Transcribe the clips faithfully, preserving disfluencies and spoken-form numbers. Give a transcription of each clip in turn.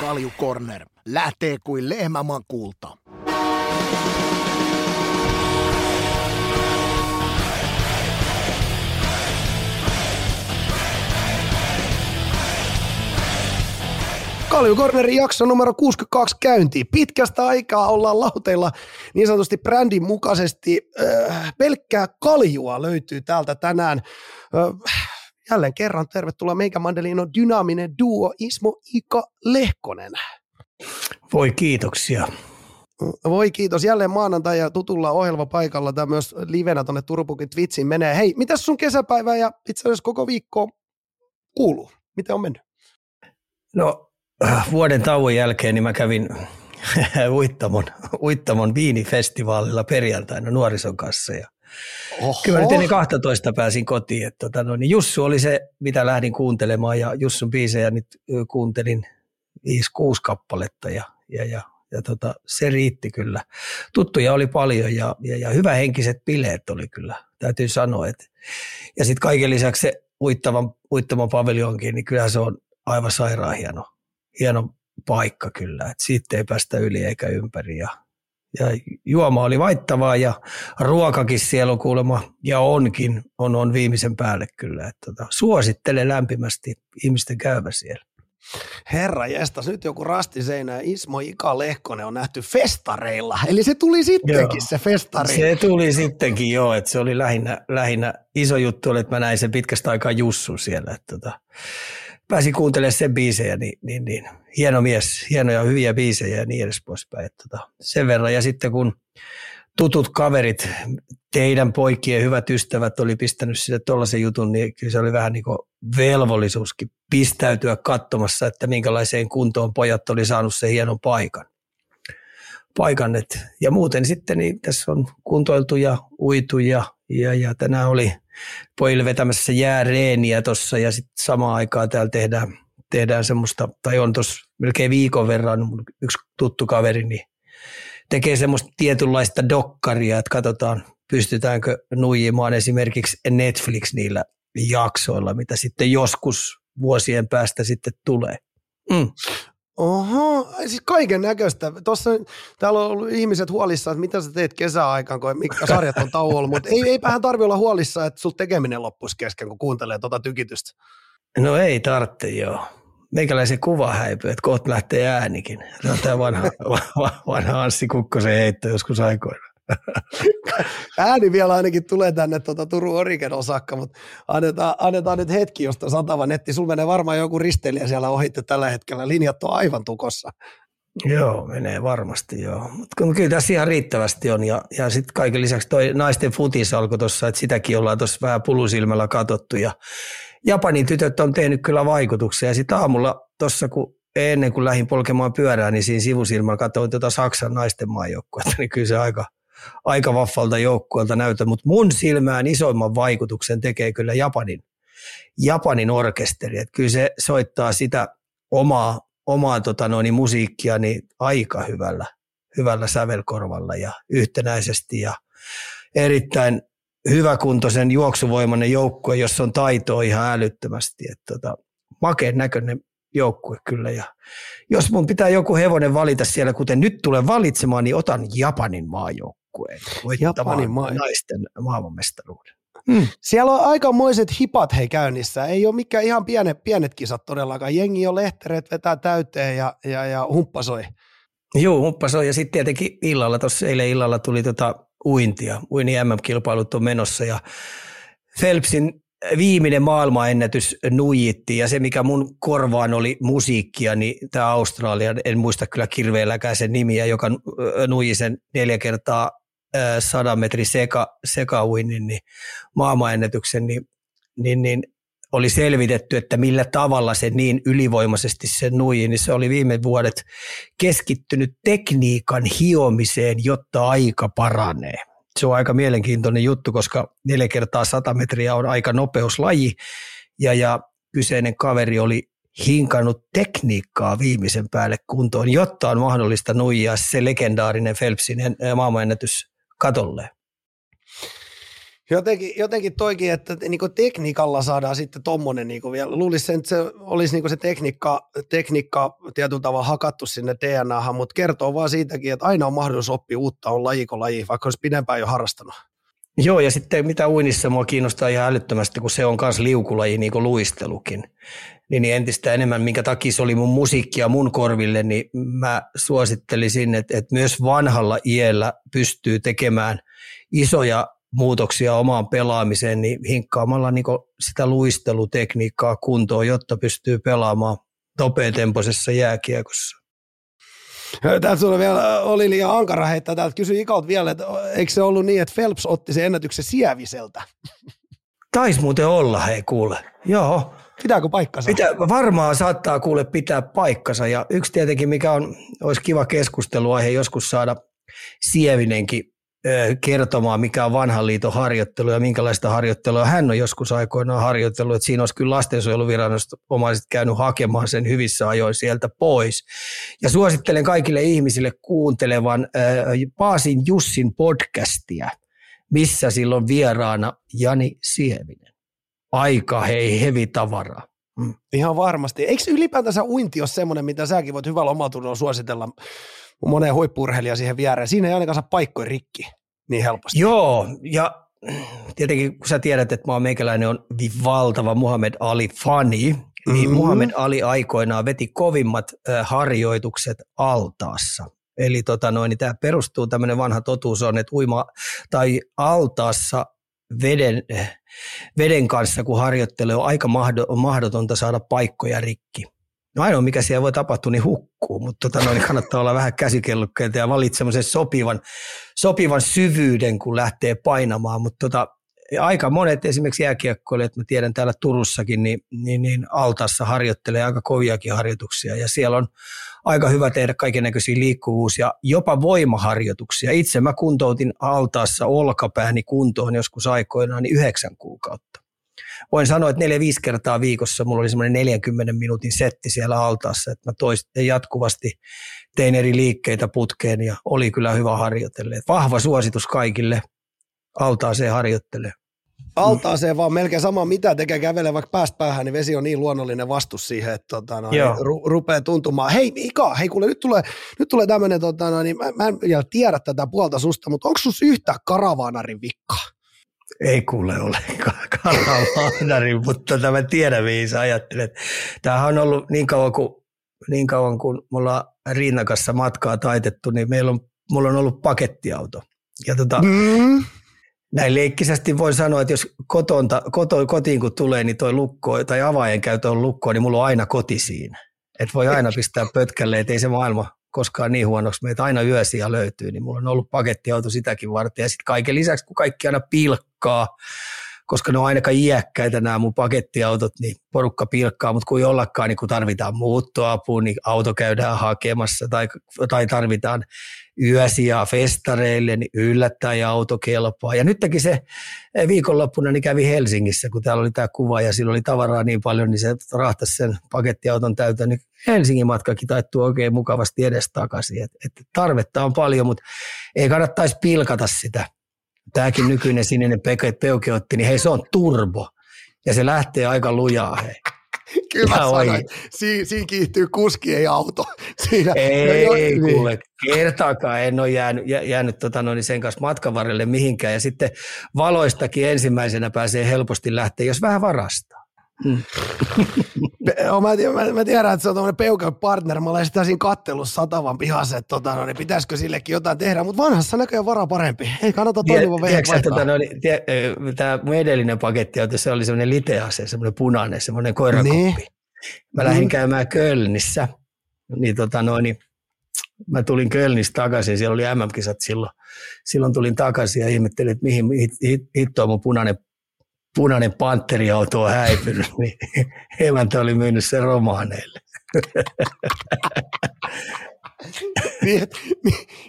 Kaljukorner lähtee kuin lehmämaan kulta. Kaljukornerin jakso numero kuusikymmentäkaksi käyntiin. Pitkästä aikaa ollaan lauteilla niin sanotusti brändin mukaisesti. Äh, pelkkää kaljua löytyy täältä tänään. Äh, jälleen kerran tervetuloa meikä Mandelino dynaaminen duo Ismo Ika Lehkonen. Voi kiitoksia. Voi kiitos. Jälleen maanantai ja tutulla ohjelmapaikalla. Tämä myös livenä tuonne Turbukin Twitchiin menee. Hei, mitäs sun kesäpäivä ja itse asiassa koko viikko kuuluu? Miten on mennyt? No... Vuoden tauon jälkeen niin mä kävin Uittamon, Uittamon viinifestivaalilla perjantaina nuorison kanssa. Ja kyllä nyt ennen kahtatoista pääsin kotiin. Että, tota, no, niin Jussu oli se, mitä lähdin kuuntelemaan ja Jussun biisejä nyt kuuntelin viisi kuusi kappaletta ja, ja, ja, ja tota, se riitti kyllä. Tuttuja oli paljon ja, ja, ja hyvähenkiset bileet oli kyllä, täytyy sanoa. Että. Ja sitten kaiken lisäksi se Uittamon, Uittamon paviljonkin, niin kyllähän se on aivan sairaan hieno. Hieno paikka kyllä, että siitä ei päästä yli eikä ympäri ja, ja juoma oli vaihtavaa ja ruokakin siellä on kuulemma ja onkin, on, on viimeisen päälle kyllä. Että tota, suosittelen lämpimästi ihmisten käyvä siellä. Herra jestas, nyt joku rastiseinä ja Ismo Ika Lehkonen on nähty festareilla, eli se tuli sittenkin joo, se festari. Se tuli sittenkin joo, että se oli lähinnä, lähinnä iso juttu, että mä näin sen pitkästä aikaa Jussun siellä, että tota, pääsin kuuntelemaan sen biisejä, niin, niin, niin hieno mies, hienoja hyviä biisejä ja niin edes poispäin. Että tota, sen verran ja sitten kun tutut kaverit, teidän poikien hyvät ystävät oli pistänyt sille tollaisen jutun, niin kyllä se oli vähän niin kuin velvollisuuskin pistäytyä katsomassa, että minkälaiseen kuntoon pojat oli saanut sen hienon paikan. paikan että, ja muuten sitten niin tässä on kuntoiltu ja uitu ja, ja, ja tänään oli pojille vetämässä jääreeniä tuossa ja sitten samaan aikaan täällä tehdään, tehdään semmoista, tai on tuossa melkein viikon verran yksi tuttu kaveri, niin tekee semmoista tietynlaista dokkaria, että katsotaan pystytäänkö nuijimaan esimerkiksi Netflix niillä jaksoilla, mitä sitten joskus vuosien päästä sitten tulee. Mm. Oho, siis kaiken näköistä. Tuossa, täällä on ollut ihmiset huolissaan, että mitä sä teet kesäaikaan, kun mitkä sarjat on tauolla, mutta ei, eipähän tarvitse olla huolissaan, että sul tekeminen loppuisi kesken, kun kuuntelee tuota tykitystä. No ei tarvitse, joo. Meikäläisen kuva häipyy, että kohta lähtee äänikin. Tämä on tämä vanha, vanha Anssi Kukkosen heitto joskus aikoina. Ääni vielä ainakin tulee tänne tuota Turun Origen osakka, mutta annetaan, annetaan nyt hetki, josta satava netti. Sulla menee varmaan joku risteilijä siellä ohitte tällä hetkellä. Linjat on aivan tukossa. Joo, menee varmasti joo. Mutta kyllä tässä ihan riittävästi on. Ja, ja sitten kaiken lisäksi toi naisten futis alkoi tuossa, että sitäkin ollaan tuossa vähän pulusilmällä katsottu. Ja Japanin tytöt on tehnyt kyllä vaikutuksia. Ja sitten aamulla tuossa, kun ennen kuin lähdin polkemaan pyörää, niin siinä sivusilmällä katsoin tuota Saksan naisten maajoukkuetta, niin kyllä se aika... Aika vaffalta joukkueelta näytä, mutta mun silmään isoimman vaikutuksen tekee kyllä Japanin, Japanin orkesteri. Et kyllä se soittaa sitä omaa, omaa tota noin, musiikkia niin aika hyvällä, hyvällä sävelkorvalla ja yhtenäisesti. Ja erittäin hyväkuntoisen juoksuvoimainen joukkue, jossa on taitoa ihan älyttömästi. Et tota, makeen näköinen joukkue kyllä. Ja jos mun pitää joku hevonen valita siellä, kuten nyt tulen valitsemaan, niin otan Japanin maajoukkueen. Voittamaan naisten maailmanmestaruuden. Mm. Siellä on aikamoiset hipat hei käynnissä. Ei ole mikään ihan pienet, pienet kisat todellakaan. Jengi on lehtereet, vetää täyteen ja, ja, ja humppa soi. Joo, humppa soi. Ja sitten tietenkin illalla, tuossa eilen illalla tuli tota uintia. Uinnin M M-kilpailut on menossa ja Phelpsin viimeinen maailmanennätys nuijitti ja se, mikä mun korvaan oli musiikkia, niin tämä Australia, en muista kyllä kirveelläkään sen nimiä, joka nuiji sen neljä kertaa sadan metrin seka, sekauinnin niin maailmanennätyksen, niin, niin, niin oli selvitetty, että millä tavalla se niin ylivoimaisesti se nuiji, niin se oli viime vuodet keskittynyt tekniikan hiomiseen, jotta aika paranee. Se on aika mielenkiintoinen juttu, koska neljä kertaa sata metriä on aika nopeuslaji ja, ja kyseinen kaveri oli hinkannut tekniikkaa viimeisen päälle kuntoon, jotta on mahdollista nuijaa se legendaarinen Phelpsin maailmanennätys katolleen. Jotenkin, jotenkin toikin, että niinku tekniikalla saadaan sitten tommonen niinku vielä. Luulisin, että se olisi niinku se tekniikka, tekniikka tietyllä tavalla hakattu sinne D N A:han, mutta kertoo vaan siitäkin, että aina on mahdollisuus oppia uutta, on laji kuin laji, vaikka olisi pidempään jo harrastanut. Joo, ja sitten mitä uinnissa mua kiinnostaa ihan älyttömästi, kun se on myös liukulaji, niin kuin luistelukin. Niin entistä enemmän, minkä takia se oli mun musiikkia mun korville, niin mä suosittelisin, että, että myös vanhalla iällä pystyy tekemään isoja muutoksia omaan pelaamiseen, niin hinkkaamalla niin sitä luistelutekniikkaa kuntoon, jotta pystyy pelaamaan nopeatempoisessa jääkiekossa. Täältä sulla vielä oli liian ankara heittää. Täältä kysyi Ikalta vielä, että eikö se ollut niin, että Phelps otti sen ennätyksen Sieviseltä? Taisi muuten olla, hei kuule. Joo. Pitääkö paikkansa? Pitää, varmaan saattaa kuule pitää paikkansa. Ja yksi tietenkin, mikä on, olisi kiva keskusteluaihe joskus saada Sievinenkin kertomaan, mikä on vanhan liiton harjoittelu ja minkälaista harjoittelua hän on joskus aikoinaan harjoitellut. Että siinä olisi kyllä lastensuojeluviranomaiset käynyt hakemaan sen hyvissä ajoin sieltä pois. Ja suosittelen kaikille ihmisille kuuntelevan äh, Paasin Jussin podcastia, missä silloin vieraana Jani Sievinen. Aika hei, hevi tavaraa. Mm. Ihan varmasti. Eikö ylipäätänsä uinti ole semmoinen, mitä säkin voit hyvällä omatunnolla suositella moneen huippu-urheilija siihen viereen? Siinä ei ainakaan saa paikkoja rikki niin helposti. Joo, ja tietenkin kun sä tiedät, että mä oon meikäläinen on valtava Muhammad Ali-fani, mm-hmm. niin Muhammad Ali aikoinaan veti kovimmat äh, harjoitukset altaassa. Eli tota noin, niin tämä perustuu, tämmöinen vanha totuus on, että uima tai altaassa veden, veden kanssa, kun harjoittelee, on aika mahdotonta saada paikkoja rikki. No ainoa, mikä siellä voi tapahtua, niin hukkuu, mutta tota, no, niin kannattaa olla vähän käsikellukkeita ja valita semmoisen sopivan, sopivan syvyyden, kun lähtee painamaan. Mutta tota, aika monet esimerkiksi jääkiekkoilijat, mä tiedän täällä Turussakin, niin, niin, niin altaassa harjoittelee aika koviakin harjoituksia ja siellä on aika hyvä tehdä kaikennäköisiä liikkuvuus- ja jopa voimaharjoituksia. Itse mä kuntoutin altaassa olkapääni kuntoon joskus aikoinaan niin yhdeksän kuukautta. Voin sanoa, että neljä-viisi kertaa viikossa mulla oli semmoinen neljänkymmenen minuutin setti siellä altaassa, että mä toist, jatkuvasti tein eri liikkeitä putkeen ja oli kyllä hyvä harjoitelle. Vahva suositus kaikille altaaseen harjoittele. Altaaseen vaan melkein sama mitä tekee kävelee vaikka päästä päähän, niin vesi on niin luonnollinen vastus siihen, että tota, no, ru- rupeaa tuntumaan. Hei Ika, hei kuule, nyt tulee, nyt tulee tämmöinen, tota, no, niin mä, mä en vielä tiedä tätä puolta susta, mutta onko sus yhtä karavaanarin vikkaa? Ei kuule ole karavaanari, mutta mä tiedän, mihin sä ajattelet. Tämähän on ollut niin kauan, kuin, niin kauan kun me ollaan Riinan kanssa matkaa taitettu, niin meillä on, mulla on ollut pakettiauto. Ja tota, mm. näin leikkisästi voin sanoa, että jos kotonta, koto, kotiin kun tulee, niin toi lukko tai avaajan käytö on lukko, niin mulla on aina koti siinä. Että voi aina pistää pötkälle, että ei se maailma koskaan niin huonoksi meitä aina yösiä löytyy, niin mulla on ollut pakettiauto sitäkin varten. Ja sitten kaiken lisäksi, kun kaikki aina pilkkaa, koska ne on ainakaan iäkkäitä nämä mun pakettiautot, niin porukka pilkkaa, mutta kun ei ollakaan, niin kun tarvitaan muuttoapua, niin auto käydään hakemassa tai, tai tarvitaan yösiä festareille, niin yllättäen auto kelpaa. Ja nytkin se viikonloppuna niin kävi Helsingissä, kun täällä oli tämä kuva ja sillä oli tavaraa niin paljon, niin se rahtasi sen pakettiauton täytön, niin Helsingin matkakin taittuu oikein mukavasti edes takaisin. Et, et tarvetta on paljon, mutta ei kannattaisi pilkata sitä. Tämäkin nykyinen sininen peuke otti, niin hei se on turbo ja se lähtee aika lujaa hei. Kyllä sanoin, si- siinä kiihtyy kuski, ei auto. Siinä, ei, no, ei niin. Kuule, kertaakaan en ole jäänyt, jä, jäänyt tota, no, niin sen kanssa matkan varrelle mihinkään ja sitten valoistakin ensimmäisenä pääsee helposti lähteä, jos vähän varastaa. Mm. mä, tiedän, mä tiedän, että se on tuommoinen peukan partner. Mä olen sitä siinä kattelussa satavan pihassa, että tota, no, niin pitäisikö sillekin jotain tehdä, mutta vanhassa näköjään varaa parempi. Ei kannata toimiva vehjä vaihtaa. Tota, no, tie, tämä mun edellinen paketti, se oli semmoinen litease, semmoinen punainen, semmoinen koirakoppi. Niin. Mä lähdin mm. käymään Kölnissä, niin, tota, no, niin mä tulin Kölnistä takaisin, siellä oli M M-kisat silloin. Silloin tulin takaisin ja ihmettelin, että mihin hit, hit, hittoa mun punainen punainen pantteriauto on häipynyt, niin emäntä oli myynyt sen romaaneille. niin, että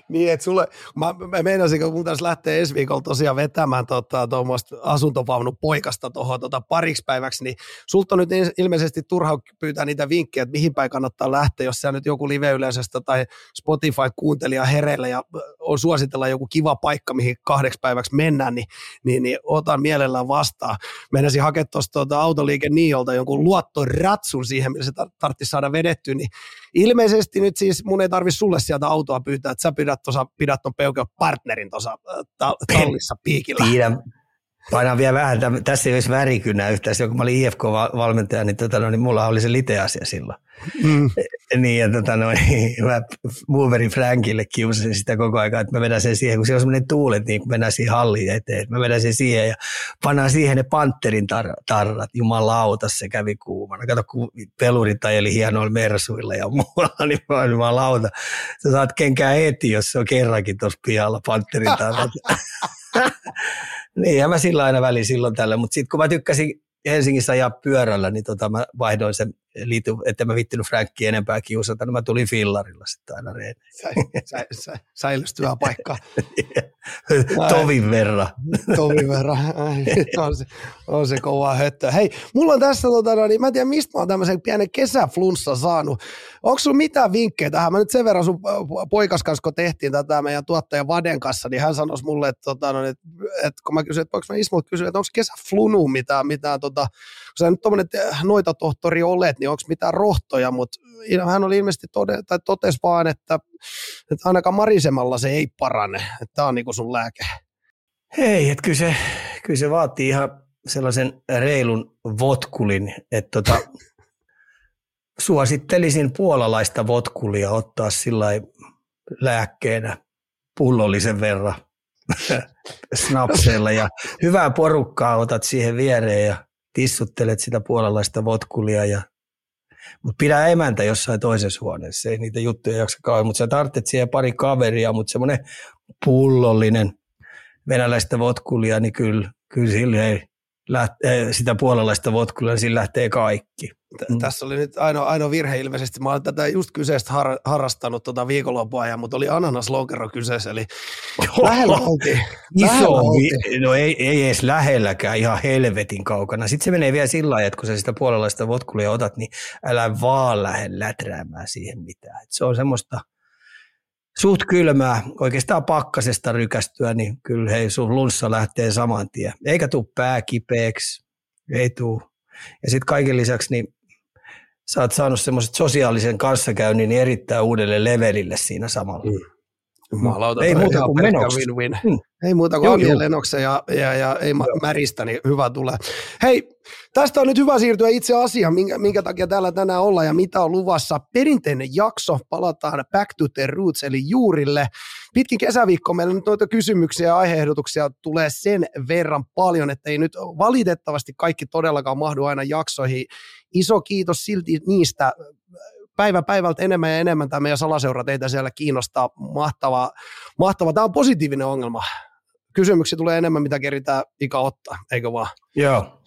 niin, et sulle, mä, mä meinasin, kun mun taas lähtee ensi viikolla tosiaan vetämään tuommoista tota, asuntopaunut poikasta tuohon tota, pariksi päiväksi, niin sulta on nyt ilmeisesti turha pyytää niitä vinkkejä, että mihin päin kannattaa lähteä, jos siellä nyt joku live-yleisöstä tai Spotify-kuuntelija hereillä ja on suositella joku kiva paikka, mihin kahdeksi päiväksi mennään, niin, niin, niin otan mielellään vastaan. Meinasin hakea tuosta tuota, Autoliike Niolta jonkun luottoratsun siihen, millä se tarvitsisi saada vedetty, niin ilmeisesti nyt siis mun ei tarvitse sulle sieltä autoa pyytää, että sä pidät, tosa, pidät ton peukeon partnerin tuossa ta- tallissa piikillä. Tiedän. Painaan vielä vähän. Tässä ei olisi värikynää yhtään. Kun mä olin I F K-valmentaja, niin, tota, no, niin mulla oli se lite-asia silloin. Mm. Niin, ja tota, no, niin, mä Moverin Frankille kiusasin sitä koko aikaa, että mä vedän sen siihen, kun se on semmoinen tuulet, niin kun mennään siihen halliin eteen. Mä vedän sen siihen ja pannaan siihen ne Panterin tar- tarrat. Jumalauta, se kävi kuumana. Kato, kun pelurit ajeli hienoilla mersuilla ja muulla, niin mä olin jumalauta. Sä saat kenkään heti, jos se on kerrankin tuossa pihalla Panterin tarrat. Niinhän mä sillä aina väliin silloin tällä, mutta sitten kun mä tykkäsin Helsingissä ajaa pyörällä, niin tota mä vaihdoin sen liitu, että mä vittinyt Frankkiä enempää kiusata, niin mä tulin fillarilla sitten aina reeneen. Sä, sä, sä, säilystyvää paikkaa. Tovin verran. Tovin verran. On se, on se kovaa höttöä. Hei, mulla on tässä, tota, niin mä en tiedä mistä mä oon tämmöisen pienen kesäflunssan saanut. Onko sulla mitään vinkkejä tähän? Mä nyt sen verran sun poikas kanssa, kun tehtiin tätä meidän tuottaja Vaden kanssa, niin hän sanoisi mulle, että, tota, no, että, että kun mä kysyin, että voiko mä Ismolta kysyä, että onko kesäflunu mitään, mitään tota, kun sä nyt tommonen noita tohtori olet, niin onko mitään rohtoja, mutta hän oli ilmeisesti tode, tai totesi vaan, että, että ainakaan marisemalla se ei parane. Tämä on niin kuin sun lääke. Hei, että kyllä se, kyllä se vaatii ihan sellaisen reilun votkulin, että tota, suosittelisin puolalaista votkulia ottaa sillä lääkkeenä pullollisen verran snapsella ja hyvää porukkaa otat siihen viereen ja tissuttelet sitä puolalaista votkulia, ja, mutta pidä emäntä jossain toisessa huoneessa, ei niitä juttuja jaksa kauan, mutta sä tarvitset siihen pari kaveria, mutta semmoinen pullollinen venäläistä votkulia, niin kyllä, kyllä sille ei lähtee, sitä puolalaista votkulia, niin sillä lähtee kaikki. Mm. Tässä oli nyt ainoa, ainoa virhe ilmeisesti. Mä olen tätä just kyseistä har, harrastanut tuota viikonloppuajan, mutta oli ananaslonkero kyseessä, eli lähellä oltiin. Iso, no ei, ei edes lähelläkään, ihan helvetin kaukana. Sitten se menee vielä sillä lailla, että kun sä sitä puolalaista votkulia otat, niin älä vaan lähde läträämään siihen mitään. Et se on semmoista suht kylmää, oikeastaan pakkasesta rykästyä, niin kyllä hei, sun lunssa lähtee saman tien. Eikä tule pää kipeäksi, ei tule. Ja sitten kaiken lisäksi, niin sä oot saanut semmoiset sosiaalisen kanssakäynnin erittäin uudelle levelille siinä samalla. Mm. Ei muuta kuin menoksi. Mm. Ei muuta kuin avien lenoksen ja, ja, ja ei joo. Märistä, niin hyvä tulee. Hei, tästä on nyt hyvä siirtyä itse asiaan, minkä, minkä takia täällä tänään ollaan ja mitä on luvassa. Perinteinen jakso, palataan back to the roots, eli juurille. Pitkin kesäviikkoa meillä nyt noita kysymyksiä ja aiheehdotuksia tulee sen verran paljon, että ei nyt valitettavasti kaikki todellakaan mahdu aina jaksoihin. Iso kiitos silti niistä. Päivä päivältä enemmän ja enemmän tämä meidän salaseura teitä siellä kiinnostaa. Mahtavaa. Mahtava. Tämä on positiivinen ongelma. Kysymyksiä tulee enemmän, mitä keritään Ika ottaa, eikö vaan? Joo.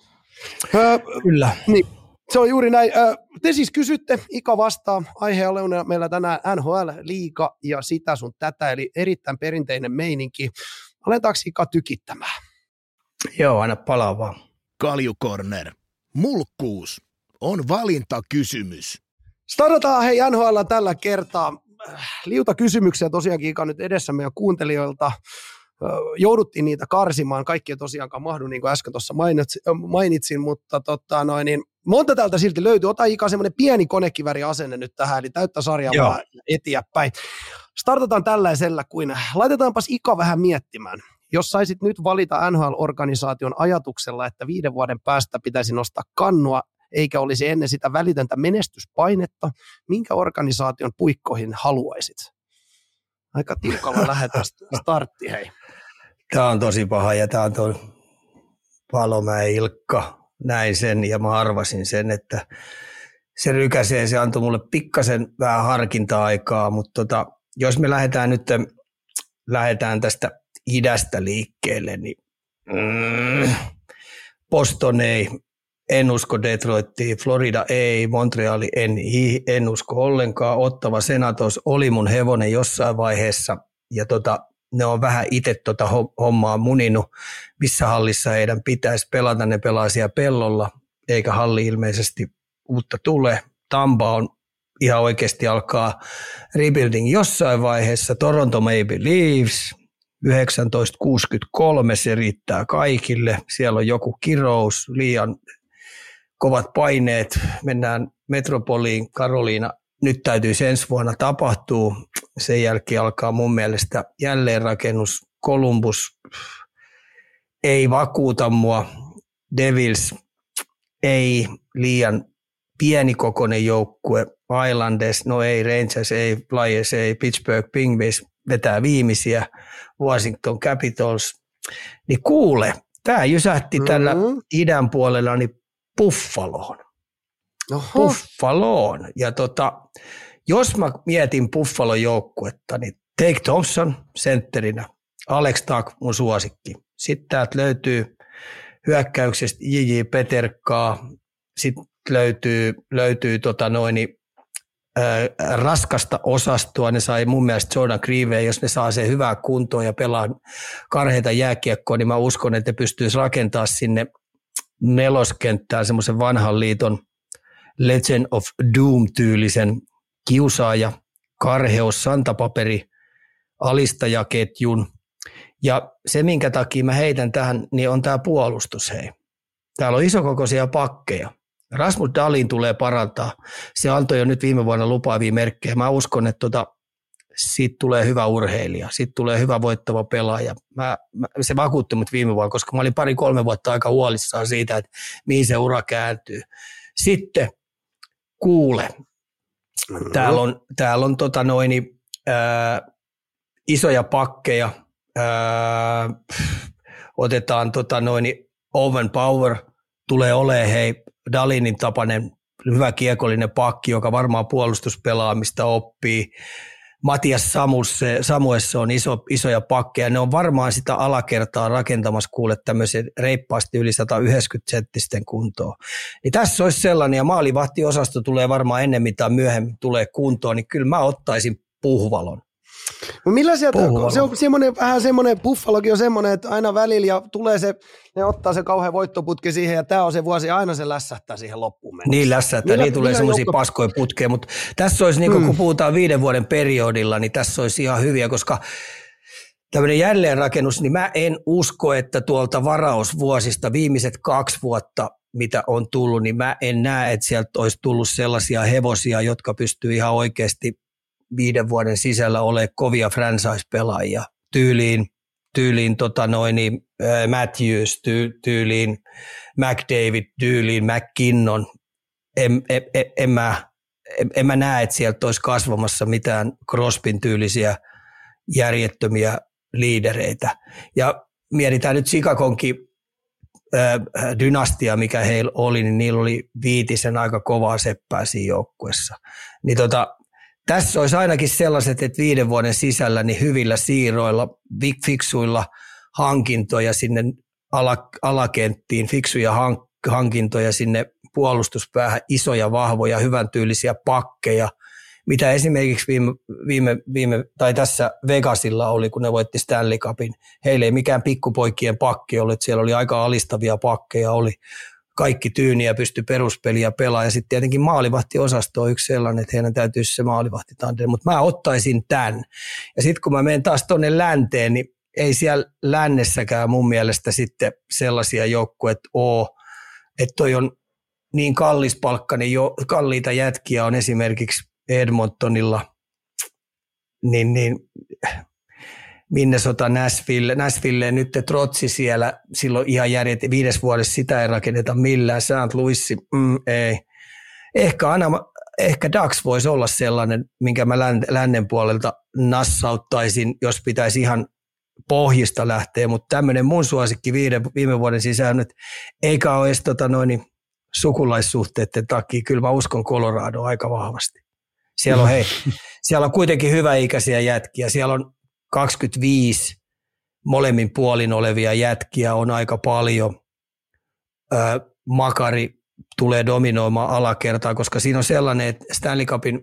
Öö, Kyllä. Niin. Se on juuri näin. Te siis kysytte, Ika vastaa. Aihe on meillä tänään N H L, liiga ja sitä sun tätä, eli erittäin perinteinen meininki. Aletaanko Ika tykittämään? Joo, aina palaa vaan. Kaljukorner. Mulkkuus on valintakysymys. Startataan hei N H L tällä kertaa. Liuta kysymyksiä tosiaankin, Ika, nyt edessä meidän kuuntelijoilta. Jouduttiin niitä karsimaan. Kaikkia tosiaankaan mahdu, niin kuin äsken tuossa mainitsin, mutta tota noin, niin monta täältä silti löytyy. Ota Ika semmoinen pieni konekiväriasenne nyt tähän, eli täyttä sarjaa vaan eteenpäin. Startataan tällaisella kuin, laitetaanpas Ika vähän miettimään. Jos saisit nyt valita N H L-organisaation ajatuksella, että viiden vuoden päästä pitäisi nostaa kannua, eikä olisi ennen sitä välitöntä menestyspainetta, minkä organisaation puikkoihin haluaisit? Aika tiukalla lähdetään startti, hei. Tämä on tosi paha, ja tämä on tuo Palomäen Ilkka. Näin sen, ja mä arvasin sen, että se rykäsee, se antoi mulle pikkasen vähän harkinta-aikaa, mutta tota, jos me lähdetään nyt lähdetään tästä idästä liikkeelle, niin mm, Boston ei en usko Detroittiin, Florida ei, Montreali en, en usko ollenkaan. Ottava Senators oli mun hevonen jossain vaiheessa ja tota, ne on vähän itse tota hommaa muninut, missä hallissa heidän pitäisi pelata. Ne pelaa siellä pellolla, eikä halli ilmeisesti uutta tule. Tampa on ihan oikeasti alkaa rebuilding jossain vaiheessa. Toronto Maple Leafs, yhdeksäntoista kuusikymmentäkolme, se riittää kaikille. Siellä on joku kirous, liian kovat paineet. Mennään Metropoliin, Karoliina. Nyt täytyy sen ensi vuonna tapahtua. Sen jälkeen alkaa mun mielestä jälleenrakennus. Columbus ei vakuuta mua. Devils ei, liian pienikokoinen joukkue. Islanders, no ei, Rangers ei, Flyers ei, Pittsburgh Penguins vetää viimeisiä, Washington Capitals. Niin kuule, tämä jysähti mm-hmm. tällä idän puolella niin Buffaloon. Oho. Buffaloon. Ja tota, jos mä mietin Buffalo-joukkuetta, niin Jake Thompson sentterinä, Alex Tuck mun suosikki. Sitten täältä löytyy hyökkäyksestä J J. Peterkaa, sitten löytyy, löytyy tota noin, ää, raskasta osastoa. Ne sai mun mielestä Jordan Grievea, jos ne saa sen hyvää kuntoon ja pelaa karheita jääkiekkoa, niin mä uskon, että ne pystyisi rakentamaan sinne neloskenttään semmoisen vanhan liiton Legend of Doom-tyylisen kiusaaja, karheus, santapaperi, alistajaketjun. Ja se, minkä takia mä heitän tähän, niin on tämä puolustus, hei. Täällä on isokokoisia pakkeja. Rasmus Dahlin tulee parantaa. Se antoi jo nyt viime vuonna lupaavia merkkejä. Mä uskon, että tota, siitä tulee hyvä urheilija, siitä tulee hyvä voittava pelaaja. Mä, mä, se vakuutti mut viime vuonna, koska mä olin pari-kolme vuotta aika huolissaan siitä, että mihin se ura kääntyy. Sitten kuule, mm-hmm. täällä on, täällä on tota noin, ää, isoja pakkeja, ää, otetaan tota noin, Owen Power tulee olemaan hei, Dalinin tapainen hyvä kiekollinen pakki, joka varmaan puolustuspelaamista oppii. Matias Samuessa on iso, isoja pakkeja. Ne on varmaan sitä alakertaa rakentamassa kuule tämmöisen reippaasti yli sata yhdeksänkymmentä senttisten kuntoon. Niin tässä olisi sellainen, ja maalivahtiosasto tulee varmaan ennemmin tai myöhemmin tulee kuntoon, niin kyllä mä ottaisin Puhvalon. No millä sieltä, se on semmoinen, vähän semmoinen, Buffalokin on semmoinen, että aina välillä ja tulee se, ne ottaa se kauhean voittoputki siihen ja tämä on se vuosi, aina se lässähtää siihen loppuun mennessä. Niin lässähtää, niin tulee semmoisia joukko... paskoja putkeja, mutta tässä olisi, niin kuin, hmm. kun puhutaan viiden vuoden periodilla, niin tässä olisi ihan hyviä, koska tämmöinen jälleenrakennus, niin mä en usko, että tuolta varausvuosista viimeiset kaksi vuotta, mitä on tullut, niin mä en näe, että sieltä olisi tullut sellaisia hevosia, jotka pystyy ihan oikeasti viiden vuoden sisällä ole kovia franchise-pelaajia, tyyliin, tyyliin tota noin, Matthews, ty, tyyliin McDavid, tyyliin McKinnon. En, en, en, en, mä, en, en mä näe, että sieltä olisi kasvamassa mitään Crosbyn tyylisiä järjettömiä liidereitä. Ja mietitään nyt Chicagonkin dynastia, mikä heillä oli, niin niillä oli viitisen aika kovaa seppää siinä joukkuessa. Niin tota, tässä olisi ainakin sellaiset, että viiden vuoden sisällä niin hyvillä siirroilla, fiksuilla hankintoja sinne alakenttiin, fiksuja hankintoja sinne puolustuspäähän, isoja, vahvoja, hyvän tyylisiä pakkeja, mitä esimerkiksi viime, viime, viime, tai tässä Vegasilla oli, kun ne voitti Stanley Cupin. Heillä ei mikään pikkupoikien pakki ollut, siellä oli aika alistavia pakkeja, oli kaikki tyyniä pysty peruspeliä pelaamaan. Ja sitten tietenkin maalivahtiosasto on yksi sellainen, että heidän täytyisi se maalivahtitandeli. Mutta mä ottaisin tämän. Ja sitten kun mä menen taas tuonne länteen, niin ei siellä lännessäkään mun mielestä sitten sellaisia joukkueita ole. Että toi on niin kallis palkka, niin jo, kalliita jätkiä on esimerkiksi Edmontonilla. Niin, niin Minnesota, Nashville, Nashville nyt Trotsi siellä, silloin ihan järjet, viides vuodessa sitä ei rakenneta millään, Saint Louis, mm, ei. Ehkä, aina, ehkä Ducks voisi olla sellainen, minkä mä lännen puolelta nassauttaisin, jos pitäisi ihan pohjista lähteä, mutta tämmöinen mun suosikki viiden, viime vuoden sisään nyt, eikä ole edes tota noin, sukulaissuhteiden takia, kyllä mä uskon Coloradoa aika vahvasti. Siellä on, hei, siellä on kuitenkin hyväikäisiä jätkiä, siellä on kaksikymmentäviisi molemmin puolin olevia jätkiä on aika paljon. Öö, Makari tulee dominoimaan alakertaa, koska siinä on sellainen, että Stanley Cupin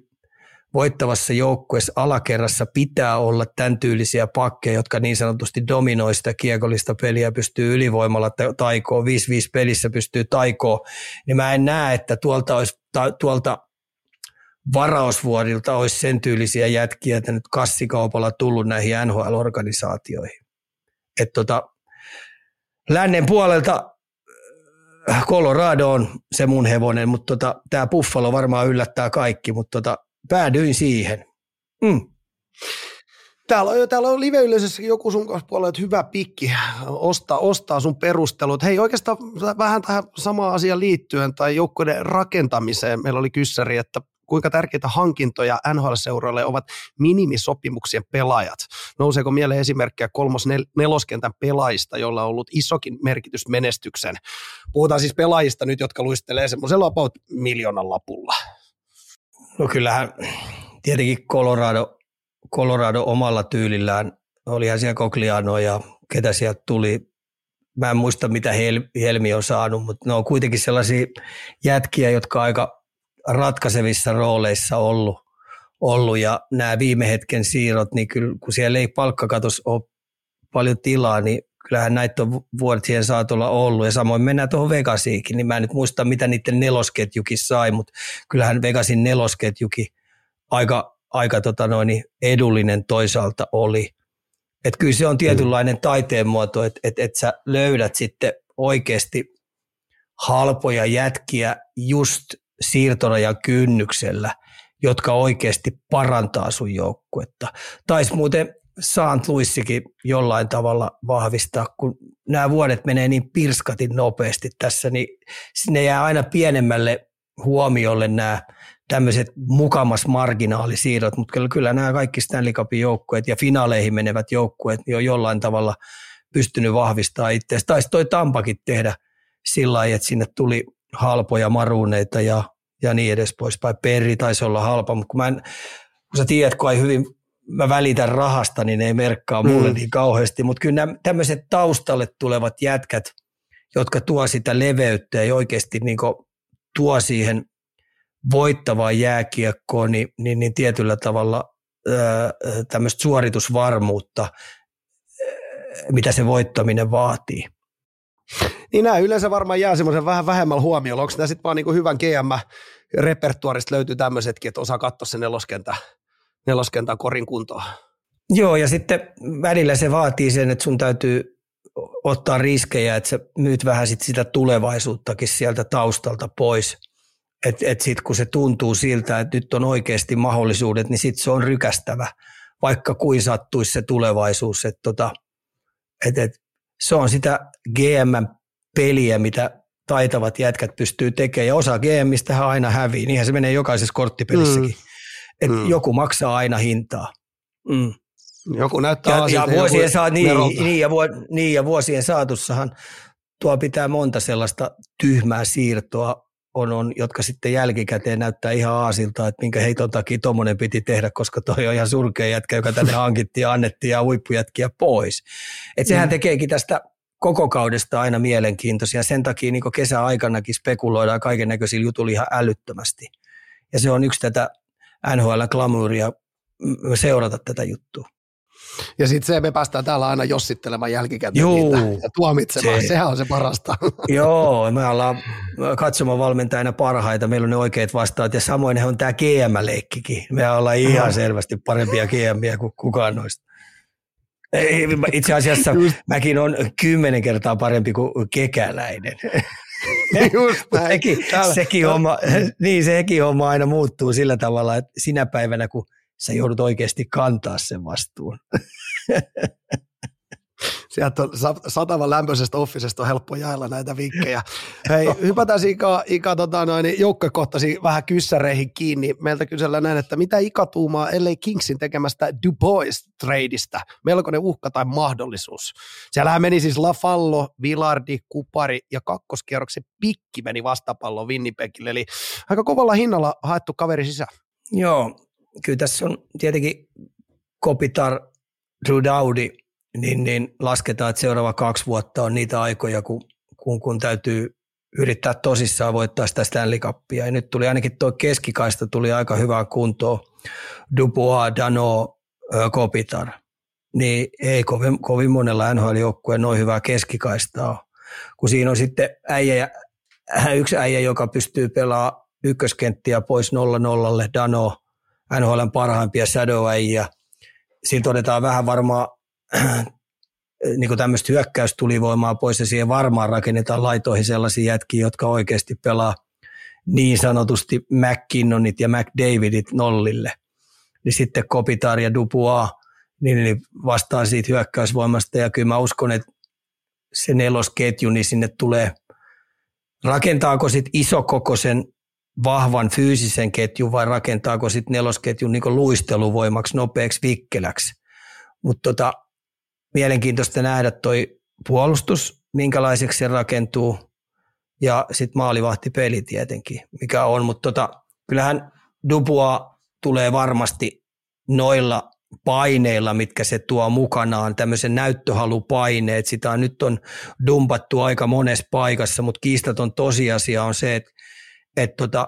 voittavassa joukkueessa alakerrassa pitää olla tämän tyylisiä pakkeja, jotka niin sanotusti dominoi sitä kiekollista peliä, pystyy ylivoimalla taikoon, viisi viisi pelissä pystyy taikoon, niin mä en näe, että tuolta, olisi, ta, tuolta varausvuodilta olisi sen tyylisiä jätkiä, että nyt kassikaupalla tullut näihin N H L-organisaatioihin. Että tota, lännen puolelta Colorado on se mun hevonen, mutta tota, tämä Buffalo varmaan yllättää kaikki, mutta tota, päädyin siihen. Mm. Täällä on, täällä on live-yleisössä joku sun kanssa puolella, että hyvä pikki ostaa, ostaa sun perustelut. Hei, oikeastaan vähän tähän samaan asiaan liittyen tai joukkueiden rakentamiseen. Meillä oli kyssäri, että kuinka tärkeitä hankintoja N H L-seuroille ovat minimisopimuksien pelaajat? Nouseeko mieleen esimerkkejä kolmos- nel- neloskentän pelaajista, joilla on ollut isokin merkitys menestyksen? Puhutaan siis pelaajista nyt, jotka luistelee semmoisella about miljoonan lapulla. No kyllähän tietenkin Colorado, Colorado omalla tyylillään, olihan siellä Cogliano ja ketä sieltä tuli. Mä en muista mitä Hel- Helmi on saanut, mutta ne on kuitenkin sellaisia jätkiä, jotka aika ratkaisevissa rooleissa ollut. ollut. Ja nämä viime hetken siirrot, niin kyllä, kun siellä ei palkkakatos ole paljon tilaa, niin kyllähän näitä on vuodet siihen saatolla ollut, ja samoin mennään tuohon Vegasiinkin, niin mä en nyt muista, mitä niiden nelosketjukin sai, mutta kyllähän Vegasin nelosketjukin aika, aika tota noin, edullinen toisaalta oli. Että kyllä se on tietynlainen taiteen muoto, että et, et sä löydät sitten oikeasti halpoja jätkiä just siirtorajan kynnyksellä, jotka oikeasti parantaa sun joukkuetta. Taisi muuten Saint Louisikin jollain tavalla vahvistaa, kun nämä vuodet menee niin pirskatin nopeasti tässä, niin ne jää aina pienemmälle huomiolle nämä tämmöiset mukamas marginaalisiirrot, mutta kyllä, kyllä nämä kaikki Stanley Cupin joukkueet ja finaaleihin menevät joukkueet niin on jollain tavalla pystynyt vahvistamaan itseänsä. Taisi toi Tampakin tehdä sillä lailla, että sinne tuli halpoja maruuneita ja, ja niin edes poispäin. Perri taisi olla halpa, mutta kun, mä en, kun sä tiedät, kun ei hyvin mä välitän rahasta, niin ne ei merkkaa mulle mm. niin kauheasti, mutta kyllä nämä tämmöiset taustalle tulevat jätkät, jotka tuo sitä leveyttä ja oikeasti niin kuin tuo siihen voittavaan jääkiekkoon, niin, niin, niin tietyllä tavalla ää, tämmöistä suoritusvarmuutta, ää, mitä se voittaminen vaatii. Niin nämä yleensä varmaan jää semmoisen vähän vähemmällä huomiolla. Onko nämä sitten vaan niin kuin hyvän G M-repertuarista löytyy tämmöisetkin, että osaa katsoa sen neloskentään? neloskentän korin kuntoon. Joo, ja sitten välillä se vaatii sen, että sun täytyy ottaa riskejä, että sä myyt vähän sit sitä tulevaisuuttakin sieltä taustalta pois. Että et sitten kun se tuntuu siltä, että nyt on oikeasti mahdollisuudet, niin sitten se on rykästävä, vaikka kuin sattuisi se tulevaisuus. Että tota, et, et, se on sitä G M-peliä, mitä taitavat jätkät pystyy tekemään, ja osa G M:stähän aina hävii. Niinhän se menee jokaisessa korttipelissäkin. Mm. Että mm. joku maksaa aina hintaa. Mm. Joku näyttää ja, ja vuosien joku saa, niin, niin, ja vuo, niin ja vuosien saatussahan tuo pitää monta sellaista tyhmää siirtoa, on, on, jotka sitten jälkikäteen näyttää ihan aasilta, että minkä heiton takia tuommoinen piti tehdä, koska toi on ihan surkea jätkä, joka tänne hankittiin ja annettiin ja huippujätkiä pois. Että sehän mm. tekeekin tästä koko kaudesta aina mielenkiintoisia. Sen takia niin kesäaikanakin spekuloidaan kaiken näköisillä jutuilla ihan älyttömästi. Ja se on yksi tätä N H L-glamuuria seurata tätä juttua. Ja sitten se, me päästään täällä aina jossittelemaan jälkikäteen niitä ja tuomitsemaan. Se. Sehän on se parasta. Joo, me ollaan katsomaan valmentajina parhaita. Meillä on ne oikeat vastaat ja samoin on tämä G M-leikkikin. Me ollaan ihan no. selvästi parempia G M:iä kuin kukaan noista. Itse asiassa Just. mäkin on kymmenen kertaa parempi kuin Kekäläinen. Just sekin, sekin homma, niin sekin homma aina muuttuu sillä tavalla, että sinä päivänä, kun sä joudut oikeasti kantaa sen vastuun. Sieltä on satavan lämpöisestä offisesta on helppo jaella näitä vinkkejä. Hei, hypätään Ika, Ika tota noin, joukkokohtaisiin vähän kyssäreihin kiinni. Meiltä kysellään näin, että mitä Ika tuumaa L A Kingsin tekemästä Dubois-tradeista? Melkoinen uhka tai mahdollisuus? Siellähän meni siis Lafallo, Vilardi, Kupari ja kakkoskierroksen pikki meni vastapallon Winnipegille. Eli aika kovalla hinnalla haettu kaveri sisään. Joo, kyllä tässä on tietenkin Kopitar, Rudaudi. Niin, niin lasketaan, että seuraava kaksi vuotta on niitä aikoja, kun, kun, kun täytyy yrittää tosissaan voittaa sitä Stanley Cupia. Ja nyt tuli ainakin tuo keskikaista tuli aika hyvää kuntoa. Dubois, Dano, Kopitar. Niin ei kovin, kovin monella N H L-joukkueen noin hyvää keskikaistaa. Kun siinä on sitten äijä, yksi äijä, joka pystyy pelaamaan ykköskenttiä pois nolla nollalle, Dano, N H L:n parhaimpia shadow-äijä. Siinä todetaan vähän varmaan niin tämmöistä hyökkäystulivoimaa pois ja siihen varmaan rakennetaan laitoihin sellaisia jätkiä, jotka oikeasti pelaa niin sanotusti McKinnonit ja McDavidit nollille. Niin sitten Kopitar ja Dubois niin vastaan siitä hyökkäysvoimasta ja kyllä mä uskon, että se nelosketju niin sinne tulee. Rakentaako sit isokokoisen vahvan fyysisen ketjun vai rakentaako sit nelosketjun niin luisteluvoimaksi, nopeaksi, vikkeläksi? Mutta tota, mielenkiintoista nähdä toi puolustus, minkälaiseksi se rakentuu ja sitten maalivahtipeli tietenkin, mikä on. Mutta tota, kyllähän Dubois tulee varmasti noilla paineilla, mitkä se tuo mukanaan, tämmöisen näyttöhalupaineet. Sitä on, nyt on dumpattu aika monessa paikassa, mutta kiistaton tosiasia on se, että et tota,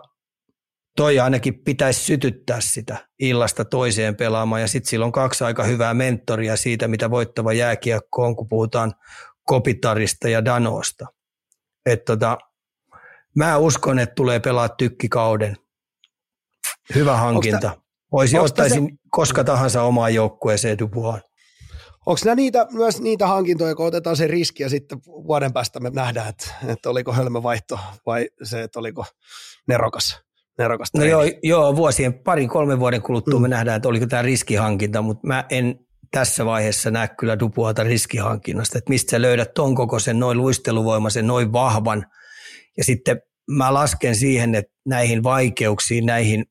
toi ainakin pitäisi sytyttää sitä illasta toiseen pelaamaan. Ja sitten sillä on kaksi aika hyvää mentoria siitä, mitä voittava jääkiekko on, kun puhutaan Kopitarista ja Danosta. Et tota, mä uskon, että tulee pelaa tykkikauden. Hyvä hankinta. Voisi ottaisin se, koska tahansa omaan joukkueeseen Dubois. Onko nämä niitä, myös niitä hankintoja, kun otetaan se riski ja sitten vuoden päästä me nähdään, että, että oliko hölmö vaihto vai se, että oliko nerokas? nerokas no joo, joo, vuosien parin, kolmen vuoden kuluttua mm. me nähdään, että oliko tämä riskihankinta, mutta mä en tässä vaiheessa näe kyllä Duboista riskihankinnasta, että mistä sä löydät ton kokoisen, noin luisteluvoimaisen, noin vahvan ja sitten mä lasken siihen, että näihin vaikeuksiin, näihin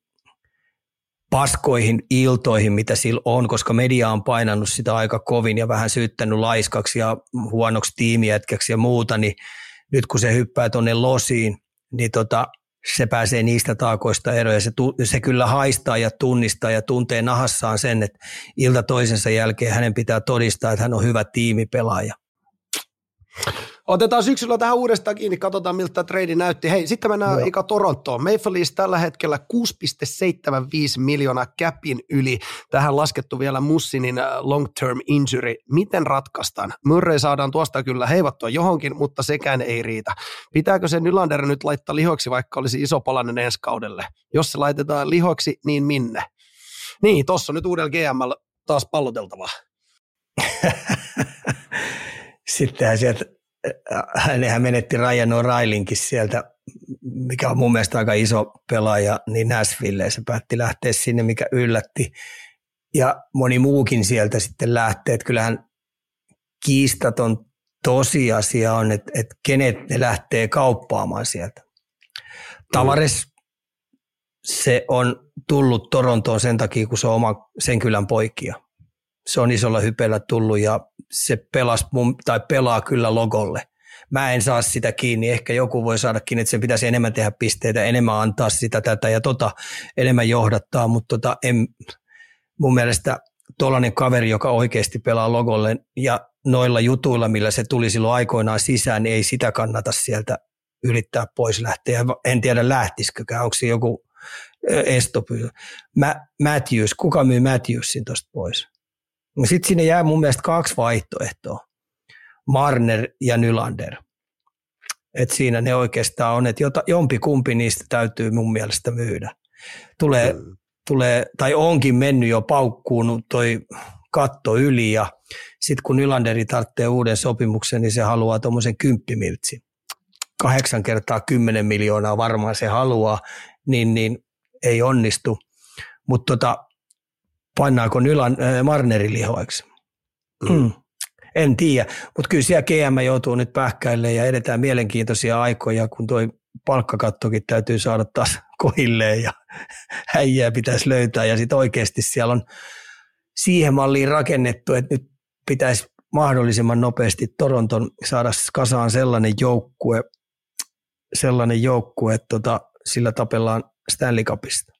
paskoihin, iltoihin, mitä sillä on, koska media on painannut sitä aika kovin ja vähän syyttänyt laiskaksi ja huonoksi tiimijätkäksi ja muuta, niin nyt kun se hyppää tuonne losiin, niin tota, se pääsee niistä taakoista eroon ja se, se kyllä haistaa ja tunnistaa ja tuntee nahassaan sen, että ilta toisensa jälkeen hänen pitää todistaa, että hän on hyvä tiimipelaaja. Otetaan syksyllä tähän uudestaan kiinni, katsotaan miltä tämä trade näytti. Hei, sitten mennään no. Ika Torontoon. Maple Leafs tällä hetkellä kuusi pilkku seitsemänkymmentäviisi miljoonaa käpin yli. Tähän laskettu vielä Mussinin long term injury. Miten ratkaistaan? Murray saadaan tuosta kyllä heivattua johonkin, mutta sekään ei riitä. Pitääkö se Nylander nyt laittaa lihoksi, vaikka olisi iso palanen ensi kaudelle? Jos se laitetaan lihoksi, niin minne? Niin, tossa on nyt uudella G M:llä taas palloteltavaa. Sittenhän sieltä, nehän menetti Ryan O'Reilinkin sieltä, mikä on mun mielestä aika iso pelaaja, niin Nashvilleen se päätti lähteä sinne, mikä yllätti. Ja moni muukin sieltä sitten lähtee, että kyllähän kiistaton tosiasia on, että, että kenet ne lähtee kauppaamaan sieltä. Tavares, se on tullut Torontoon sen takia, kun se on oma sen kylän poikia. Se on isolla hypellä tullut ja se pelasi mun, tai pelaa kyllä logolle. Mä en saa sitä kiinni. Ehkä joku voi saada kiinni, että sen pitäisi enemmän tehdä pisteitä, enemmän antaa sitä tätä ja tota, enemmän johdattaa. Mutta tota, en, mun mielestä tuollainen kaveri, joka oikeasti pelaa logolle ja noilla jutuilla, millä se tuli silloin aikoinaan sisään, niin ei sitä kannata sieltä yrittää pois lähteä. En tiedä lähtisikökään, onko se joku estopyy. Mä, Matthews, kuka myy Matthewsin tuosta pois? Sitten sinne jää mun mielestä kaksi vaihtoehtoa, Marner ja Nylander. Et siinä ne oikeastaan on, että jompikumpi niistä täytyy mun mielestä myydä. Tulee, mm. tulee, tai onkin mennyt jo paukkuun toi katto yli ja sitten kun Nylanderi tarvitsee uuden sopimuksen, niin se haluaa tuommoisen kymppimirtsin. Kahdeksan kertaa kymmenen miljoonaa varmaan se haluaa, niin, niin ei onnistu. Mutta tota, pannaanko Nylan, äh, Marnerin lihoiksi? Mm. En tiedä, mutta kyllä siellä G M joutuu nyt pähkäilleen ja edetään mielenkiintoisia aikoja, kun toi palkkakattokin täytyy saada taas kohilleen ja häijää pitäisi löytää. Ja sitten oikeasti siellä on siihen malliin rakennettu, että nyt pitäisi mahdollisimman nopeasti Toronton saada kasaan sellainen joukkue, sellainen joukkue, että tota, sillä tapellaan Stanley Cupista.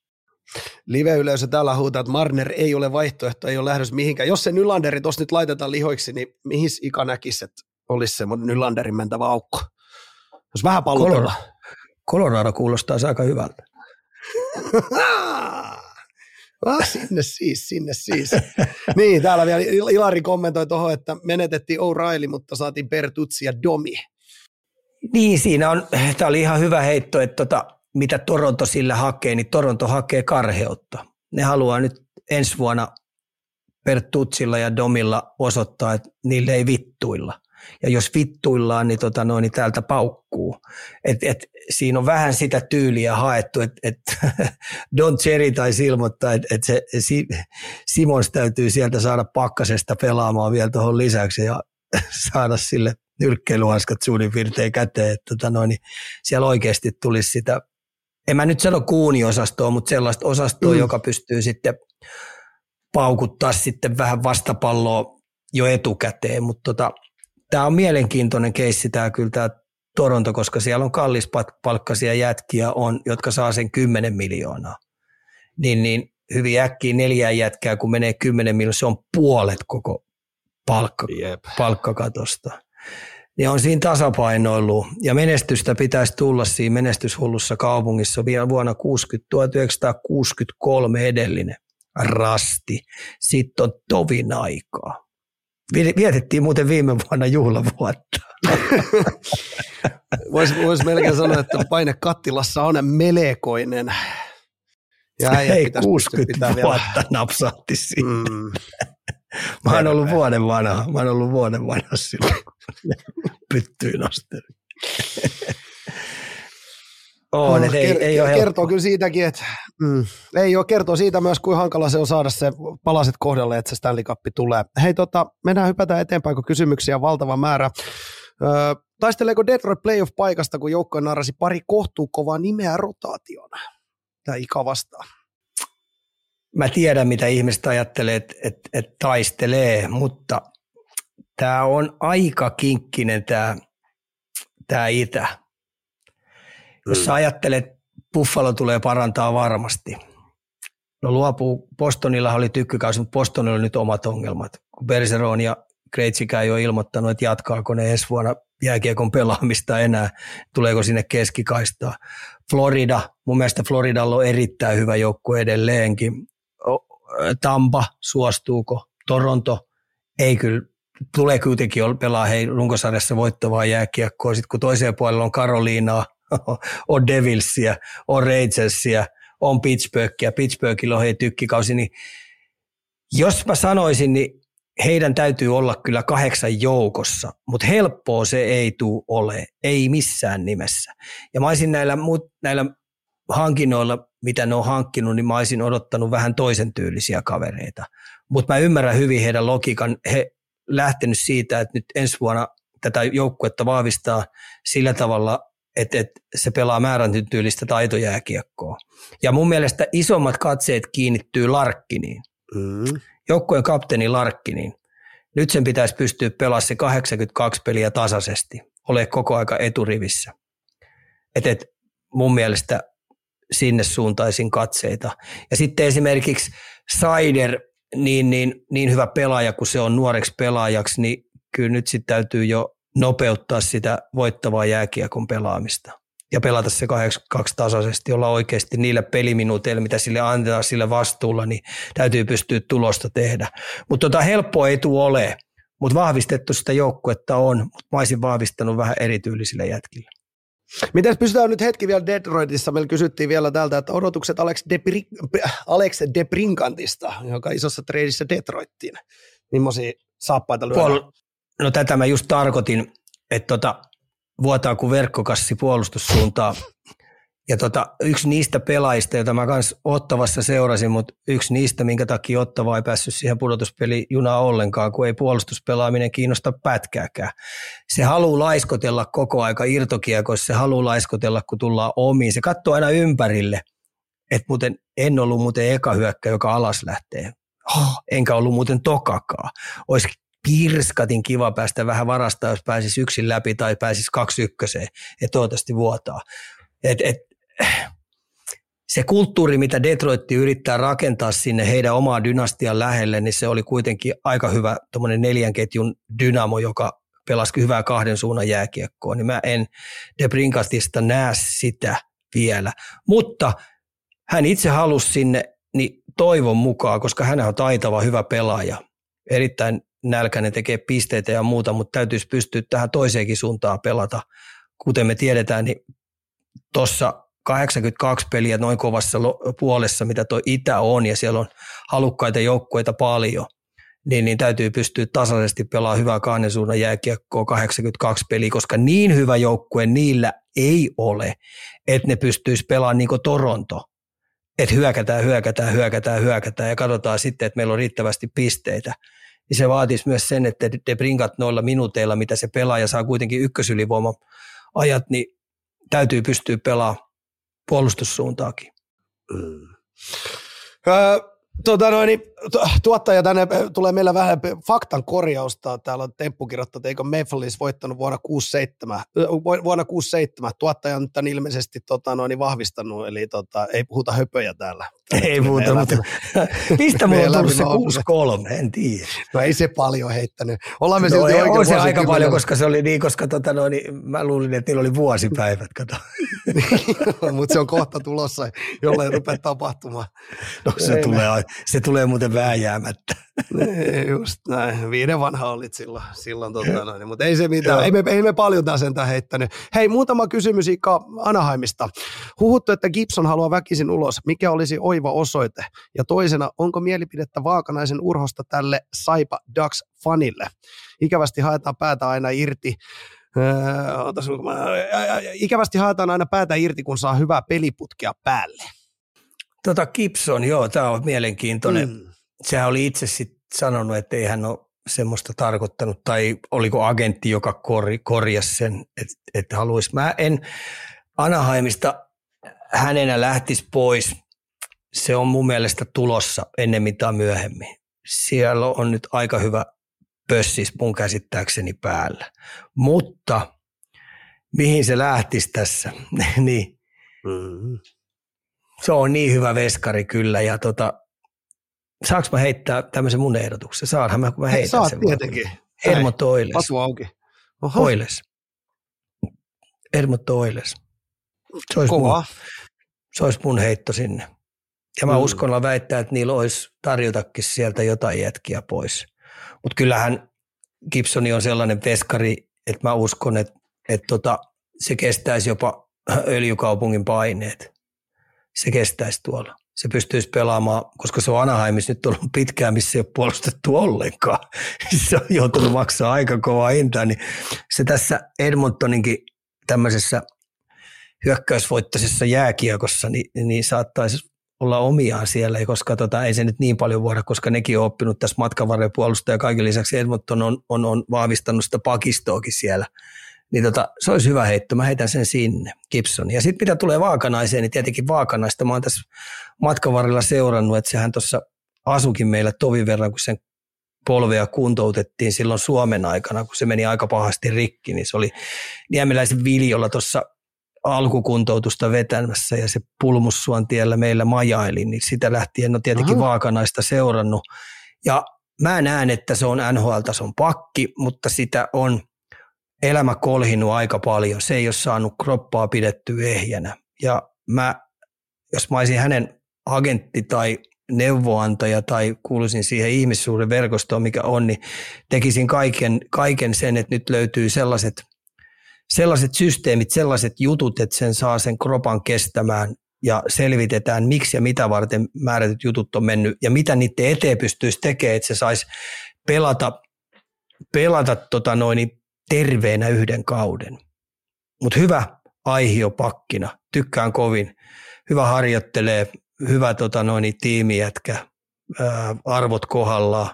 Live-yleisö täällä huutaa, että Marner ei ole vaihtoehto, ei ole lähdössä mihinkään. Jos se Nylanderi tuossa nyt laitetaan lihoiksi, niin mihin Ika näkisi, että olisi semmoinen Nylanderin mentävä aukko? Jos vähän pallotella. Colorado kuulostaa aika hyvältä. Ah, sinne siis, sinne siis. Niin, täällä vielä Ilari kommentoi tuohon, että menetettiin O'Reilly, mutta saatiin Bertuzzi ja Domi. Niin, siinä on, tämä oli ihan hyvä heitto, että tota, mitä Toronto sillä hakee, niin Toronto hakee karheutta. Ne haluaa nyt ensi vuonna Bertuzzilla ja Domilla osoittaa, että niille ei vittuilla. Ja jos vittuillaan, niin, tota noin, niin täältä paukkuu. Et, et, siinä on vähän sitä tyyliä haettu, että et, Don Cherry taisi ilmoittaa, että et se si, Simons täytyy sieltä saada pakkasesta pelaamaan vielä tuohon lisäksi ja saada sille nyrkkeilyhanskat suurin piirtein käteen. Et, tota noin, niin siellä oikeasti tulisi sitä, en mä nyt sano kuuniosastoa, mutta sellaista osastoa, mm. joka pystyy sitten paukuttaa sitten vähän vastapalloa jo etukäteen, mutta tota, tämä on mielenkiintoinen keissi tämä kyllä tämä Toronto, koska siellä on kallispalkkaisia jätkiä, on, jotka saa sen kymmenen miljoonaa. Niin, niin hyvin äkkiä neljää jätkää, kun menee kymmenen miljoonaa, se on puolet koko palkka, palkkakatosta. Niin on siinä tasapainoillut ja menestystä pitäisi tulla siinä menestyshullussa kaupungissa vielä vuonna tuhatyhdeksänsataakuusikymmentäkolme edellinen rasti. Sitten on tovin aikaa. Vietettiin muuten viime vuonna juhlavuotta. Voisi vois melkein sanoa, että paine kattilassa on melekoinen. Ja ei kuusikymmentä vuotta napsahti siitä. Mm. Mä oon ollut vuoden vanha. Mä oon ollut vuoden vanha silloin, kun pyttyyn nosteli. On, no, ei, ei ole kertoo kyllä siitäkin, että mm, ei ole kertoo siitä myös, kuin hankala se on saada se palaset kohdalle, että se Stanley Cup tulee. Hei, tota, mennään hypätään eteenpäin, kun kysymyksiä on valtava määrä. Öö, taisteleeko Detroit playoff-paikasta, kun joukkoja narrasi pari kohtuu kovaa nimeä rotaationa? Tämä Ika vastaa. Mä tiedän, mitä ihmiset ajattelee, että et, et taistelee, mutta tämä on aika kinkkinen tämä itä. Jos sä ajattelet, Buffalo tulee parantaa varmasti. No luopuu, Bostonillahan oli tykkykausi, mutta Bostonilla on nyt omat ongelmat. Kun Bergeron ja Krejcikään ei ole ilmoittanut, että jatkaako ne ensi vuonna jääkiekon pelaamista enää, tuleeko sinne keskikaistaa. Florida, mun mielestä Floridalla on erittäin hyvä joukkue edelleenkin. Tampa, suostuuko? Toronto, ei kyllä. Tulee kuitenkin pelaa hei runkosarjassa voittavaa jääkiekkoa. Sitten kun toiseen puolella on Karoliinaa, on Devilsia, on Rangersia, on Pittsburghia, Pittsburghilla on hei tykkikausi, niin jos mä sanoisin, niin heidän täytyy olla kyllä kahdeksan joukossa, mutta helppoa se ei tule ole, ei missään nimessä. Ja mä olisin näillä, näillä hankinnoilla, mitä ne on hankkinut, niin mä olisin odottanut vähän toisen tyylisiä kavereita. Mutta mä ymmärrän hyvin heidän logiikan, he lähtenyt siitä, että nyt ensi vuonna tätä joukkuetta vahvistaa sillä tavalla, että et se pelaa määrätyn tyylistä taitojääkiekkoa. Ja mun mielestä isommat katseet kiinnittyy Larkkiniin. Mm. Joukkueen kapteeni Larkkiniin. Nyt sen pitäisi pystyä pelaamaan se kahdeksankymmentäkaksi peliä tasaisesti. Ole koko aika eturivissä. Et, et mun mielestä sinne suuntaisin katseita. Ja sitten esimerkiksi Saider, niin, niin, niin hyvä pelaaja kuin se on nuoreksi pelaajaksi, niin kyllä nyt sitten täytyy jo nopeuttaa sitä voittavaa jääkiekon pelaamista ja pelata se kahdeksan kaksi tasaisesti, olla oikeasti niillä peliminuuteilla, mitä sille antaa sillä vastuulla, niin täytyy pystyä tulosta tehdä. Mutta tota helppoa ei tule ole, mutta vahvistettu sitä joukkuetta on, mutta mä olisin vahvistanut vähän erityylisillä jätkillä. Miten pysytään nyt hetki vielä Detroitissa? Meillä kysyttiin vielä täältä, että odotukset Alex, Debrin- Alex Debrinkantista, joka isossa treidissä Detroittiin. Millaisia saappaita lyödään? No tätä mä just tarkoitin, että tota, vuotaa kuin verkkokassi puolustussuuntaan. Ja tota, yksi niistä pelaajista, jota mä kans Ottavassa seurasin, mutta yksi niistä, minkä takia Ottava ei päässyt siihen pudotuspelijunaan ollenkaan, kun ei puolustuspelaaminen kiinnosta pätkääkään. Se haluaa laiskotella koko aika irtokiekossa, se haluaa laiskotella, kun tullaan omiin. Se katsoo aina ympärille, että muuten en ollut muuten eka hyökkä, joka alas lähtee. Oh, enkä ollut muuten tokakaan. Olisi pirskatin kiva päästä vähän varastaa, jos pääsisi yksin läpi tai pääsisi kaksi ykköseen, että toivottavasti vuotaa. Et, et, se kulttuuri, mitä Detroit yrittää rakentaa sinne heidän omaa dynastian lähelle, niin se oli kuitenkin aika hyvä tuommoinen neljän ketjun dynamo, joka pelasi hyvää kahden suunnan jääkiekkoa, niin mä en De Brinkatista näe sitä vielä. Mutta hän itse halusi sinne niin toivon mukaan, koska hän on taitava, hyvä pelaaja. Erittäin nälkäinen, tekee pisteitä ja muuta, mutta täytyisi pystyä tähän toiseenkin suuntaan pelata. Kuten me tiedetään, niin tuossa kahdeksankymmentäkaksi peliä noin kovassa puolessa, mitä tuo Itä on, ja siellä on halukkaita joukkueita paljon, niin, niin täytyy pystyä tasaisesti pelaamaan hyvää kahden suunnan jääkiekkoa kahdeksankymmentäkaksi peliä, koska niin hyvä joukkue niillä ei ole, että ne pystyisi pelaamaan niin kuin Toronto. Että hyökätään, hyökätään, hyökätään, hyökätään ja katsotaan sitten, että meillä on riittävästi pisteitä. Niin se vaatisi myös sen, että De Brincat noilla minuuteilla, mitä se pelaa ja saa kuitenkin ykkösylivoiman ajat, niin täytyy pystyä pelaamaan puolustussuuntaakin. Mm. Öö, tuota noin, tuottaja tänne tulee meillä vähän faktan korjausta. Täällä on Temppu kirjoittanut, eikö Maple Leafs voittanut vuonna kuusikymmentäseitsemän. Vuonna kuusikymmentäseitsemän tuottaja on tämän ilmeisesti tota, noin, vahvistanut, eli tota, ei puhuta höpöjä täällä. Ei puhuta, mutta mistä mulla on tullut se kuusi kolme, en tiedä. No ei se paljon heittänyt. Ollaan me no silti oikein on se aika kymmenen. Paljon, koska se oli niin, koska tota noin, mä luulin, että niillä oli vuosipäivät, kato. Mutta se on kohta tulossa, jolle ei rupea tapahtumaan. No se, tulee, se tulee muuten vääjäämättä. Just näin, viiden vanha olit silloin, silloin tota noin, mutta ei se mitään, ei me, ei me paljon tää sentään heittänyt. Hei, muutama kysymys Ika Anaheimista. Huhuttu, että Gibson haluaa väkisin ulos. Mikä olisi oiva osoite? Ja toisena, onko mielipidettä Vaakanaisen urhosta tälle Saipa Ducks-fanille? Ikävästi haetaan päätä aina irti. Öö, otas, ikävästi haetaan aina päätä irti, kun saa hyvää peliputkea päälle. Tota Gibson, joo, tämä on mielenkiintoinen. Mm. Sehän oli itse sitten sanonut, että ei hän ole semmoista tarkoittanut, tai oliko agentti, joka kor- korjasi sen, että et haluaisi. Mä en Anaheimista hänenä lähtisi pois. Se on mun mielestä tulossa ennemmin tai myöhemmin. Siellä on nyt aika hyvä pössis mun käsittääkseni päällä. Mutta mihin se lähtisi tässä? Niin. Mm-hmm. Se on niin hyvä veskari kyllä. Ja tota, saanko mä heittää tämmöisen mun ehdotuksen? Saanhan mä, kun mä heitän Saat sen. Saat tietenkin. Edmonton Oilers. Patu auki. Oilers. Edmonton Oilers. Se olisi mun, se olisi mun heitto sinne. Ja mä mm. uskon väittää, että niillä olisi tarjotakin sieltä jotain jätkiä pois. Mutta kyllähän Gibsoni on sellainen veskari, että mä uskon, että et tota, se kestäisi jopa Öljykaupungin paineet. Se kestäisi tuolla. Se pystyisi pelaamaan, koska se on Anaheimissa nyt ollut pitkään, missä ei ole puolustettu ollenkaan. Se on joutunut maksaa aika kovaa hintaa. Niin se tässä Edmontoninkin tämmöisessä hyökkäysvoittaisessa jääkiekossa niin, niin saattaisi olla omiaan siellä, koska tota, ei se nyt niin paljon voida, koska nekin on oppinut tässä matkan varrella puolusta ja kaiken lisäksi Edmonton on, on, on vahvistanut sitä pakistoakin siellä. Niin tota, se olisi hyvä heitto, mä heitän sen sinne, Gibson. Ja sitten mitä tulee Vaakanaiseen, niin tietenkin Vaakanaista mä oon tässä matkan varrella seurannut, että sehän tuossa asukin meillä tovin verran, kun sen polvea kuntoutettiin silloin Suomen aikana, kun se meni aika pahasti rikki, niin se oli Niemeläisen Viljolla tuossa alkukuntoutusta vetämässä ja se Pulmussuon tiellä meillä majaili, niin sitä lähtien on tietenkin Aha. Vaakanaista seurannut. Ja mä näen, että se on N H L-tason pakki, mutta sitä on elämä kolhinut aika paljon. Se ei ole saanut kroppaa pidettyä ehjänä. Ja mä, jos mä olisin hänen agentti tai neuvoantaja tai kuuluisin siihen ihmissuuden verkostoon, mikä on, niin tekisin kaiken, kaiken sen, että nyt löytyy sellaiset Sellaiset systeemit, sellaiset jutut, että sen saa sen kropan kestämään ja selvitetään, miksi ja mitä varten määrätyt jutut on mennyt ja mitä niiden eteen pystyisi tekemään, että se saisi pelata, pelata tota noin, terveenä yhden kauden. Mutta hyvä aihio pakkina, tykkään kovin, hyvä harjoittelee, hyvä tota noin, tiimijätkä, ää, arvot kohdallaan.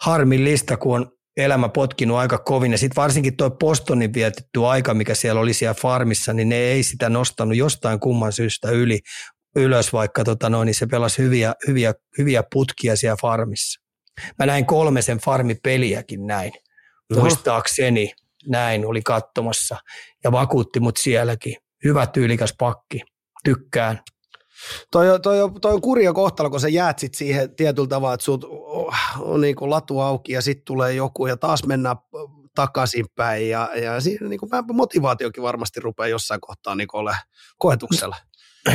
Harmillista, kun on elämä potkinut aika kovin ja sitten varsinkin tuo Bostonin vietetty aika, mikä siellä oli siellä farmissa, niin ne ei sitä nostanut jostain kumman syystä yli, ylös, vaikka tota noin, niin se pelasi hyviä, hyviä, hyviä putkia siellä farmissa. Mä näin kolme sen farmipeliäkin näin, no. muistaakseni näin oli katsomassa ja vakuutti mut sielläkin. Hyvä tyylikäs pakki, tykkään. Toi on, toi, on, toi on kurja kohtalo, kun sä jäät sit siihen tietyllä tavalla, että sut on niin kuin latu auki ja sitten tulee joku ja taas mennään takaisinpäin ja, ja siinä niin kuin motivaatiokin varmasti rupeaa jossain kohtaa niin kuin olemaan koetuksella.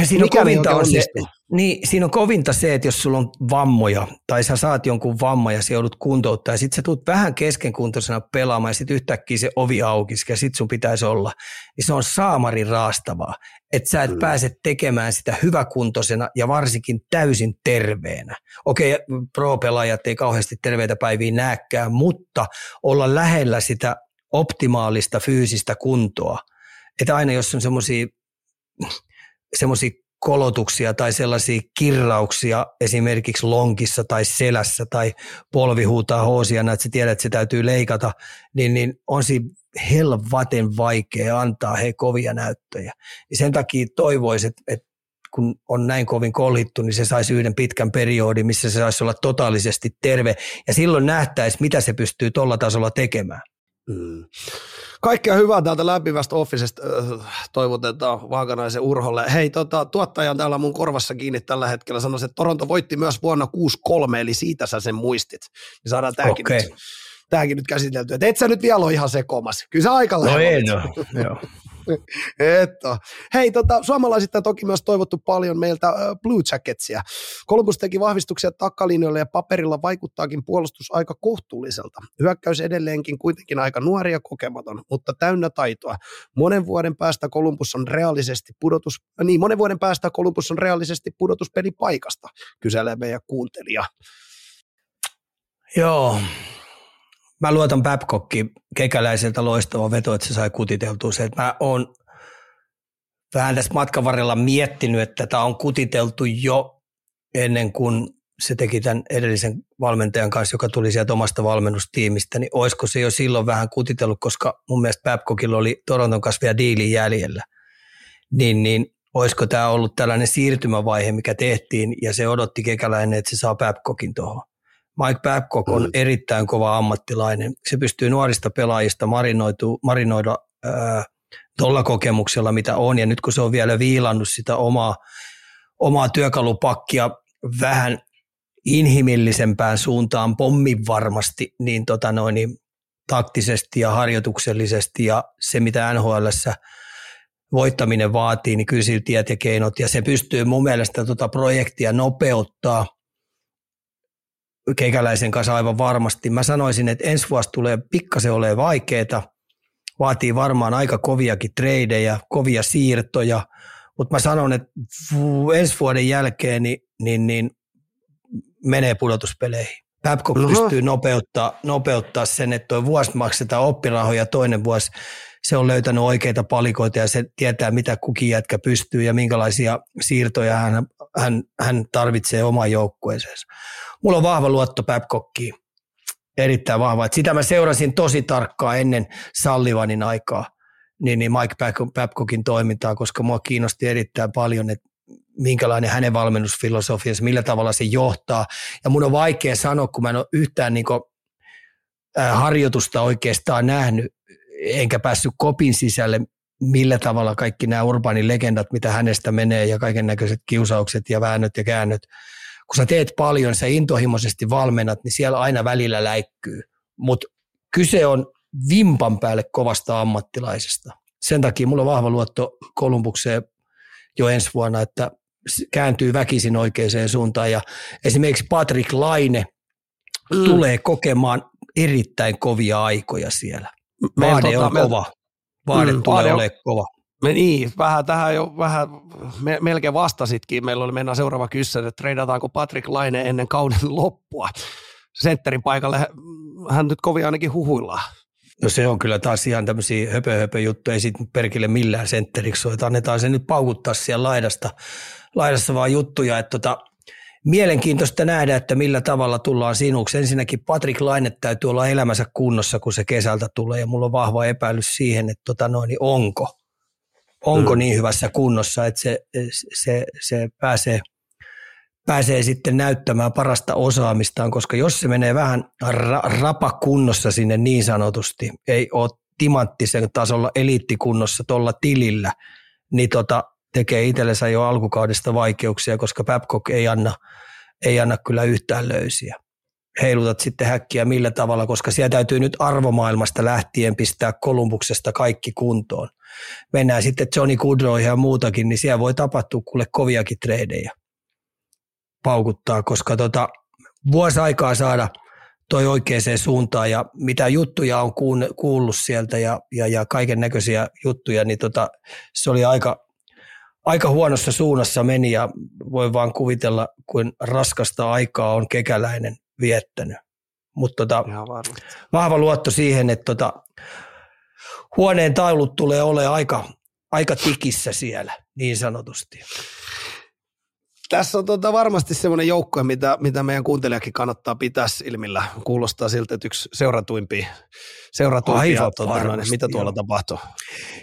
Siinä on, kovinta on, se, niin, siinä on kovinta se, että jos sulla on vammoja tai sä saat jonkun vamma ja sä joudut kuntouttaa ja sit sä tulet vähän keskenkuntoisena pelaamaan ja sit yhtäkkiä se ovi aukisi ja sit sun pitäisi olla, niin se on saamarin raastavaa, että sä et mm. pääse tekemään sitä hyväkuntoisena ja varsinkin täysin terveenä. Okei, pro-pelaajat ei kauheasti terveitä päiviä näkään, mutta olla lähellä sitä optimaalista fyysistä kuntoa, että aina jos on semmoisia... semmoisia kolotuksia tai sellaisia kirrauksia esimerkiksi lonkissa tai selässä tai polvi huutaa hoosiana, että sä tiedät, että se täytyy leikata, niin, niin on siinä helvaten vaikea antaa hei kovia näyttöjä. Ja sen takia toivoisin, että, että kun on näin kovin kolhittu, niin se saisi yhden pitkän periodin, missä se saisi olla totaalisesti terve ja silloin nähtäisiin, mitä se pystyy tuolla tasolla tekemään. Mm. Kaikkea hyvää täältä lämpimästä officesta toivotetaan Vaakanaisen Urholle. Hei, tota, tuottaja on täällä mun korvassa kiinni tällä hetkellä. Sanoisin, että Toronto voitti myös vuonna kuusikymmentäkolme, eli siitä sä sen muistit. Me saadaan tämäkin, okay. nyt, tämäkin nyt käsiteltyä. Et sä nyt vielä ole ihan sekomassa. Kyllä sä aika lähellä. No ei, no. Joo. Että. Hei, tota, suomalaisista toki myös toivottu paljon meiltä Blue Jacketsia. Columbus teki vahvistuksia takalinjoille ja paperilla vaikuttaakin puolustus aika kohtuulliselta. Hyökkäys edelleenkin kuitenkin aika nuori ja kokematon, mutta täynnä taitoa. Monen vuoden päästä Columbus on reaalisesti pudotus, niin monen vuoden päästä Columbus on reaalisesti pudotuspeli paikasta, kyselee meidän kuuntelija. Joo. Mä luotan Babcockiin, Kekäläiseltä loistava veto, että se sai kutiteltua se. Mä oon vähän tässä matkan varrella miettinyt, että tätä on kutiteltu jo ennen kuin se teki tämän edellisen valmentajan kanssa, joka tuli sieltä omasta valmennustiimistä, niin olisiko se jo silloin vähän kutitellut, koska mun mielestä Babcockilla oli Toronton kanssa vielä diilin jäljellä, niin, niin olisiko tämä ollut tällainen siirtymävaihe, mikä tehtiin ja se odotti Kekäläinen, että se saa Babcockin tuohon. Mike Babcock on mm. erittäin kova ammattilainen. Se pystyy nuorista pelaajista marinoida tuolla kokemuksella, mitä on. Ja nyt kun se on vielä viilannut sitä omaa, omaa työkalupakkia vähän inhimillisempään suuntaan pommin varmasti, niin, tota noin, niin taktisesti ja harjoituksellisesti ja se, mitä N H L:ssä voittaminen vaatii, niin kyllä sillä tiet ja keinot. Ja se pystyy mun mielestä tota projektia nopeuttaa. Keikäläisen kanssa aivan varmasti. Mä sanoisin, että ensi vuosi tulee pikkasen olemaan vaikeeta. Vaatii varmaan aika koviakin treidejä, kovia siirtoja. Mutta mä sanon, että ensi vuoden jälkeen niin, niin, niin menee pudotuspeleihin. Babcock Oho. pystyy nopeuttaa, nopeuttaa sen, että toi vuosi maksetaan oppirahoja, toinen vuosi se on löytänyt oikeita palikoita ja se tietää, mitä kukin jätkä pystyy ja minkälaisia siirtoja hän, hän, hän tarvitsee omaan joukkueeseen. Mulla on vahva luotto Babcockiin, erittäin vahva. Et sitä mä seurasin tosi tarkkaan ennen Sullivanin aikaa, niin, niin Mike Babcockin toimintaa, koska mua kiinnosti erittäin paljon, että minkälainen hänen valmennusfilosofiansa, millä tavalla se johtaa. Ja mun on vaikea sanoa, kun mä en ole yhtään niin kuin, äh, harjoitusta oikeastaan nähnyt, enkä päässyt kopin sisälle, millä tavalla kaikki nämä urbaanilegendat, mitä hänestä menee ja kaiken näköiset kiusaukset ja väännöt ja käännöt. Kun sä teet paljon, sä intohimoisesti valmennat, niin siellä aina välillä läikkyy. Mutta kyse on vimpan päälle kovasta ammattilaisesta. Sen takia mulla on vahva luotto Columbukseen jo ensi vuonna, että kääntyy väkisin oikeaan suuntaan. Ja esimerkiksi Patrick Laine mm. tulee kokemaan erittäin kovia aikoja siellä. Vaade tota, on me... kova. Vaade mm, tulee olemaan kova. Me niin, vähän tähän jo vähän me, melkein vastasitkin. Meillä oli mennään seuraava kysymys, että treidataanko Patrick Laine ennen kauden loppua. Sentterin paikalle hän nyt kovin ainakin huhuillaan. No se on kyllä taas ihan tämmöisiä höpö-höpö-juttuja, ei siitä perkille millään sentteriksi ole, että annetaan se nyt paukuttaa siellä laidasta, laidassa vaan juttuja, että tota, mielenkiintoista nähdä, että millä tavalla tullaan sinuksi. Ensinnäkin Patrick Laine täytyy olla elämänsä kunnossa, kun se kesältä tulee, ja mulla on vahva epäilys siihen, että tota noin, niin onko, onko niin hyvässä kunnossa, että se, se, se pääsee... pääsee sitten näyttämään parasta osaamistaan, koska jos se menee vähän ra- rapakunnossa sinne niin sanotusti, ei ole timanttisen tasolla eliittikunnossa tuolla tilillä, niin tota, tekee itsellensä jo alkukaudesta vaikeuksia, koska Babcock ei anna, ei anna kyllä yhtään löysiä. heilutat sitten häkkiä millä tavalla, koska siellä täytyy nyt arvomaailmasta lähtien pistää Kolumbuksesta kaikki kuntoon. Mennään sitten Johnny Goodroihin ja muutakin, niin siellä voi tapahtua kuule koviakin treidejä paukuttaa, koska tota, vuosi aikaa saada toi oikeaan suuntaan ja mitä juttuja on kuullut sieltä ja, ja, ja kaiken näköisiä juttuja, niin tota, se oli aika, aika huonossa suunnassa meni ja voi vaan kuvitella, kuin raskasta aikaa on kekäläinen viettänyt. Mutta tota, vahva luotto siihen, että tota, huoneen taulut tulee olemaan aika, aika tikissä siellä, niin sanotusti. Tässä on tuota varmasti semmoinen joukko, mitä, mitä meidän kuuntelijakin kannattaa pitää silmillä. Kuulostaa siltä, että yksi seuratuimpia, seuratuimpia tuota, no, niin mitä tuolla tapahtuu.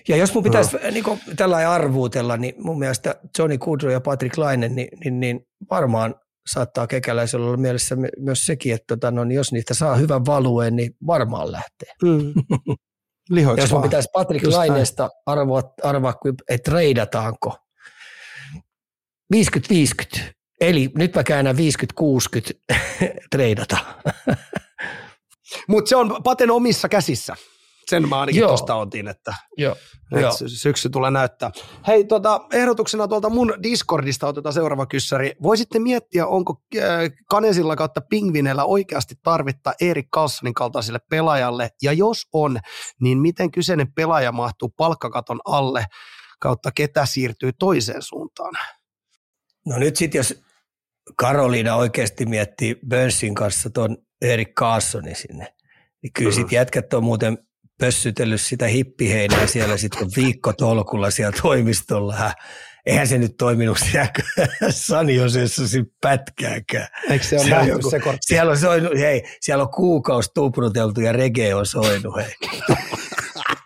Ja jos mun pitäisi no. niin tällainen arvuutella, niin mun mielestä Johnny Goodrow ja Patrick Laine, niin, niin, niin varmaan saattaa kekäläisellä olla mielessä myös sekin, että tota, no, niin jos niistä saa hyvän valueen, niin varmaan lähtee. Mm. Lihoiksi jos mun pitäisi Patrick Laineesta arvoa, arvoa että treidataanko. viisikymmentä viisikymmentä. Eli nyt mä käännän viisikymmentä kuusikymmentä treidata. Mutta se on Paten omissa käsissä. Sen mä ainakin tuosta otin, että, Joo. että Joo. syksy tulee näyttää. Hei, tuota, ehdotuksena tuolta mun Discordista otetaan seuraava kyssäri. Voisitte miettiä, onko Kanesilla kautta Pingvineillä oikeasti tarvetta Erik Karlssonin kaltaiselle pelaajalle? Ja jos on, niin miten kyseinen pelaaja mahtuu palkkakaton alle kautta ketä siirtyy toiseen suuntaan? No nyt sitten jos Karoliina oikeasti miettii Bönssin kanssa tuon Erik Karlssonin sinne, niin kyllä sitten jätkät on muuten pössytellyt sitä hippiheinää siellä sitten viikkotolkulla siellä toimistolla. Eihän se nyt toiminut siellä Saniosessa sitten pätkääkään. Eikö se ole siellä joku, se kortti? Siellä on, soinut, hei, siellä on kuukausi tupruteltu ja reggae on soinut, hei.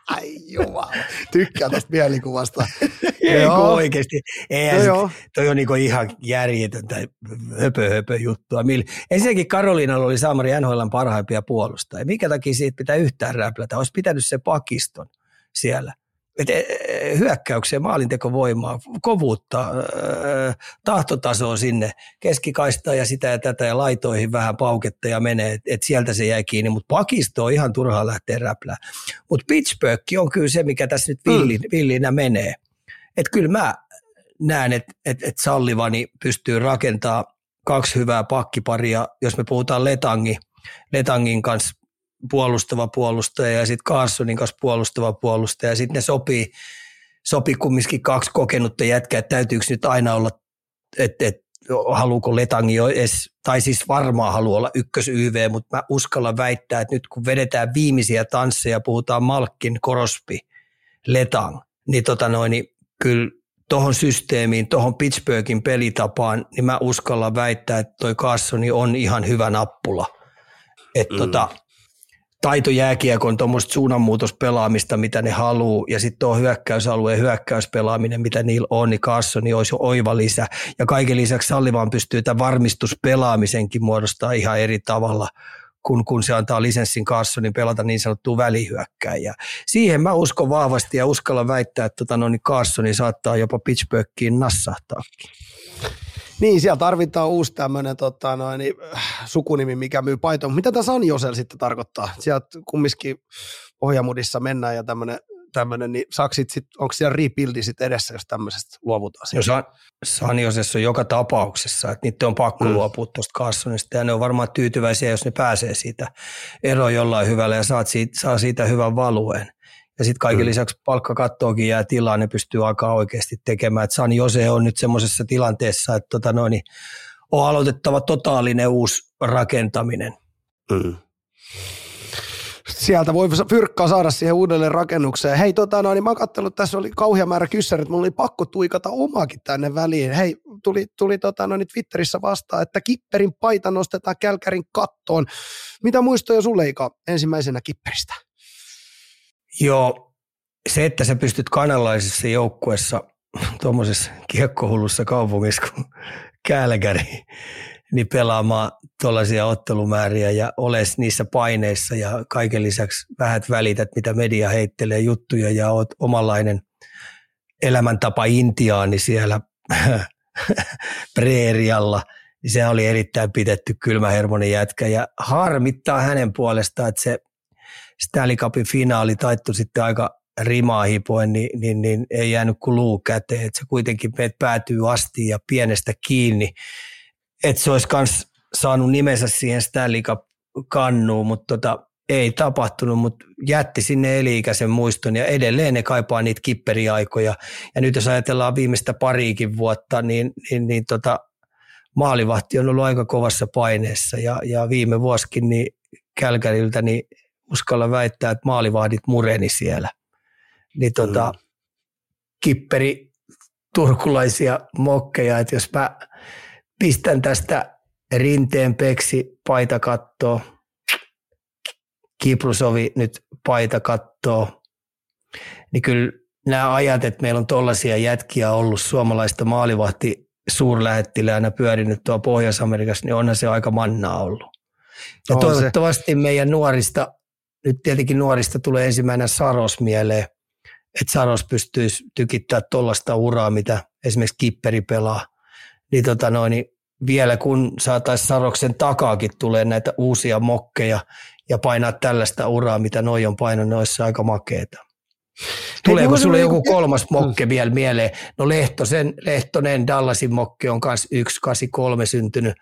Ai jumala, tykkää tästä mielikuvasta. Ei joo. Oikeasti. Eihän, no joo. Toi on niinku ihan järjetöntä höpö, höpö juttua. Ensinnäkin Karoliinalla oli Samari N H L:n parhaimpia puolustajia. Minkä takia siitä pitää yhtään räplätä? Olisi pitänyt se pakiston siellä. Et hyökkäykseen, maalintekovoimaa, kovuutta, tahtotasoa sinne, keskikaistaa ja sitä ja tätä ja laitoihin vähän pauketta ja menee, että et sieltä se jäi kiinni, mutta pakisto on ihan turhaa lähteä räplää. Mutta Pittsburgh on kyllä se, mikä tässä nyt villin, villinä menee. Että kyllä mä näen, että et, et Sallivani pystyy rakentamaan kaksi hyvää pakkiparia, jos me puhutaan Letangi, Letangin kanssa, puolustava puolustaja ja sitten Karlssonin kanssa puolustava puolustaja ja sitten ne sopii, sopii kumminkin kaksi kokenutta jätkää, että täytyykö nyt aina olla, että et, haluuko Letangi edes, tai siis varmaan haluaa olla ykkös Y V, mutta mä uskallan väittää, että nyt kun vedetään viimeisiä tansseja, puhutaan Malkin, Korospi, Letang, niin, tota noin, niin kyllä tuohon systeemiin, tuohon Pittsburghin pelitapaan, niin mä uskallan väittää, että toi Karlssoni on ihan hyvä nappula, että mm. tota Taitojääkiekon tuommoista suunnanmuutospelaamista, mitä ne haluaa, ja sitten tuo hyökkäysalueen hyökkäyspelaaminen, mitä niillä on, niin Karlssoni olisi oiva lisä. Ja kaiken lisäksi Sallivaan pystyy tämän varmistuspelaamisenkin muodostaa ihan eri tavalla, kun, kun se antaa lisenssin Karlssonin pelata niin sanottua välihyökkäjää. Siihen mä uskon vahvasti ja uskalla väittää, että tota, no, niin Karlssoni saattaa jopa Pittsburghiin nassahtaakin. Niin, siellä tarvitaan uusi tämmöinen tota, noin, sukunimi, mikä myy paitoa. Mitä tämä San Josel sitten tarkoittaa? Sieltä kumminkin Pohjamudissa mennään ja tämmöinen, niin saksit sitten, onko siellä rebuildi sitten edessä, jos tämmöisestä luovutaan? No, San, San Josessa on joka tapauksessa, että niiden on pakko mm. luopua tuosta Karlssonista ja ne on varmaan tyytyväisiä, jos ne pääsee siitä eroon jollain hyvällä ja saat siitä, saa siitä hyvän valueen. Ja sitten kaiken lisäksi palkkakattoonkin jää tilaa, ne pystyy aikaa oikeasti tekemään. Et San Jose on nyt semmoisessa tilanteessa, että tota noin, niin on aloitettava totaalinen uusi rakentaminen. Mm. Sieltä voi fyrkkaa saada siihen uudelleen rakennukseen. Hei, tota noin, mä oon katsellut, tässä oli kauhea määrä kyssärit, mulla oli pakko tuikata omaakin tänne väliin. Hei, tuli, tuli tota noin, Twitterissä vastaan, että Kipperin paita nostetaan Kälkärin kattoon. Mitä muistoja sulle, Ika, ensimmäisenä Kipperistä? Joo, se, että sä pystyt kanalaisessa joukkuessa, tuommoisessa kiekkohullussa kaupungissa kuin Calgary, niin pelaamaan tuollaisia ottelumääriä ja oles niissä paineissa ja kaiken lisäksi vähät välität, mitä media heittelee juttuja ja oot omanlainen elämäntapa intiaani siellä preerialla, niin se oli erittäin pidetty kylmähermonen jätkä ja harmittaa hänen puolestaan, että se Stanley Cupin finaali taittui sitten aika rimaa hipoen, niin, niin, niin ei jäänyt kuin luu käteen, että se kuitenkin päätyy asti ja pienestä kiinni, että se olisi myös saanut nimensä siihen Stanley Cup-kannuun, mutta tota, ei tapahtunut, mutta jätti sinne eli-ikäisen muiston ja edelleen ne kaipaa niitä kipperiaikoja. Ja nyt jos ajatellaan viimeistä pariikin vuotta, niin, niin, niin tota, maalivahti on ollut aika kovassa paineessa ja, ja viime vuosikin niin Kälkäriltä niin uskalla väittää, että maalivahdit mureni siellä. Niin tota, mm. kipperi turkulaisia mokkeja, että jos mä pistän tästä Rinteen Peksi paitakattoon, Kiprusovi nyt paitakattoon, niin kyllä nämä ajat, että meillä on tollaisia jätkiä ollut suomalaista maalivahti suurlähettiläänä pyörinyt tuo Pohjois-Amerikassa, niin onhan se aika mannaa ollut. Ja on toivottavasti se. Meidän nuorista, nyt tietenkin nuorista tulee ensimmäinen Saros mieleen, että Saros pystyisi tykittämään tuollaista uraa, mitä esimerkiksi kipperi pelaa. Niin, tota noin, niin vielä kun saataisiin Saroksen takaakin tulee näitä uusia mokkeja ja painaa tällaista uraa, mitä noi on painanut, niin olisi aika makeeta. Tuleeko sinulle joku kolmas mokke vielä mieleen? No Lehtosen, Lehtonen, Dallasin mokke on myös yksi kahdeksan kolme syntynyt,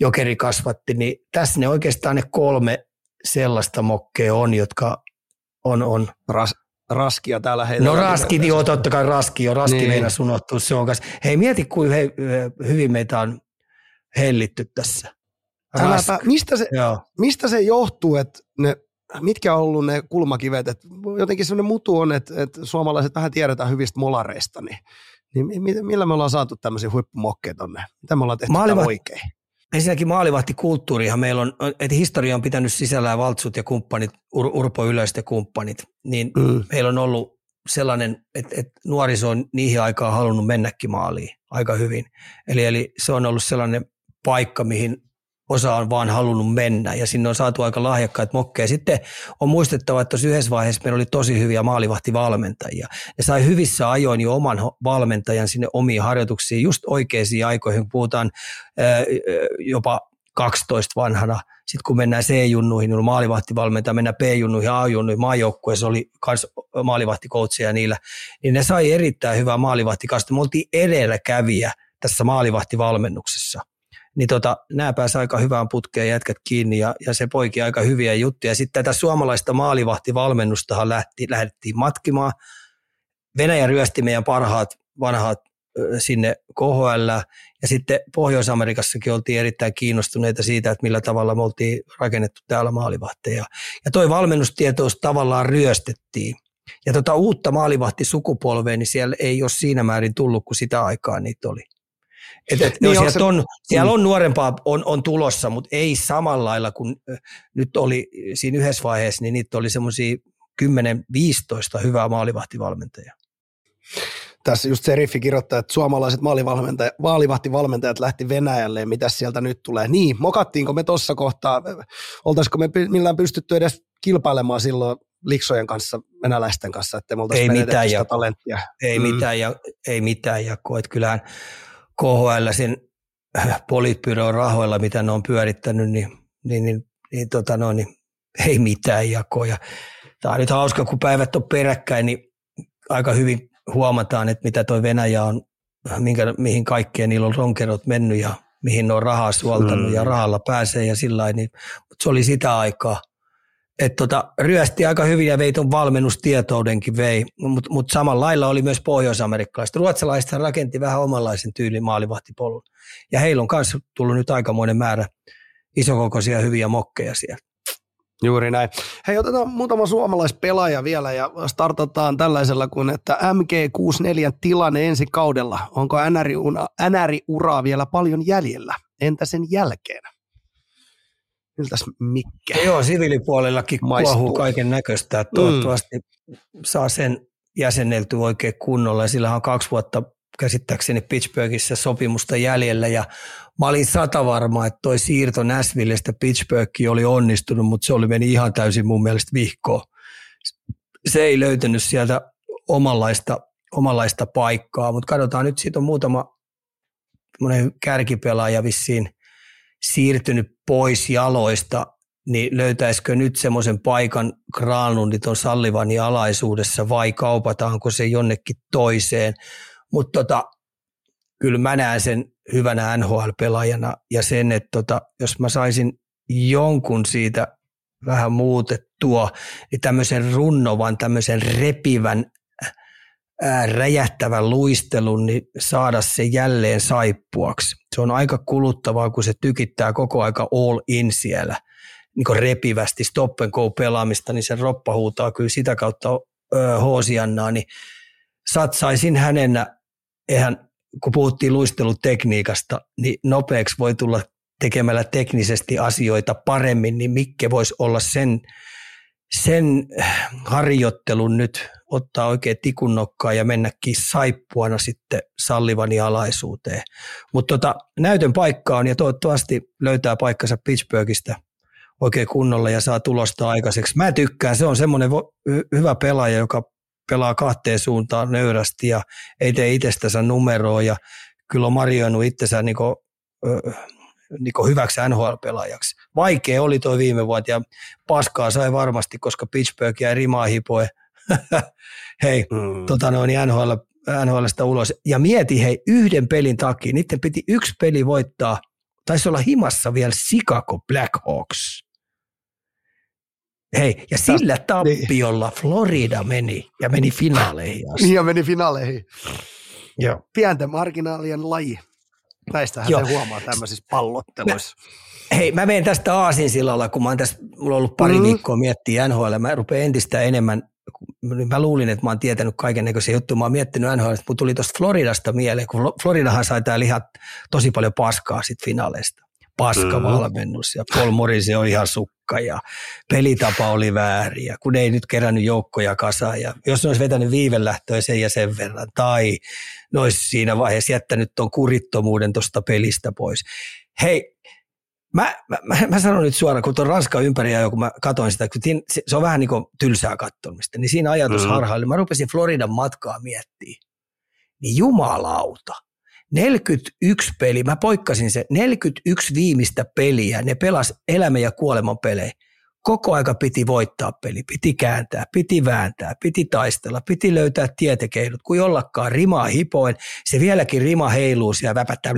Jokeri kasvatti, niin tässä ne oikeastaan ne kolme sellaista mokkea on, jotka on... on. Ras, raskia täällä heillä. No Raski, niin totta kai Raski on. Raski niin. Meidän sunottu, se on kanssa. Hei, mieti, kuin he, hyvin meitä on hellitty tässä. Äläpä, mistä, se, mistä se johtuu, että ne, mitkä on ollut ne kulmakivet? Et jotenkin sellainen mutu on, että et suomalaiset vähän tiedetään hyvistä molareista, niin, niin millä me ollaan saatu tämmöisiä huippumokkeja tonne? Mitä me ollaan tehty Maaliva- oikein? Ensinnäkin maalivahtikulttuurihan meillä on, että historia on pitänyt sisällään valtsut ja kumppanit, Ur- Urpo Ylös ja kumppanit, niin mm. meillä on ollut sellainen, että, että nuoriso on niihin aikaan halunnut mennäkin maaliin aika hyvin. Eli, eli se on ollut sellainen paikka, mihin osa on vaan halunnut mennä ja sinne on saatu aika lahjakkaat mokkeja. Sitten on muistettava, että tuossa yhdessä vaiheessa meillä oli tosi hyviä maalivahtivalmentajia. Ne sai hyvissä ajoin jo oman valmentajan sinne omiin harjoituksiin just oikeisiin aikoihin, kun puhutaan ää, jopa kaksitoista vanhana. Sitten kun mennään C-junnuihin, niin on maalivahtivalmentaja, mennään B-junnuihin, A-junnuihin, maajoukkueessa oli myös maalivahtikoutseja niillä. Niin ne sai erittäin hyvää maalivahtikasta. Me oltiin edelläkävijä tässä maalivahtivalmennuksessa. Niin tota, nämä pääsivät aika hyvään putkeen jätkät kiinni ja, ja se poiki aika hyviä juttuja. Sitten tätä suomalaista maalivahtivalmennustahan lähti, lähdettiin matkimaan. Venäjä ryösti meidän parhaat vanhat sinne K H L ja sitten Pohjois-Amerikassakin oltiin erittäin kiinnostuneita siitä, että millä tavalla me oltiin rakennettu täällä maalivahteja. Ja toi valmennustietous tavallaan ryöstettiin. Ja tota uutta maalivahtisukupolvea, niin siellä ei ole siinä määrin tullut, kun sitä aikaa niitä oli. Et, et, niin on se, on, siellä on nuorempaa on, on tulossa, mutta ei samalla lailla kuin nyt oli siinä yhdessä vaiheessa, niin niitä oli semmoisia kymmenen viisitoista hyvää maalivahtivalmentajaa. Tässä just Seriffi kirjoittaa, että suomalaiset maalivahtivalmentajat lähti Venäjälle ja mitäs sieltä nyt tulee. Niin, mokattiinko me tuossa kohtaa, oltaisiko me millään pystytty edes kilpailemaan silloin liksojen kanssa, venäläisten kanssa, että me oltaisiin menetetty sitä talenttia. Ei, mm. mitään ja, ei mitään jakoa, että kyllähän... K H L sen politbyron rahoilla, mitä ne on pyörittänyt, niin, niin, niin, niin, tota no, niin ei mitään jakoja. Tämä on nyt hauska, kun päivät on peräkkäin, niin aika hyvin huomataan, että mitä toi Venäjä on, minkä, mihin kaikkeen niillä on ronkerot mennyt ja mihin ne on rahaa suoltanut mm. ja rahalla pääsee ja sillä niin, mutta se oli sitä aikaa. Että tota, ryösti aika hyvin ja vei tuon valmennustietoudenkin vei, mutta mut samalla lailla oli myös pohjois-amerikkalaiset. Ruotsalaiset rakenti vähän omanlaisen tyylin maalivahtipolun ja heillä on myös tullut nyt aikamoinen määrä isokokoisia hyviä mokkeja siellä. Juuri näin. Hei, otetaan muutama suomalaispelaaja vielä ja startataan tällaisella kuin, että M G kuusikymmentäneljä tilanne ensi kaudella. Onko N R I-uraa vielä paljon jäljellä? Entä sen jälkeen? Miltäs Mikke? Ja joo, siviilipuolellakin maistuu. Kuohuu kaiken näköistä. Toivottavasti mm. saa sen jäsennelty oikein kunnolla. Ja sillä on kaksi vuotta käsittääkseni Pittsburghissa sopimusta jäljellä. Ja mä olin satavarma, että toi siirto Nashvillestä Pittsburghiin oli onnistunut, mutta se oli meni ihan täysin mun mielestä vihkoon. Se ei löytänyt sieltä omanlaista, omanlaista paikkaa, mutta katsotaan nyt, siitä on muutama kärkipelaaja vissiin siirtynyt pois jaloista, niin löytäisikö nyt semmoisen paikan Granlundit on Sallivanin alaisuudessa vai kaupataanko se jonnekin toiseen. Mutta tota, kyllä mä näen sen hyvänä N H L-pelaajana ja sen, että tota, jos mä saisin jonkun siitä vähän muutettua, niin tämmöisen runnovan, tämmöisen repivän, ää, räjähtävän luistelun, niin saada se jälleen Saippuaksi. Se on aika kuluttavaa, kun se tykittää koko aika all in siellä, niin kuin repivästi stop and go pelaamista, niin sen roppa huutaa kyllä sitä kautta öö, hoosiannaa, niin satsaisin hänenä, eihän, kun puhuttiin luistelutekniikasta, niin nopeaksi voi tulla tekemällä teknisesti asioita paremmin, niin Mikke voisi olla sen, sen harjoittelun nyt, ottaa oikein tikun nokkaa ja mennäkin Saippuana sitten Sullivani alaisuuteen. Mutta tota, näytön paikka on ja toivottavasti löytää paikkansa Pittsburghista oikein kunnolla ja saa tulosta aikaiseksi. Mä tykkään, se on semmoinen vo- hyvä pelaaja, joka pelaa kahteen suuntaan nöyrästi ja ei tee itsestänsä numeroa ja kyllä on marjoinut itsensä niin kuin, öö, Niin hyväksi N H L-pelaajaksi. Vaikea oli toi viime vuotta ja paskaa sai varmasti, koska Pittsburgh jäi rimaa hipoe. hei, mm. tota noin N H L, NHLstä ulos. Ja mieti hei, yhden pelin takia, niiden piti yksi peli voittaa, taisi olla himassa vielä Chicago Blackhawks. Hei, ja sillä tappiolla Florida meni ja meni finaaleihin asti. Ja meni finaaleihin. Joo. Pientä marginaalien laji. Näistähän se huomaa tämmöisissä pallotteluissa. Mä, hei, mä menen tästä aasinsillalla, kun mä oon tässä, mulla on ollut pari mm. viikkoa miettiä N H L. Mä rupean entistä enemmän, mä luulin, että mä oon tietänyt kaikennäköisiä juttuja. Mä oon miettinyt N H L, mutta tuli tuosta Floridasta mieleen, kun Floridahan sai tää lihat tosi paljon paskaa sit finaaleista. Paskavalmennus ja Paul Morris on ihan sukka ja pelitapa oli väärin ja kun ei nyt kerännyt joukkoja kasaan ja jos ne olisi vetänyt viivelähtöä sen ja sen verran tai ne olisi siinä vaiheessa jättänyt tuon kurittomuuden tuosta pelistä pois. Hei, mä, mä, mä, mä sanon nyt suoraan, kun tuon Ranskan ympäri ja kun mä katsoin sitä, kun tiin, se, se on vähän niin kuin tylsää katsomista, niin siinä ajatus mm-hmm. harhaili. Mä rupesin Floridan matkaa miettimään, niin jumalauta. neljäkymmentäyksi peli, mä poikkasin se, neljäkymmentäyksi viimeistä peliä, ne pelas elämän ja kuoleman pelejä. Koko aika piti voittaa peli, piti kääntää, piti vääntää, piti taistella, piti löytää tietekeinot, kun jollakaan rimaa hipoen, se vieläkin rima heiluu siellä väpättää,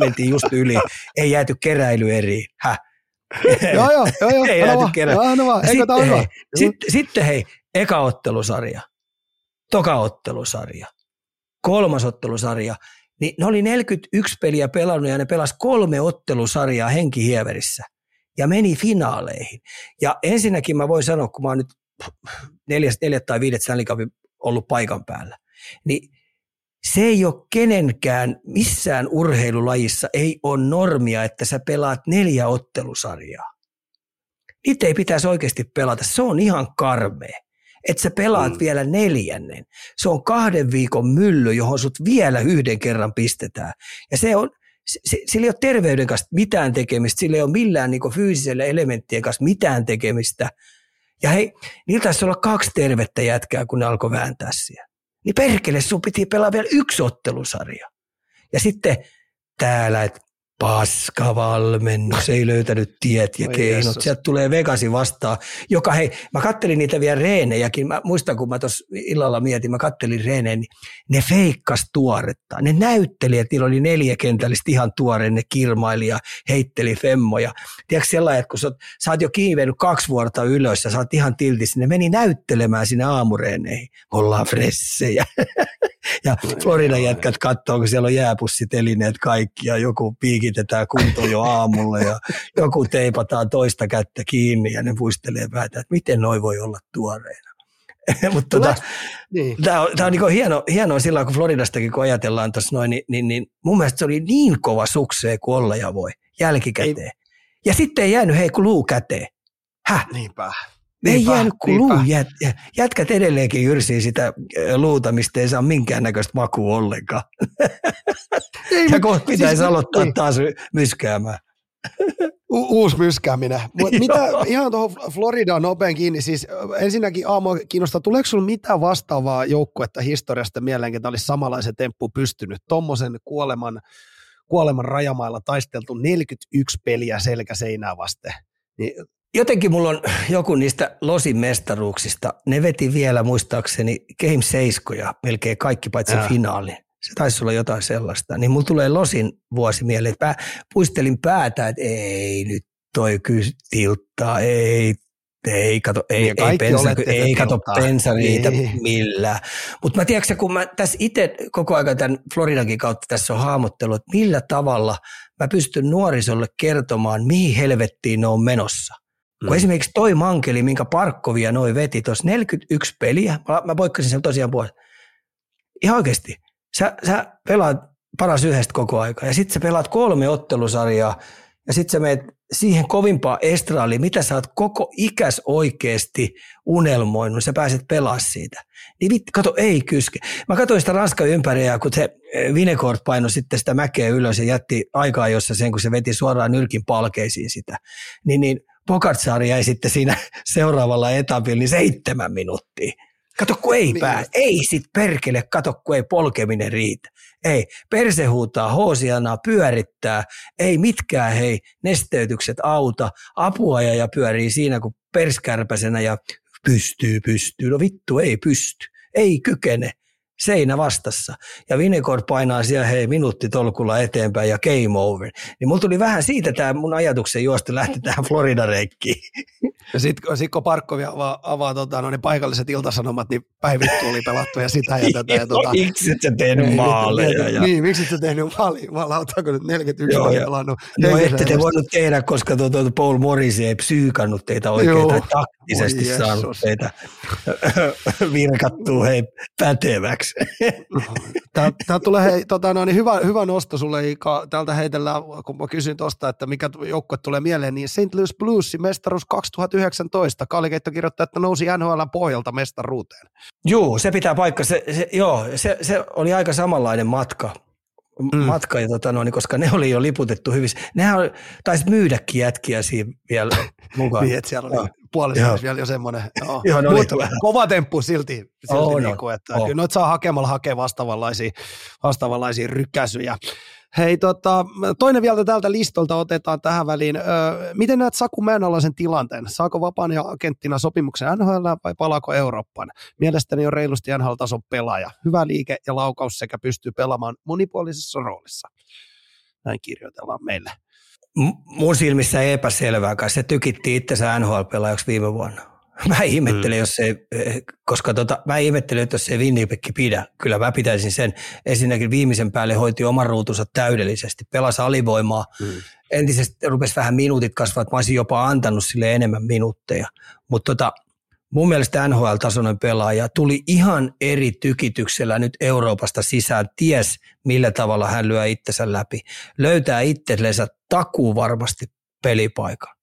mentiin just yli, ei jääty keräily eriin, häh? Joo joo, joo joo, ei jääty keräily. Sitten hei, eka ottelusarja, toka ottelusarja. Kolmas ottelusarja, niin ne oli neljäkymmentäyksi peliä pelannut ja ne pelasi kolme ottelusarjaa henkihieverissä ja meni finaaleihin. Ja ensinnäkin mä voin sanoa, kun mä oon nyt neljäs, neljät tai viidet Stanley Cupin ollut paikan päällä, niin se ei ole kenenkään missään urheilulajissa ei ole normia, että sä pelaat neljä ottelusarjaa. Niitä ei pitäisi oikeasti pelata, se on ihan karmea. Että sä pelaat mm. vielä neljännen. Se on kahden viikon mylly, johon sut vielä yhden kerran pistetään. Ja se on, se, sillä ei ole terveyden kanssa mitään tekemistä, sillä ei ole millään niin kuin fyysisellä elementtien kanssa mitään tekemistä. Ja hei, niillä taisi olla kaksi tervettä jätkää, kun ne alkoi vääntää siellä. Niin perkele, sun piti pelaa vielä yksi ottelusarja. Ja sitten täällä, että paskavalmennus, ei löytänyt tiet ja keinot. Sieltä tulee Vegasin vastaan, joka hei, mä kattelin niitä vielä reenejäkin. Mä muistan, kun mä tuossa illalla mietin, mä kattelin reeneen, niin ne feikkas tuoretta. Ne näytteli, että niillä oli neljäkentällistä ihan tuoreen, ne kirmaili ja heitteli femmoja. Tiedätkö sellainen, että kun sä oot, sä oot jo kiivennyt kaksi vuorta ylös ja sä oot ihan tiltissä, ne meni näyttelemään sinne aamureeneihin. Ollaan fressejä. Ja Floridan jätkät katsoo, kun siellä on jääpussitelineet kaikki ja joku piikitetään kunto jo aamulla ja joku teipataan toista kättä kiinni ja ne puistelee päätä, että miten noi voi olla tuoreena. Mutta tota, niin. Tämä on, tää on niinku hieno, hienoa sillä kun Floridastakin kun ajatellaan tuossa noin, niin, niin, niin mun mielestä se oli niin kova sukseen kuin olla ja voi jälkikäteen. Ei. Ja sitten ei jäänyt hei kuluu käteen. Häh? Niinpä. Me ei jäänyt kuin luu. Jätkät edelleenkin jyrsii sitä luuta, mistä ei saa minkäännäköistä makua ollenkaan. Ei, ja kohta pitäisi siis, aloittaa niin. Taas myskäämään. U- uusi myskääminen. Mitä ihan tuohon Floridaan nopean kiinni? Siis ensinnäkin Aamo kiinnostaa, tuleeko sinulla mitään vastaavaa joukkuetta historiasta mieleen, että olisi samanlaisen temppu pystynyt? Tuommoisen kuoleman, kuoleman rajamailla taisteltu neljäkymmentäyksi peliä selkäseinää vasten. Niin jotenkin mulla on joku niistä Losin mestaruuksista. Ne veti vielä muistaakseni Game seitsemän melkein kaikki paitsi Ää. finaali. Se taisi olla jotain sellaista. Niin mulla tulee Losin vuosi mieleen. Mä puistelin päätä, että ei nyt toi kyllä tilttaa, ei Ei kato, ei, ei, pensa, ei kato pensa niitä millään. Mutta mä tiedätkö, kun mä tässä itse koko ajan tämän Floridankin kautta tässä on hahmottellut, että millä tavalla mä pystyn nuorisolle kertomaan, mihin helvettiin ne on menossa. Mm. Kun esimerkiksi toi mankeli, minkä Parkkovia noi veti, tuossa neljäkymmentäyksi peliä, mä, mä poikkasin sen tosiaan puolesta. Ihan oikeasti, sä, sä pelaat paras yhdestä koko aika ja sit sä pelaat kolme ottelusarjaa ja sit sä meet siihen kovimpaa estraaliin, mitä sä oot koko ikäs oikeasti unelmoinut, sä pääset pelaamaan siitä. Niin vittu, kato, ei kyske. Mä katsoin sitä Ranskan ympäriä, kun se Vingegaard painoi sitten sitä mäkeä ylös ja jätti aikaa, jossa sen, kun se veti suoraan nyrkin palkeisiin sitä. Niin, niin Pogacar jäi sitten siinä seuraavalla etapilla niin seitsemän minuuttia. Kato, kun ei pää, ei sit perkele, kato, kun ei polkeminen riitä. Ei, perse huutaa, hoosianaa, pyörittää, ei mitkään hei, nesteytykset auta, apuajaja pyörii siinä kun perskärpäsenä ja pystyy, pystyy, no vittu ei pysty, ei kykene, seinä vastassa. Ja Vingegaard painaa siellä hei minuutti tolkulla eteenpäin ja game over. Niin mulla tuli vähän siitä tämä mun ajatuksen juosta lähti tähän Florida-reikkiin. Ja sit kun Parkkovi avaa, avaa tota, no, ne paikalliset iltasanomat, niin päivittu oli pelattu ja sitä ja tätä. Ja, tota, miksi et sä tehnyt maaleja? Ja... Niin, miksi et sä tehnyt maaleja? Mä lautaanko nyt neljäkymmentäyksi vai pelannut? No ette te voinut tehdä, koska tuo, tuo Paul Morris ei psyykannut teitä oikein tai taktisesti saanut teitä virkattua hei päteväksi. Tämä tulee hei, tota, no, niin hyvä, hyvä nosto sulle, Ika. Täältä heitellään, kun mä kysyin tuosta, että mikä joukkue tulee mieleen, niin Saint Louis Bluesin mestaruus kaksituhattayhdeksäntoista. Kaalikeitto kirjoittaa, että nousi N H L:n pohjalta mestaruuteen. Joo, se pitää paikka. Se, se, joo, se, se oli aika samanlainen matka, mm. matka ja, tota, no, niin, koska ne oli jo liputettu hyvissä. Nehän taisi myydäkin jätkiä siinä vielä mukaan. Niin, että siellä oli. Ja. Puolessa vielä jo semmoinen no. kova temppu silti, silti oh, niin kuin, että oh. kyllä noita saa hakemalla hakea vastaavanlaisia, vastaavanlaisia rykäsyjä. Hei, tota, toinen vielä tältä listolta otetaan tähän väliin. Ö, miten näet Saku Mäenalaisen tilanteen? Saako vapaan ja agenttina sopimuksen N H L vai palaako Eurooppaan? Mielestäni on reilusti N H L-tason pelaaja. Hyvä liike ja laukaus sekä pystyy pelaamaan monipuolisessa roolissa. Näin kirjoitellaan meille. Mun silmissä ei epäselvää, kai se tykitti itsensä N H L-pelaajaksi viime vuonna. Mä ihmettelen, mm. jos ei, koska tota, mä ihmettelen, että jos ei Winnipekki pidä. Kyllä mä pitäisin sen. Ensinnäkin viimeisen päälle hoiti oman ruutunsa täydellisesti. Pelasi alivoimaa. Mm. Entisesti rupesi vähän minuutit kasvaa, että mä olisin jopa antanut sille enemmän minuutteja. Mutta tota, mun mielestä N H L-tasoinen pelaaja tuli ihan eri tykityksellä nyt Euroopasta sisään. Ties, millä tavalla hän lyö itsensä läpi. Löytää itsellensä takuu varmasti pelipaikan.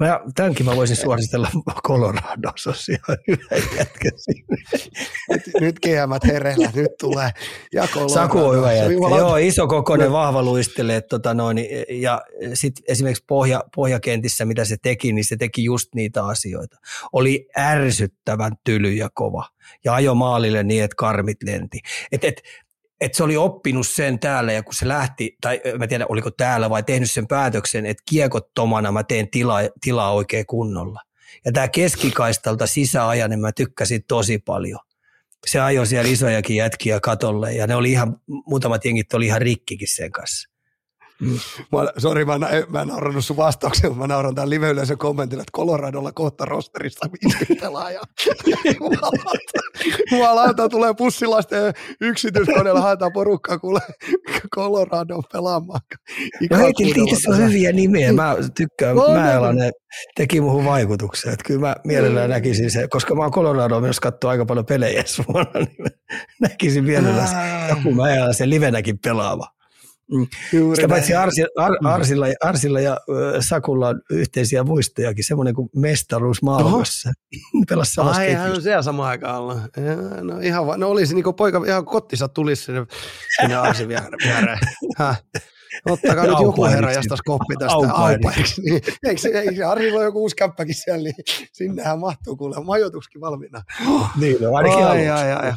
Mä, tämänkin mä voisin suositella Coloradossa ihan hyvä jätkä sinne. Nyt, nyt keämät hereillä, nyt tulee. Ja Saku on hyvä jätkä. Joo, iso kokoinen, vahva luistelee. Tota noin, ja sitten esimerkiksi pohja, pohjakentissä, mitä se teki, niin se teki just niitä asioita. Oli ärsyttävän tyly ja kova. Ja ajoi maalille niin, että karmit lenti. Et, et, Että se oli oppinut sen täällä ja kun se lähti, tai mä tiedän oliko täällä vai tehnyt sen päätöksen, että kiekottomana mä teen tilaa, tilaa oikein kunnolla. Ja tää keskikaistalta sisäajanen mä tykkäsin tosi paljon. Se ajoi siellä isojakin jätkiä katolle ja ne oli ihan, muutamat jengit oli ihan rikkikin sen kanssa. Mm. Sori, mä, mä en naurannut sun vastauksen, mutta mä nauran tämän live-yleisön kommentilla, että Coloradolla kohta rosterista viisikymmentä pelaajaa. Jumalauta, tulee pussilaisten yksityiskoneella, haetaan porukkaa kuule Coloradon pelaamaan. No heitin itse on hyviä nimiä, mä tykkään, no, Mäenalainen teki muuhun vaikutuksen, että kyllä mä mielellään no. näkisin se, koska mä oon Coloradoon menossa katsoa aika paljon pelejä ensi vuonna, niin näkisin mielellään se, kun Mäenalaisen livenäkin pelaava. Mm. Sitä paitsi Arsilla, Ar, Arsilla, Arsilla ja ö, Sakulla on yhteisiä muistojakin, semmoinen kuin mestaruus maailmassa. Pelasi samassa ketjussa. Ai, hän on siellä samaan aikaan ollut. No, ihan va- no olisi niin kuin poika, ihan kottissa tulisi sinne, sinne Arsin viereen. Ottakaa nyt joku herra, jostas koppi tästä aupairiksi. Niin, eikö, eikö Arilla on joku uusi käppäkin siellä, niin sinnehän mahtuu kuulemaan. Majoituksikin valmiina. Niin, no, ainakin ai, ai, ai, ai.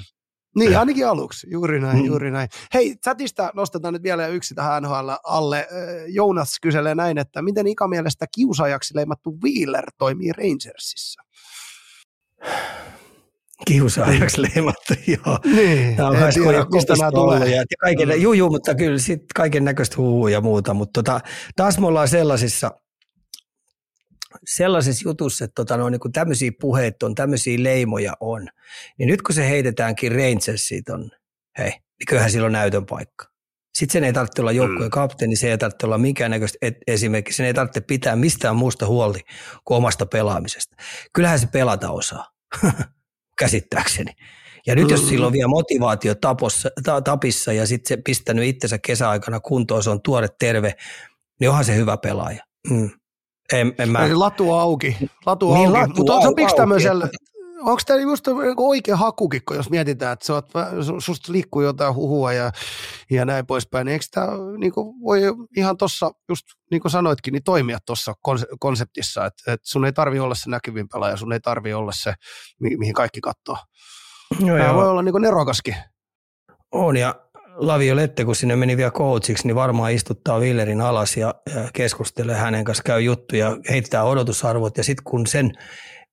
Niin, ainakin aluksi. Juuri näin, mm. juuri näin. Hei, chatista nostetaan nyt vielä yksi tähän N H L alle. Joonas kyselee näin, että miten Ika mielestä kiusaajaksi leimattu Wheeler toimii Rangersissa? Kiusaajaksi leimattu, joo. Niin, tämä on en tiedä, mistä nämä tulee. Kaiken, juu, juu, mutta kyllä sitten kaiken näköistä huuhua ja muuta. Mutta tota, taas me ollaan sellaisissa, sellaisessa jutussa, että tota, no, niin kun tämmöisiä puheita on, tämmöisiä leimoja on, niin nyt kun se heitetäänkin Rangersiin tuonne, hei, niin kyllähän sillä on näytön paikka. Sitten sen ei tarvitse olla joukkueen kapteeni, sen ei tarvitse olla minkäännäköistä esimerkiksi, sen ei tarvitse pitää mistään muusta huolta kuin omasta pelaamisesta. Kyllähän se pelata osaa, käsittääkseni. Ja nyt jos sillä on vielä motivaatio tapossa, ta, tapissa ja sitten se pistänyt itsensä kesäaikana kuntoon, se on tuore terve, niin onhan se hyvä pelaaja. Mm. En, en mä... Latu auki, latu niin, auki, mutta on sopiks tämmöisellä, onko tämä just oikea hakukikko, jos mietitään, että oot, susta liikkuu jotain huhua ja, ja näin poispäin, niin eikö tämä niin voi ihan tuossa, just niin kuin sanoitkin, niin toimia tuossa konseptissa, että et sun ei tarvitse olla se näkyvin pelaaja, sun ei tarvitse olla se, mi- mihin kaikki katsoo. No, tämä voi olla niin kuin nerokaskin. On ja Laviolette, kun sinne meni vielä coachiksi, niin varmaan istuttaa Willerin alas ja keskustelee hänen kanssa, käy juttuja, heittää odotusarvot. Ja sitten kun sen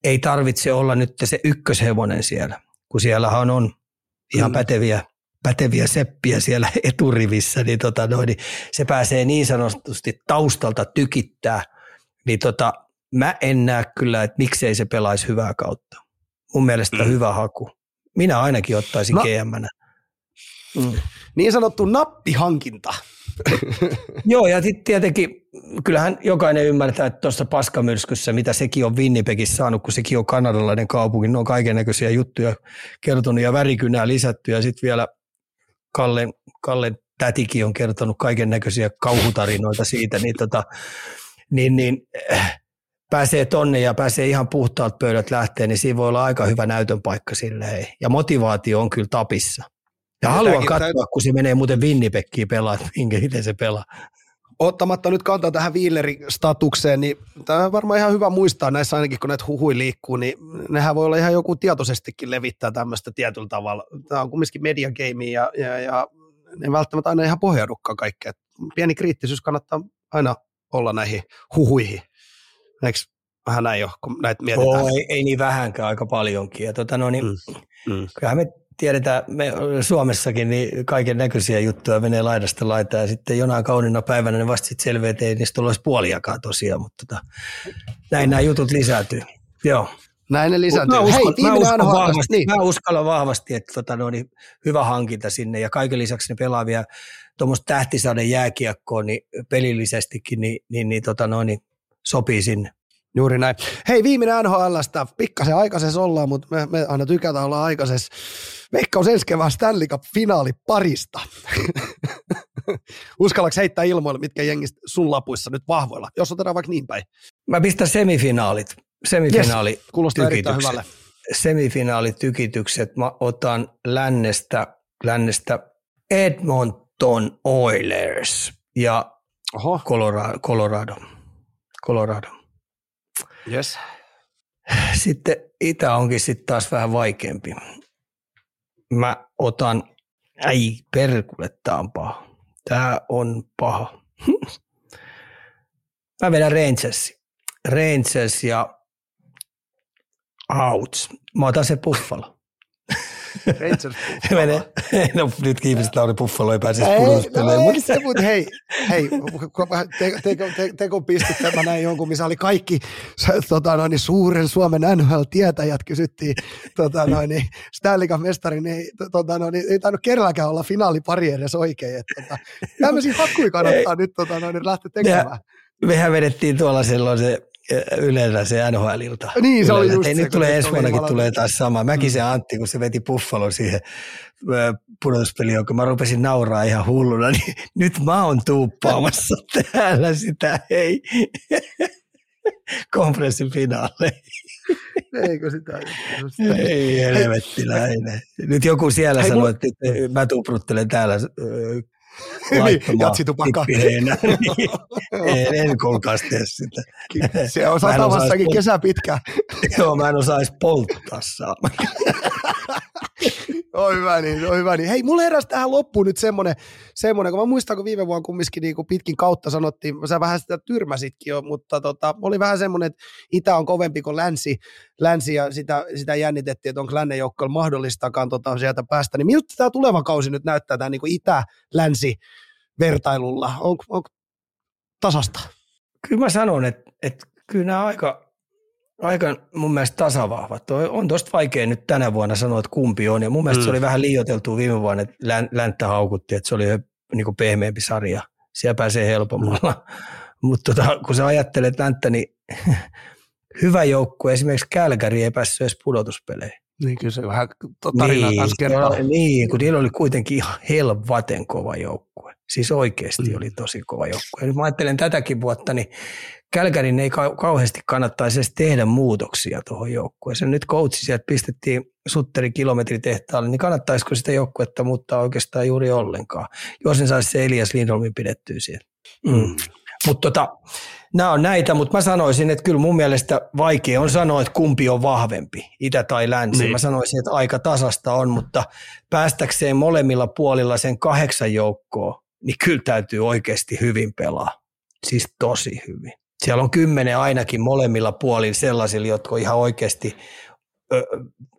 ei tarvitse olla nyt se ykköshevonen siellä, kun siellähän on ihan mm. päteviä, päteviä seppiä siellä eturivissä, niin, tota noin, niin se pääsee niin sanotusti taustalta tykittää. Niin tota, mä en näe kyllä, että miksei se pelaisi hyvää kautta. Mun mielestä mm. hyvä haku. Minä ainakin ottaisin no. G M:nä. Mm. Niin sanottu nappihankinta. Joo, ja sitten tietenkin, kyllähän jokainen ymmärtää, että tuossa paskamyrskyssä, mitä sekin on Winnipegissä saanut, kun sekin on kanadalainen kaupunki, ne on kaikennäköisiä juttuja kertonut ja värikynää lisätty, ja sitten vielä Kallen, Kallen tätikin on kertonut kaikennäköisiä kauhutarinoita siitä, niin, tota, niin, niin äh, pääsee tonne ja pääsee ihan puhtaat pöydät lähteen, niin siinä voi olla aika hyvä näytön paikka sille, hei. Ja motivaatio on kyllä tapissa. Ja haluan katsoa, täytyy... kun se menee muuten Winnipegiin pelaa, minkä miten se pelaa. Ottamatta nyt kantaa tähän Wheeler-statukseen, niin tämä on varmaan ihan hyvä muistaa näissä ainakin, kun näitä huhui liikkuu, niin nehän voi olla ihan joku tietoisestikin levittää tämmöistä tietyllä tavalla. Tämä on kumminkin mediageimiä ja, ja, ja ne välttämättä aina ihan pohjaudukaan kaikkea. Pieni kriittisyys kannattaa aina olla näihin huhuihin. Eikö vähän näin jo, kun näitä mietitään? Oh, ei, ei niin vähänkään, aika paljonkin. Ja tuota, no niin, mm. kyllähän me... Tiedetään, me Suomessakin niin kaiken näköisiä juttuja menee laidasta laitaan ja sitten jonain kaunina päivänä ne vasta sitten selviää, että ei niistä ole puoliakaan tosiaan, mutta tota, näin nämä jutut lisääntyy. Joo. Näin ne lisääntyy. Mä, uskon, Hei, mä, uskon vahvasti, niin. mä uskallan vahvasti, että tota, no, niin hyvä hankinta sinne ja kaiken lisäksi ne pelaa vielä tuommoista tähtisaden jääkiekkoa niin pelillisestikin niin, niin, niin, tota, no, niin sopii sinne. Juuri näin. Hei, viimeinen N H L:stä. Pikkasen aikaisessa ollaan, mutta me, me aina tykätään olla aikaisessa. Veikkaus ensi kevään Stanley Cup-finaali parista. Uskallaks heittää ilmoille, mitkä jengistä sun lapuissa nyt vahvoilla? Jos otetaan vaikka niin päin. Mä pistän semifinaalit. Semifinaali yes. Kuulostaa erittäin hyvälle. Semifinaalitykitykset. Mä otan lännestä, lännestä Edmonton Oilers ja Oho. Colorado. Colorado. Colorado. Yes. Sitten itä onkin sitten taas vähän vaikeampi. Mä otan, ei perkule, tää on paha. Tää on paha. Mä vedän Rangersi. Rangers ja outs. Mä otan se Buffalo. Rangers Buffalo. No nyt ihmiset lauri Buffalo, ei pääsisi puolustelemaan. No ei se, mutta hei, hei, teko pistit tämä näin jonkun, missä oli kaikki tota, noin, suuren Suomen N H L-tietäjät kysyttiin tota, Stanley Cup-mestari, niin ei, tota, noin, ei tainnut kerralläkään olla finaalipari edes oikein. Et, tota, tämmöisiä hakkuja kannattaa nyt tota, noin, lähteä tekemään. Me, mehän vedettiin tuolla silloin se Yleensä se N H L-ilta. Niin se oli just Ei, se. Nyt tulee ensi vuonnakin tulee taas sama. Mäkin se Antti, kun se veti Buffalo siihen pudotuspeliin, kun mä rupesin nauraa ihan hulluna, niin nyt mä oon tuuppaamassa täällä sitä, hei, konferenssifinaaleja. Eikö sitä? sitä. Ei helvettiläinen. Nyt joku siellä hei, sanoo, mun... että mä tuupruttelen täällä laittamaan tippiheinä. En, en kolkaas tee sitä. Se on satammassakin kesä pitkään. Joo, mä en osaa edes polttaa saamaan. On hyvä niin, on hyvä niin. Hei, mulle heräsi tähän loppuun nyt semmoinen, semmoinen kun mä muistan, kun viime vuonna kumminkin niin kuin pitkin kautta sanottiin, sä vähän sitä tyrmäsitkin jo, mutta tota, oli vähän semmoinen, että itä on kovempi kuin länsi, länsi ja sitä, sitä jännitettiin, että onko lännen joukkoilla mahdollistakaan tota, sieltä päästä. Niin miltä tämä tuleva kausi nyt näyttää tämän niin kuin itä-länsi-vertailulla? Onko, onko tasasta? Kyllä mä sanon, että, että kyllä nämä aika... Aika mun mielestä tasavahvat. On tosta vaikea nyt tänä vuonna sanoa, että kumpi on. Ja mun mielestä mm. se oli vähän liioiteltua viime vuonna, että länttä haukuttiin, että se oli niin kuin pehmeämpi sarja. Siellä pääsee helpommalla. Mm. Mutta tota, kun sä ajattelet länttä, niin hyvä joukkue. Esimerkiksi Kälkäri ei päässyt edes pudotuspeleihin. Niin kyllä se vähän tarinaa niin, kanssa kertaa. Niin, kun niillä oli kuitenkin ihan helvaten kova joukkue. Siis oikeasti mm. oli tosi kova joukkue. Nyt mä ajattelen tätäkin vuotta, niin Kälkärin ei kauheasti kannattaisi edes tehdä muutoksia tuohon joukkueeseen. Nyt coachi sieltä pistettiin Sutteri kilometritehtaalle, niin kannattaisiko sitä joukkuetta muuttaa oikeastaan juuri ollenkaan, jos ne saisi se Elias Lindholmin pidettyä siellä. Mm. Mutta tota, nämä on näitä, mutta mä sanoisin, että kyllä mun mielestä vaikea on sanoa, että kumpi on vahvempi, itä tai länsi. Niin. Mä sanoisin, että aika tasasta on, mutta päästäkseen molemmilla puolilla sen kahdeksan joukkoon, niin kyllä täytyy oikeasti hyvin pelaa. Siis tosi hyvin. Siellä on kymmenen ainakin molemmilla puolilla sellaisilla, jotka on ihan oikeasti ö,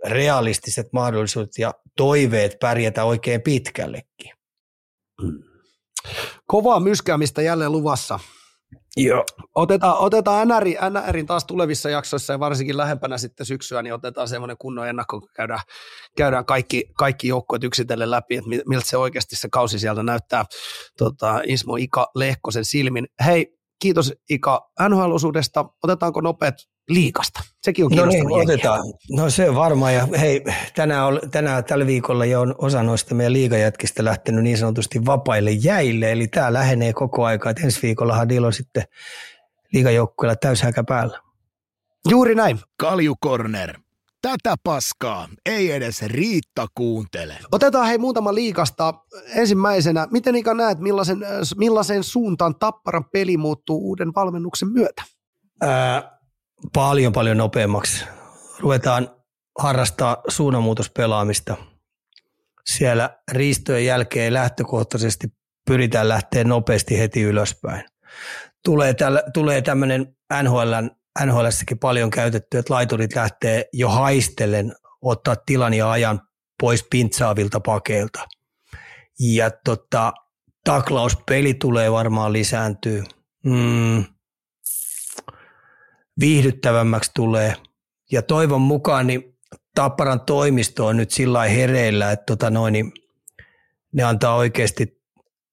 realistiset mahdollisuudet ja toiveet pärjätä oikein pitkällekin. Kovaa myskäämistä jälleen luvassa. Joo. Otetaan, otetaan NRin, NRin taas tulevissa jaksoissa ja varsinkin lähempänä sitten syksyä, niin otetaan semmoinen kunnon ennakko, kun käydään, käydään kaikki, kaikki joukkueet yksitellen läpi, että miltä se oikeasti se kausi sieltä näyttää tota, Ismo Ika Lehkosen silmin. Hei, kiitos Ika N H L-osuudesta. Otetaanko nopeat liigasta? Sekin on kiinnostavaa. No niin, otetaan. No se on varmaan. Ja hei, tänään, on, tänään tällä viikolla jo on osa noista meidän liigajätkistä lähtenyt niin sanotusti vapaille jäille. Eli tämä lähenee koko aikaa. Et ensi viikollahan niillä on sitten liigajoukkueella täyshäkä päällä. Juuri näin. Kalju Corner. Tätä paskaa ei edes Riitta kuuntele. Otetaan hei muutama liigasta. Ensimmäisenä, miten Ika näet, millaisen, millaisen suuntaan Tapparan peli muuttuu uuden valmennuksen myötä? Ää, paljon paljon nopeammaksi. Ruvetaan harrastaa suunnanmuutospelaamista. Siellä riistojen jälkeen lähtökohtaisesti pyritään lähteä nopeasti heti ylöspäin. Tulee, täl, tulee tämmöinen N H L:n N H L:ssäkin paljon käytetty, että laiturit lähtee jo haistellen ottaa tilan ja ajan pois pintsaavilta pakeilta. Ja tota, taklauspeli tulee varmaan lisääntyä. Mm. Viihdyttävämmäksi tulee. Ja toivon mukaan niin Tapparan toimisto on nyt sillä lailla hereillä, että tota noin, niin ne antaa oikeasti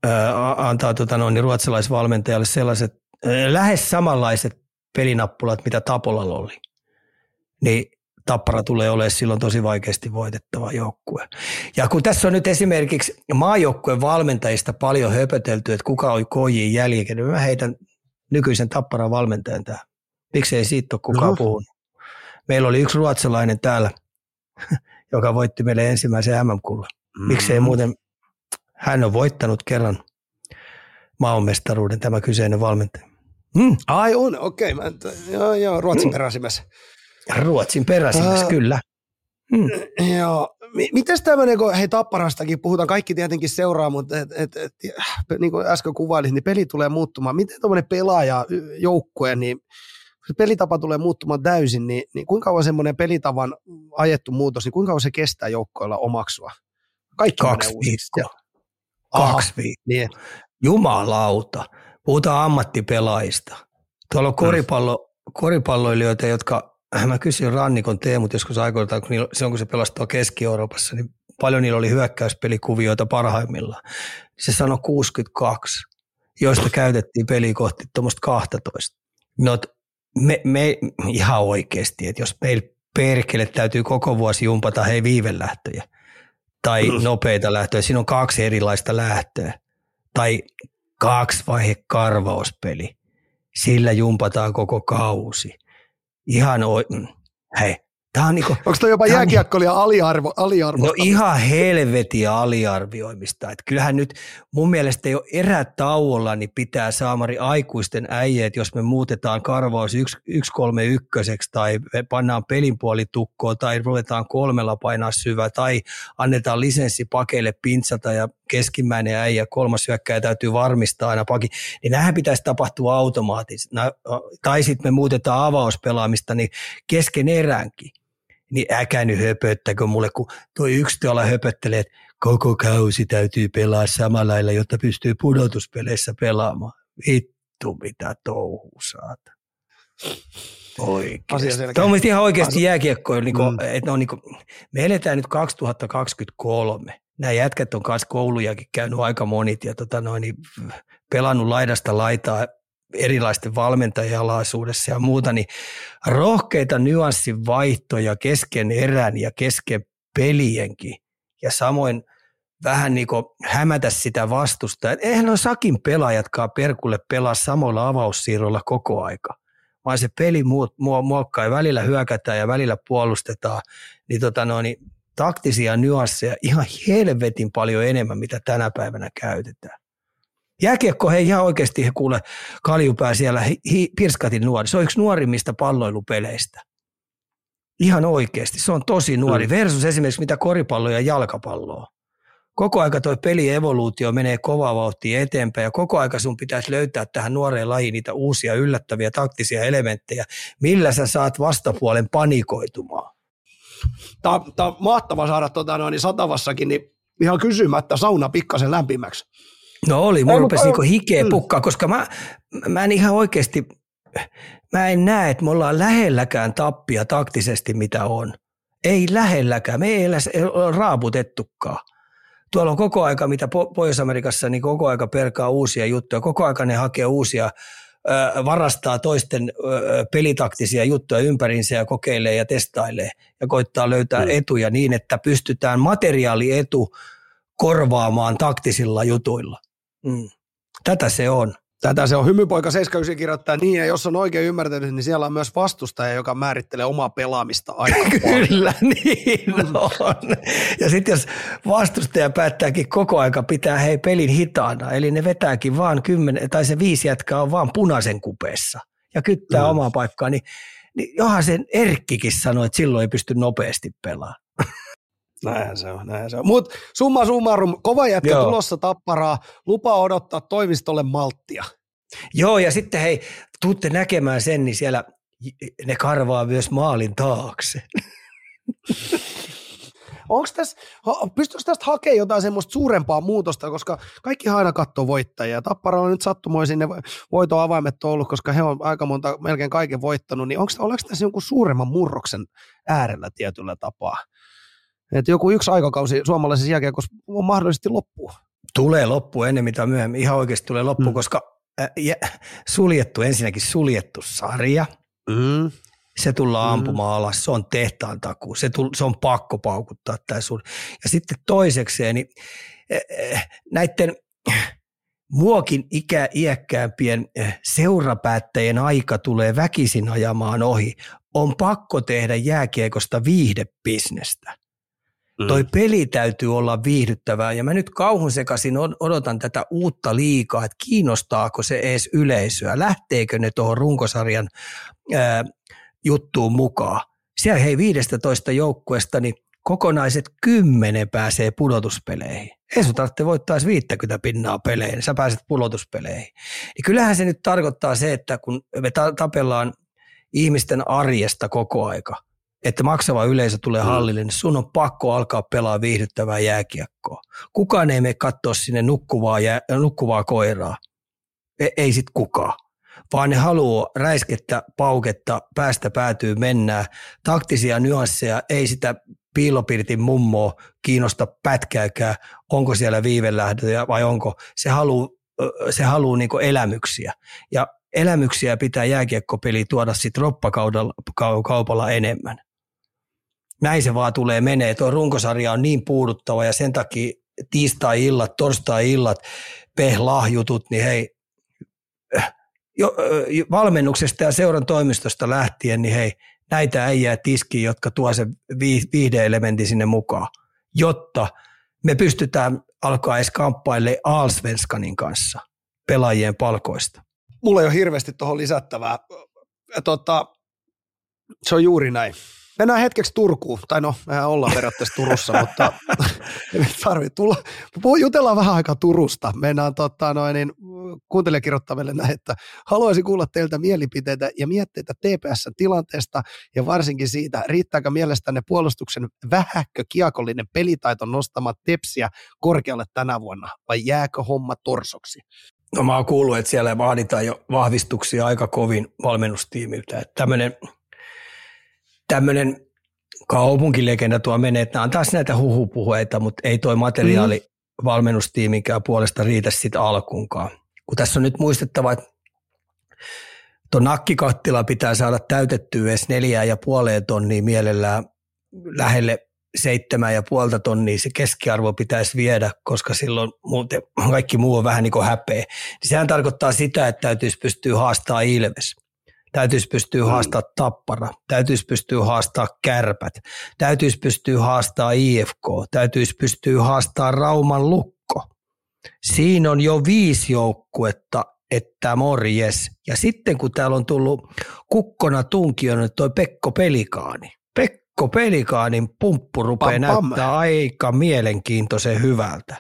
ää, antaa tota noin, niin ruotsalaisvalmentajalle sellaiset ää, lähes samanlaiset pelinappulat, mitä Tapolalla oli, niin Tappara tulee olemaan silloin tosi vaikeasti voitettava joukkue. Ja kun tässä on nyt esimerkiksi maajoukkueen valmentajista paljon höpötelty, että kuka on K J:n jäljellä, niin mä heitän nykyisen Tapparan valmentajan tähän. Miksei siitä ole kukaan no. puhunut? Meillä oli yksi ruotsalainen täällä, joka voitti meille ensimmäisen M M-kullan. Miksei muuten, hän on voittanut kerran maailmanmestaruuden tämä kyseinen valmentaja. Mm. Ai on, okei. Okay. T- joo, joo, Ruotsin mm. peräsimessä. Ruotsin peräsimessä, uh, kyllä. Mm. Joo. M- mites tämmöinen, kun hei Tapparastakin puhutaan, kaikki tietenkin seuraa, mutta et, et, et, niin kuin äsken kuvailin, niin peli tulee muuttumaan. Miten tuommoinen pelaajajoukkue, niin kun pelitapa tulee muuttumaan täysin, niin, niin kuinka kauan semmoinen pelitavan ajettu muutos, niin kuinka kauan se kestää joukkoilla omaksua? Kaikki kaksi viikkoa. Kaksi viikkoa. Niin. Jumalauta. Puhutaan ammattipelaajista. Tuolla on koripallo, koripalloilijoita, jotka, mä kysyin Rannikon Teemut joskus aikoiltaan, kun niillä, silloin kun se pelastaa Keski-Euroopassa, niin paljon niillä oli hyökkäyspelikuvioita parhaimmillaan. Se sanoi kuusikymmentäkaksi, joista käytettiin peliä kohti tuommoista kaksitoista. No, me, me, ihan oikeasti, että jos meillä perkele täytyy koko vuosi jumpata hei viivelähtöjä tai nopeita lähtöjä, siinä on kaksi erilaista lähtöä tai kaksi vaihe karvauspeli. Sillä jumpataan koko kausi. Ihan o- hei, On niinku, onko toi jopa jääkiekkoilija aliarvo, aliarvo? No ihan helvetiä aliarvioimista. Et kyllähän nyt mun mielestä jo erätauolla niin pitää saamari aikuisten äijät, jos me muutetaan karvaus yksi kolme yksi tai pannaan pelinpuoli tukkoon tai ruvetaan kolmella painaa syvää tai annetaan lisenssi pakeille pintsata ja keskimmäinen äijä, kolmas hyökkäjä täytyy varmistaa aina pakin. Niin nämähän pitäisi tapahtua automaattisesti. Tai sitten me muutetaan avauspelaamista niin kesken eräänkin. Niin äkä nyt höpöttäkö mulle, kun tuo yksi tuolla höpöttelee, että koko kausi täytyy pelaa samalla lailla, jotta pystyy pudotuspeleissä pelaamaan. Vittu, mitä touhuu saata. Oikeasti. Tämä on mielestäni ihan oikeasti jääkiekkoja. Niin mm. niin me eletään nyt kaksituhattakaksikymmentäkolme. Nämä jätkät on kanssa koulujakin käynyt aika monit ja tota noin, niin pelannut laidasta laitaa erilaisten valmentajien alaisuudessa ja muuta, niin rohkeita nyanssivaihtoja kesken erän ja kesken pelienkin ja samoin vähän niin kuin hämätä sitä vastusta. Eihän on sakin pelaajatkaan perkulle pelaa samoilla avaussiirroilla koko aika, vaan se peli muokkaa ja välillä hyökätään ja välillä puolustetaan, niin tota noin, taktisia nyansseja ihan helvetin paljon enemmän, mitä tänä päivänä käytetään. Jääkiekko, hei ihan oikeasti, he kuule, Kaljupää siellä, hi, hi, Pirskatin nuori. Se on yksi nuorimmista palloilupeleistä. Ihan oikeasti, se on tosi nuori. Versus esimerkiksi mitä koripalloa ja jalkapalloa. Koko aika toi pelievoluutio menee kovaa vauhtia eteenpäin ja koko aika sun pitäisi löytää tähän nuoreen lajiin niitä uusia yllättäviä taktisia elementtejä, millä sä saat vastapuolen panikoitumaan. Tämä on, tämä on mahtava saada tuota, no, niin Satavassakin niin ihan kysymättä sauna pikkasen lämpimäksi. No oli, mun rupesi niinku hikeä pukkaa, koska mä, mä en ihan oikeasti, mä en näe, että me ollaan lähelläkään tappia taktisesti, mitä on. Ei lähelläkään, me ei ole raaputettukaan. Tuolla on koko aika, mitä Pohjois-Amerikassa, niin koko aika perkaa uusia juttuja, koko aika ne hakee uusia, ö, varastaa toisten ö, pelitaktisia juttuja ympärinsä ja kokeilee ja testailee ja koittaa löytää mm. etuja niin, että pystytään materiaalietu korvaamaan taktisilla jutuilla. Mm. Tätä se on. Tätä se on. Hymypoika seitsemänkymmentäyhdeksän kirjoittaa niin, ja jos on oikein ymmärtänyt, niin siellä on myös vastustaja, joka määrittelee omaa pelaamista aika paljon. Kyllä, niin on. Ja sitten jos vastustaja päättääkin koko aika pitää hei pelin hitaana, eli ne vetääkin vaan kymmenen, tai se viisi jätkää on vaan punaisen kupeessa ja kyttää mm. omaa paikkaa, niin, niin johan sen Erkkikin sanoi, että silloin ei pysty nopeasti pelaamaan. Näinhän se on, näinhän se on. Mutta summa summarum, kova jätkä Joo. tulossa Tapparaa, lupa odottaa toimistolle malttia. Joo, ja sitten hei, tuutte näkemään sen, niin siellä ne karvaa myös maalin taakse. Onko tässä, pystyykö tästä hakemaan jotain semmoista suurempaa muutosta, koska kaikki aina katsoo voittajia. Tappara on nyt sattumoisin ne voitoavaimet ollut, koska he on aika monta, melkein kaiken voittanut, niin onko, oliko tässä jonkun suuremman murroksen äärellä tietyllä tapaa? Että joku yksi aikakausi suomalaisessa jääkiekossa on mahdollisesti loppu. Tulee loppu ennen mitä myöhemmin. Ihan oikeasti tulee loppu, mm. koska äh, jä, suljettu, ensinnäkin suljettu sarja, mm. se tullaan mm. ampumaan alas. Se on tehtaan takuu. Se, tull, se on pakko paukuttaa tämä suljettu. Ja sitten toisekseen, niin, äh, näiden äh, muokin ikä, iäkkäämpien äh, seurapäättäjien aika tulee väkisin ajamaan ohi. On pakko tehdä jääkiekosta viihdebisnestä. Mm. Toi peli täytyy olla viihdyttävää ja mä nyt kauhun sekaisin odotan tätä uutta liigaa, että kiinnostaako se edes yleisöä, lähteekö ne tuohon runkosarjan ää, juttuun mukaan. Siellä hei viisitoista joukkueesta niin kokonaiset kymmenen pääsee pudotuspeleihin. Ei sun tarvitse voittaa edes viisikymmentä pinnaa peleihin, niin sä pääset pudotuspeleihin. Niin kyllähän se nyt tarkoittaa se, että kun me ta- tapellaan ihmisten arjesta koko aika, että maksava yleisö tulee hallille, niin sun on pakko alkaa pelaa viihdyttävää jääkiekkoa. Kukaan ei mene katsoa sinne nukkuvaa, jää, nukkuvaa koiraa. Ei, ei sit kukaan. Vaan ne haluaa räiskettä, pauketta, päästä päätyy mennään. Taktisia nyansseja, ei sitä piilopirtin mummoa kiinnosta pätkääkään, onko siellä viivelähdöjä vai onko. Se haluaa se haluu niinku elämyksiä. Ja elämyksiä pitää jääkiekkopeli tuoda sitten roppakaupalla enemmän. Näin se vaan tulee menee. Tuo runkosarja on niin puuduttava ja sen takia tiistai-illat, torstai-illat, pehlahjutut, niin hei, jo, valmennuksesta ja seuran toimistosta lähtien, niin hei, näitä äijää tiskiin, jotka tuo sen viihde-elementin sinne mukaan, jotta me pystytään alkaa edes kamppailemaan Allsvenskanin kanssa pelaajien palkoista. Mulla ei ole hirveästi tuohon lisättävää. Tota, se on juuri näin. Mennään hetkeksi Turkuun, tai no, mehän ollaan periaatteessa Turussa, mutta tarvitse tulla. Jutellaan vähän aikaa Turusta. Mennään tota, noin, niin, kuuntelijakirjoittamille näin, että haluaisin kuulla teiltä mielipiteitä ja mietteitä T P S-tilanteesta ja varsinkin siitä, riittääkö mielestänne puolustuksen vähäkkö kiekollinen pelitaito nostamaan Tepsiä korkealle tänä vuonna, vai jääkö homma torsoksi? No mä oon kuullut, että siellä vaaditaan jo vahvistuksia aika kovin valmennustiimiltä, että tämmöinen... Tämmöinen kaupunkilegenda tuo menee, että nämä on taas näitä huhupuheita, mutta ei toi materiaali mm. valmennustiiminkään puolesta riitä sit alkuunkaan. Kun tässä on nyt muistettava, että tuo nakkikattila pitää saada täytettyä edes neljää ja puoleen tonnia mielellään lähelle seitsemää ja puolta tonnia. Se keskiarvo pitäisi viedä, koska silloin muuten kaikki muu on vähän niin kuin häpeä. Sehän tarkoittaa sitä, että täytyisi pystyä haastamaan Ilves. Täytyisi pystyä haastaa Tappara, täytyisi pystyä haastaa Kärpät, täytyisi pystyä haastaa I F K, täytyisi pystyä haastaa Rauman Lukko. Siinä on jo viisi joukkuetta, että morjes. Ja sitten kun täällä on tullut kukkona tunkijana toi Pekko Pelikaani. Pekko Pelikaanin pumppu rupeaa näyttää aika mielenkiintoisen hyvältä.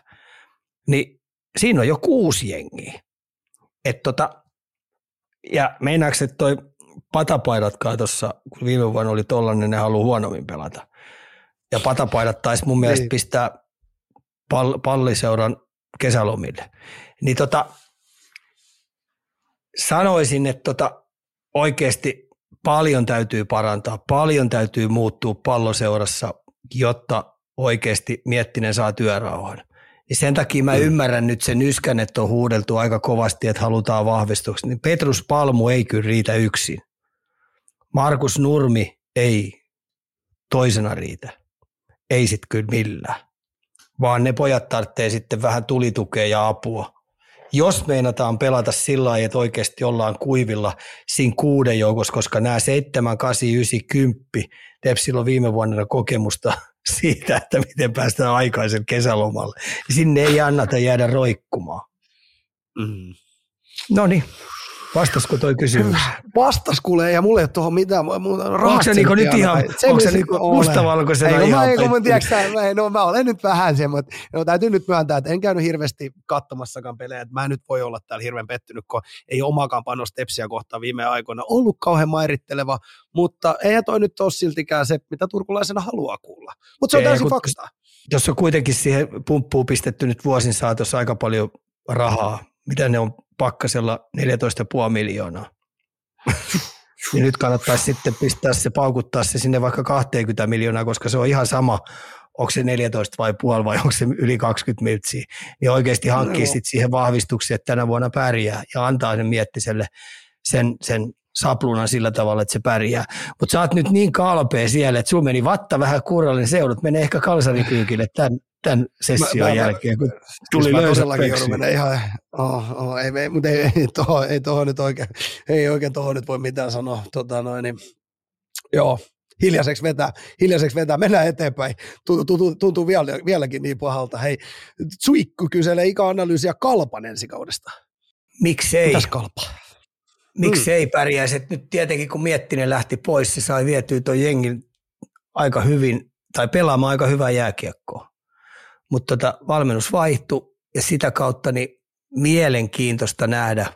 Niin siinä on jo kuusi jengiä. Että tota... Ja meinaatko, että toi patapaidatkaan tuossa, kun viime vuonna oli tollainen, ne haluaa huonommin pelata. Ja patapaidat taisi mun mielestä pistää pal- palliseuran kesälomille. Niin tota, sanoisin, että tota, oikeasti paljon täytyy parantaa, paljon täytyy muuttua palloseurassa, jotta oikeasti Miettinen saa työrauhan. Ja sen takia mä ymmärrän nyt sen yskän, että on huudeltu aika kovasti, että halutaan vahvistuksia. Niin Petrus Palmu ei kyllä riitä yksin. Markus Nurmi ei toisena riitä. Ei sit kyllä millään. Vaan ne pojat tarvitsee sitten vähän tulitukea ja apua. Jos meinataan pelata sillä lailla, että oikeasti ollaan kuivilla siinä kuuden joukossa, koska nämä seitsemän, kasi, ysi, kymppi, Tepsillä on viime vuonna kokemusta siitä, että miten päästään aikaisen kesälomalle. Sinne ei annata jäädä roikkumaan. Mm. No niin, vastasko toi kysymys? Vastas kuulee, ja mulle ei ole tuohon mitään. Onko se niinku nyt ihan, onko se niinku mustavalkoisena ei, ihan? Ei, kun mä tiedätkö, no mä olen nyt vähän semmoinen. No täytyy nyt myöntää, että en käynyt hirveästi katsomassakaan pelejä. Mä nyt voi olla täällä hirveän pettynyt, kun ei omaakaan panos Tepsiä kohtaan viime aikoina ollut kauhean mairitteleva, mutta eihän toi nyt ole siltikään se, mitä turkulaisena haluaa kuulla. Mutta se on täysin faktaa. Jos on kuitenkin siihen pumppuun pistetty nyt vuosin saatossa aika paljon rahaa, mitä ne on pakkasella neljätoista pilkku viisi miljoonaa. Ja nyt kannattaisi sitten pistää se, paukuttaa se sinne vaikka kaksikymmentä miljoonaa, koska se on ihan sama, onko se neljätoista vai puoli vai onko se yli kaksikymmentä miltsiä. Niin oikeasti hankkii sitten siihen vahvistuksia, että tänä vuonna pärjää ja antaa sen Miettiselle sen, sen sapluunan sillä tavalla, että se pärjää. Mutta sä oot nyt niin kalpea siellä, että sulla meni vatta vähän kurallinen seudut, menee ehkä kalsarikyykille tämän. Tämän session mä, mä, jälkeen, kun tuli löysä ihan, oh, oh, ei, ei, mutta ei, ei tuohon ei nyt oikein, ei oikein tuohon nyt voi mitään sanoa, tota noin, niin, joo, hiljaiseksi vetää, hiljaiseksi vetää, mennään eteenpäin, tuntuu, tuntuu vielä, vieläkin niin pahalta, hei, Suikku kyselee ikäanalyysiä Kalpan ensi kaudesta. Miksei? Mitäs Kalpa? Miksei mm. pärjäisi, että nyt tietenkin kun Miettinen lähti pois, se sai vietyä tuon jengin aika hyvin, tai pelaamaan aika hyvää jääkiekkoa. Mutta tota, valmennus vaihtui ja sitä kautta niin mielenkiintoista nähdä,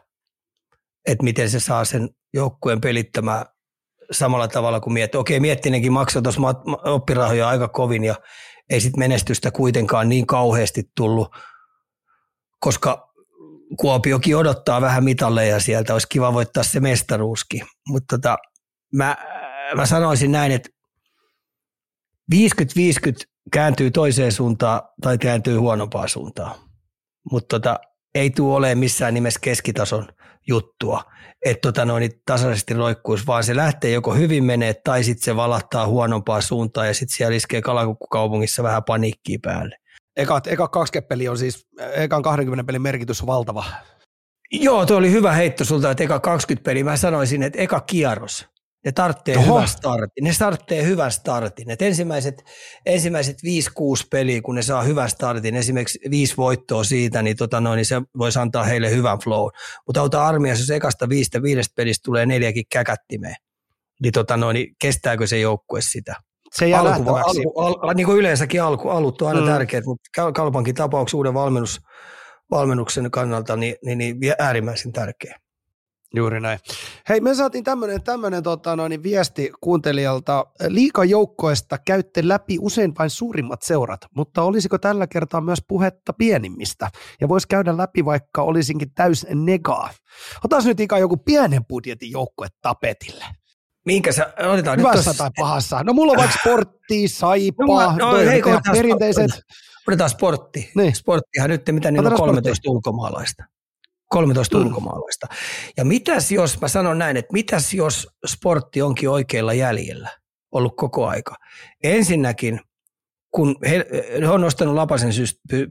että miten se saa sen joukkueen pelittämään samalla tavalla kuin Miettinen. Okei, Miettinenkin maksoi tuossa oppirahoja aika kovin ja ei sitten menestystä kuitenkaan niin kauheasti tullut, koska Kuopiokin odottaa vähän mitalleja sieltä. Olisi kiva voittaa se mestaruuskin. Mutta tota, mä, mä sanoisin näin, että viisikymmentä viisikymmentä kääntyy toiseen suuntaan tai kääntyy huonompaan suuntaan, mutta tota, ei tule olemaan missään nimessä keskitason juttua, että tota noin tasaisesti roikkuisi, vaan se lähtee joko hyvin menee tai sitten se valahtaa huonompaan suuntaan ja sitten siellä iskee Kalakukkukaupungissa vähän paniikkiä päälle. Eka, eka kaksikymmentä peli on siis, ekan kaksikymmentä pelin merkitys on valtava. Joo, tuo oli hyvä heitto sulta, että eka kaksikymmentä peli, mä sanoisin, että eka kierros. Ne tarvitsee hyvän startin. Ne tarvitsee hyvän startin. Et ensimmäiset, ensimmäiset viisi kuusi peliä, kun ne saa hyvän startin, esimerkiksi viisi voittoa siitä, niin, tota noin, niin se voisi antaa heille hyvän flow. Mutta auta armiassa, jos ekasta viistä viidestä pelistä tulee neljäkin käkättimeen, niin, tota noin, niin kestääkö se joukkue sitä? Se jää alku, alku, al, niin kuin yleensäkin alku, alut on aina mm. tärkeät, mutta Kalpankin tapaus uuden valmennus, valmennuksen kannalta niin, niin, niin äärimmäisen tärkeä. Juuri näin. Hei, me saatiin tämmöinen tämmönen, tota, no, niin viesti kuuntelijalta. Liigajoukkoista käytte läpi usein vain suurimmat seurat, mutta olisiko tällä kertaa myös puhetta pienimmistä? Ja voisi käydä läpi, vaikka olisinkin täys negaa. Otas nyt ikään joku pienen budjetin joukkue tapetille. Minkä sä otetaan? Hyvässä nyt tossa... tai pahassa. No mulla on vaikka sporttia, Saipaa, no, no, hei, perinteiset. Otetaan sportti. Niin. Sporttihan nyt, mitä niillä on kolmetoista ulkomaalaista. kolmetoista mm. ulkomaalaista. Ja mitäs jos, mä sanon näin, että mitäs jos sportti onkin oikeilla jäljellä ollut koko aika? Ensinnäkin, kun he, he on nostanut lapasen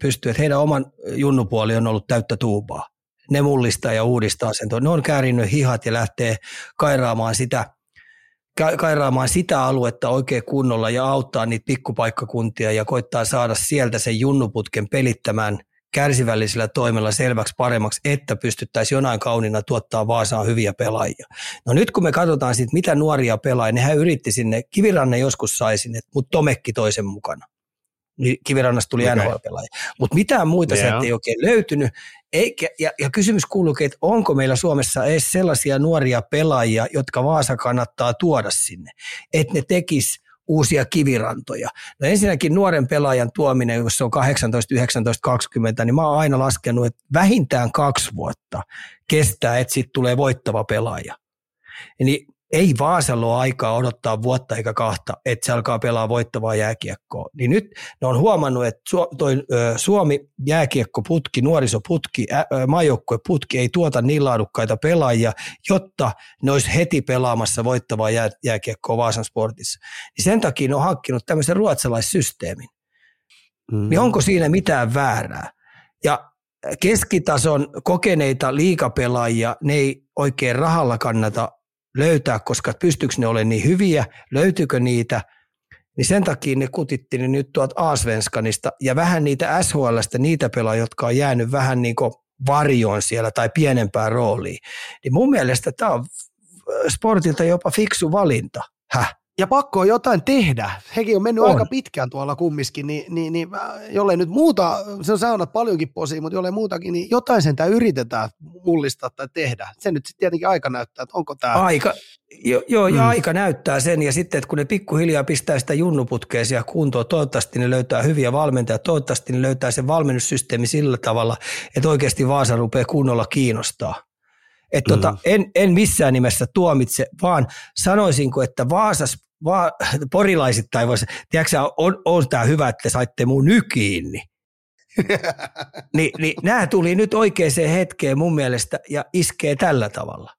pystyyn, että heidän oman junnupuoli on ollut täyttä tuubaa. Ne mullistaa ja uudistaa sen. Ne on käärinyt hihat ja lähtee kairaamaan sitä, ka- kairaamaan sitä aluetta oikein kunnolla ja auttaa niitä pikkupaikkakuntia ja koittaa saada sieltä sen junnuputken pelittämään kärsivällisellä toimella selväksi paremmaksi, että pystyttäisiin jonain kaunina tuottaa Vaasaan hyviä pelaajia. No nyt kun me katsotaan siitä, mitä nuoria pelaajia, nehän yritti sinne, Kiviranne joskus sai sinne, mutta Tomekki toisen mukana. Kivirannasta tuli okay. N H L-pelaaja. Mutta mitään muita yeah. sieltä ei oikein löytynyt. Eikä, ja, ja kysymys kuuluukin, että onko meillä Suomessa edes sellaisia nuoria pelaajia, jotka Vaasa kannattaa tuoda sinne, että ne tekis uusia kivirantoja. No ensinnäkin nuoren pelaajan tuominen, jos se on kahdeksantoista, yhdeksäntoista, kaksikymmentä, niin mä oon aina laskenut, että vähintään kaksi vuotta kestää, että siitä tulee voittava pelaaja. Eli ei Vaasalla ole aikaa odottaa vuotta eikä kahta, että se alkaa pelaa voittavaa jääkiekkoa. Niin nyt ne on huomannut, että toi Suomi jääkiekkoputki, nuorisoputki, maajoukkueputki ei tuota niin laadukkaita pelaajia, jotta ne olisi heti pelaamassa voittavaa jää, jääkiekkoa Vaasan Sportissa. Niin sen takia ne on hankkinut tämmöisen ruotsalaissysteemin. Mm. Niin onko siinä mitään väärää? Ja keskitason kokeneita liigapelaajia ne ei oikein rahalla kannata löytää, koska pystyykö ne olemaan niin hyviä, löytyykö niitä, niin sen takia ne kutittiin ne nyt tuot A-Svenskanista ja vähän niitä S H L:stä niitä pelaajia, jotka on jäänyt vähän niin kuin varjoon siellä tai pienempään rooliin. Niin mun mielestä tämä on Sportilta jopa fiksu valinta. Häh? Ja pakko on jotain tehdä. Hekin on mennyt on. aika pitkään tuolla kumminkin, niin, niin, niin jollei nyt muuta, se on saanut paljonkin posia, mutta jollei muutakin, niin jotain sentään yritetään mullistaa tai tehdä. Se nyt sitten tietenkin aika näyttää, että onko tämä. Aika, joo, jo, ja mm. aika näyttää sen, ja sitten, että kun ne pikkuhiljaa pistää sitä junnuputkea siellä kuntoon, toivottavasti ne löytää hyviä valmentajia, toivottavasti ne löytää sen valmennussysteemi sillä tavalla, että oikeasti Vaasa rupeaa kunnolla kiinnostaa. Että mm. tota, en, en missään nimessä tuomitse, vaan sanoisinko, että Vaasas, Va, porilaisittain voisi, tiedätkö on, on tämä hyvä, että saitte mun nykiinni. Ni, niin nämä tuli nyt oikeaan hetkeen mun mielestä ja iskee tällä tavalla.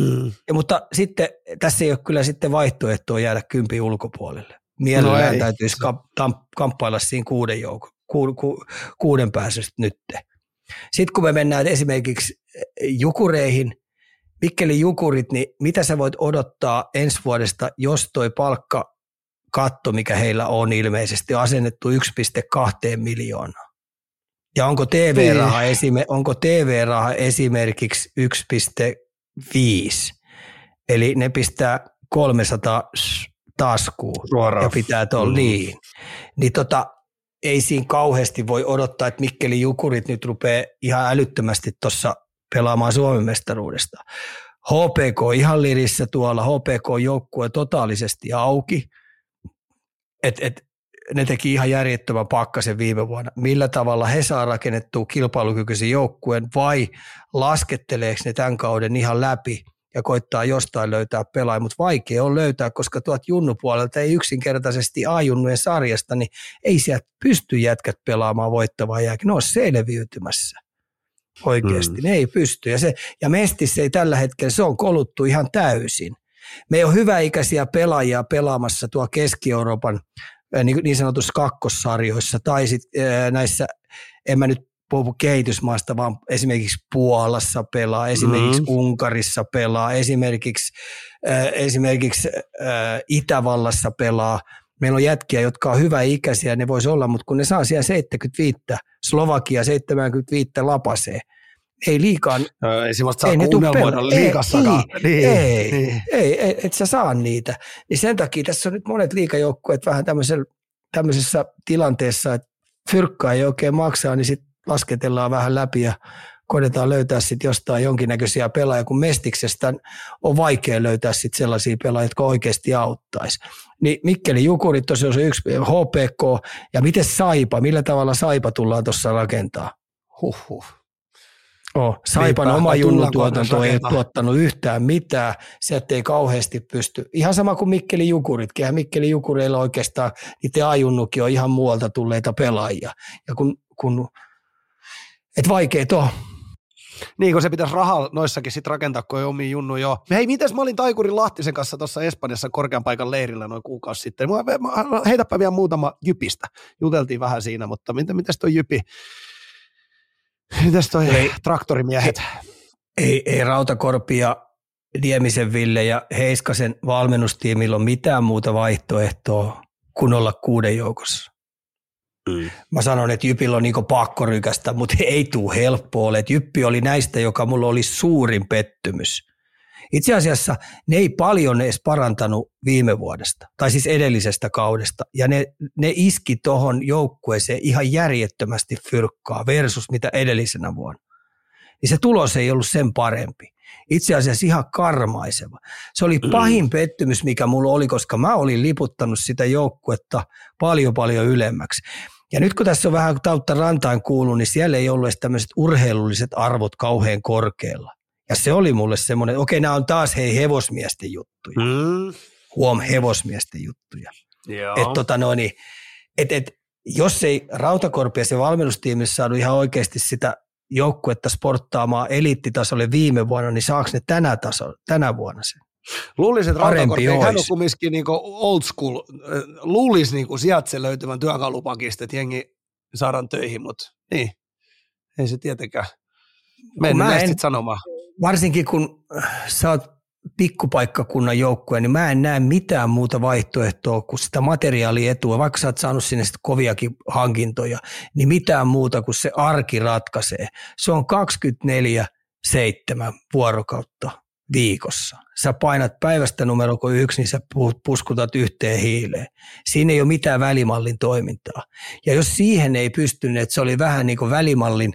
Mm. Ja, mutta sitten tässä ei ole kyllä sitten vaihtoehtoa jäädä kympin ulkopuolelle. Mielellään no täytyisi kamp- kamppailla siinä kuuden, jouk- ku- ku- kuuden pääsystä nyt. Sitten kun me mennään esimerkiksi Jukureihin, Mikkelin Jukurit, niin mitä sä voit odottaa ensi vuodesta, jos toi palkkakatto, mikä heillä on ilmeisesti, asennettu yksi pilkku kaksi miljoonaa? Ja onko T V-raha, esime- onko T V-raha esimerkiksi yksi pilkku viisi? Eli ne pistää kolmesataa taskuun ja pitää tuon liin. Niin tota, ei siinä kauheasti voi odottaa, että Mikkelin Jukurit nyt rupeaa ihan älyttömästi tuossa pelaamaan Suomen mestaruudesta. H P K ihan lirissä tuolla, H P K-joukkue totaalisesti auki, että et, ne teki ihan järjettömän pakkasen viime vuonna. Millä tavalla he saa rakennettua kilpailukykyisen joukkueen vai lasketteleeko ne tämän kauden ihan läpi ja koittaa jostain löytää pelaajia, mutta vaikea on löytää, koska tuot junnupuolelta ei yksinkertaisesti A-junnujen sarjasta, niin ei sieltä pysty jätkät pelaamaan voittavaa jääkin, ne on selviytymässä. Oikeasti, mm. ne ei pysty. Ja, se, ja Mestis ei tällä hetkellä, se on koluttu ihan täysin. Meillä on hyväikäisiä pelaajia pelaamassa tuo Keski-Euroopan niin sanotussa kakkossarjoissa tai sit, ää, näissä, en mä nyt puhu kehitysmaasta, vaan esimerkiksi Puolassa pelaa, esimerkiksi mm-hmm. Unkarissa pelaa, esimerkiksi, äh, esimerkiksi äh, Itävallassa pelaa. Meillä on jätkiä, jotka on hyväikäisiä, ne voisi olla, mutta kun ne saa siellä seitsemänkymmentäviisi, Slovakia seitsemänkymmentäviisi lapasee. Ei liikaa. No, ei semmoista saa kuunnelmoida liikassakaan. Ei, ei, niin. ei, ei et sä saa niitä. Niin sen takia tässä on nyt monet liikajoukkueet vähän tämmöisessä tilanteessa, että fyrkkaa ei oikein maksaa, niin sitten lasketellaan vähän läpi ja koitetaan löytää sitten jostain jonkinnäköisiä pelaajia, kun Mestiksestä on vaikea löytää sitten sellaisia pelaajia, jotka oikeasti auttaisi. Niin Mikkeli Jukurit tosiaan on yksi H P K, ja miten Saipa, millä tavalla Saipa tullaan tuossa rakentaa? Huhhuh. Oh, Saipan Meipä, oma junnutuotanto ei tuottanut yhtään mitään, sieltä ei kauheasti pysty. Ihan sama kuin Mikkeli Jukuritkin, ja Mikkeli Jukureilla oikeastaan niiden ajunnukin on ihan muualta tulleita pelaajia, ja kun, kun et vaikeet on. Niin, kun se pitäisi rahaa noissakin sitten rakentaa, kun ei omiin junnu joo. Hei, mites mä olin Taikurin Lahtisen kanssa tuossa Espanjassa korkean paikan leirillä noin kuukausi sitten. Mä, mä, heitäpä vielä muutama jypistä. Juteltiin vähän siinä, mutta mitäs toi jypi? Mitäs toi ei, traktorimiehet? Ei, ei Rautakorpi ja Diemisen Ville ja Heiskasen valmennustiimillä ole mitään muuta vaihtoehtoa kuin olla kuuden joukossa. Mm. Mä sanon, että Jypillä on niinku pakkorykästä, mutta ei tule helppoa ole. Jyppi oli näistä, joka mulla oli suurin pettymys. Itse asiassa ne ei paljon edes parantanut viime vuodesta, tai siis edellisestä kaudesta. Ja ne, ne iski tohon joukkueeseen ihan järjettömästi fyrkkaa versus mitä edellisenä vuonna. Niin se tulos ei ollut sen parempi. Itse asiassa ihan karmaiseva. Se oli pahin pettymys, mikä mulla oli, koska mä olin liputtanut sitä joukkuetta paljon paljon ylemmäksi. Ja nyt kun tässä on vähän tautta rantaan kuullut, niin siellä ei ollut edes tämmöiset urheilulliset arvot kauhean korkealla. Ja se oli mulle semmoinen, okei, nämä on taas hei hevosmiesten juttuja. Mm. Huom, hevosmiesten juttuja. Että tota no niin, et, et, jos ei Rautakorpi ja se valmennustiimissä saanut ihan oikeasti sitä joukkuetta sporttaamaan eliittitasolle viime vuonna, niin saako ne tänä, taso, tänä vuonna sen? Luulisi, että Rautakorpi ei hän ole kumminkin niinku old school. Luulisi niinku sieltä se löytyvän työkalupakista, että jengi saadaan töihin, mutta niin, ei se tietenkään. Mennään sitten sanomaan. Varsinkin kun sä oot pikkupaikkakunnan joukkue, niin mä en näe mitään muuta vaihtoehtoa kuin sitä materiaalietua, vaikka sä oot saanut sinne sit koviakin hankintoja, niin mitään muuta kuin se arki ratkaisee. Se on kaksikymmentäneljä seitsemän vuorokautta viikossa. Sä painat päivästä numero yksi, niin sä puskutat yhteen hiileen. Siinä ei ole mitään välimallin toimintaa. Ja jos siihen ei pystynyt, että se oli vähän niin kuin välimallin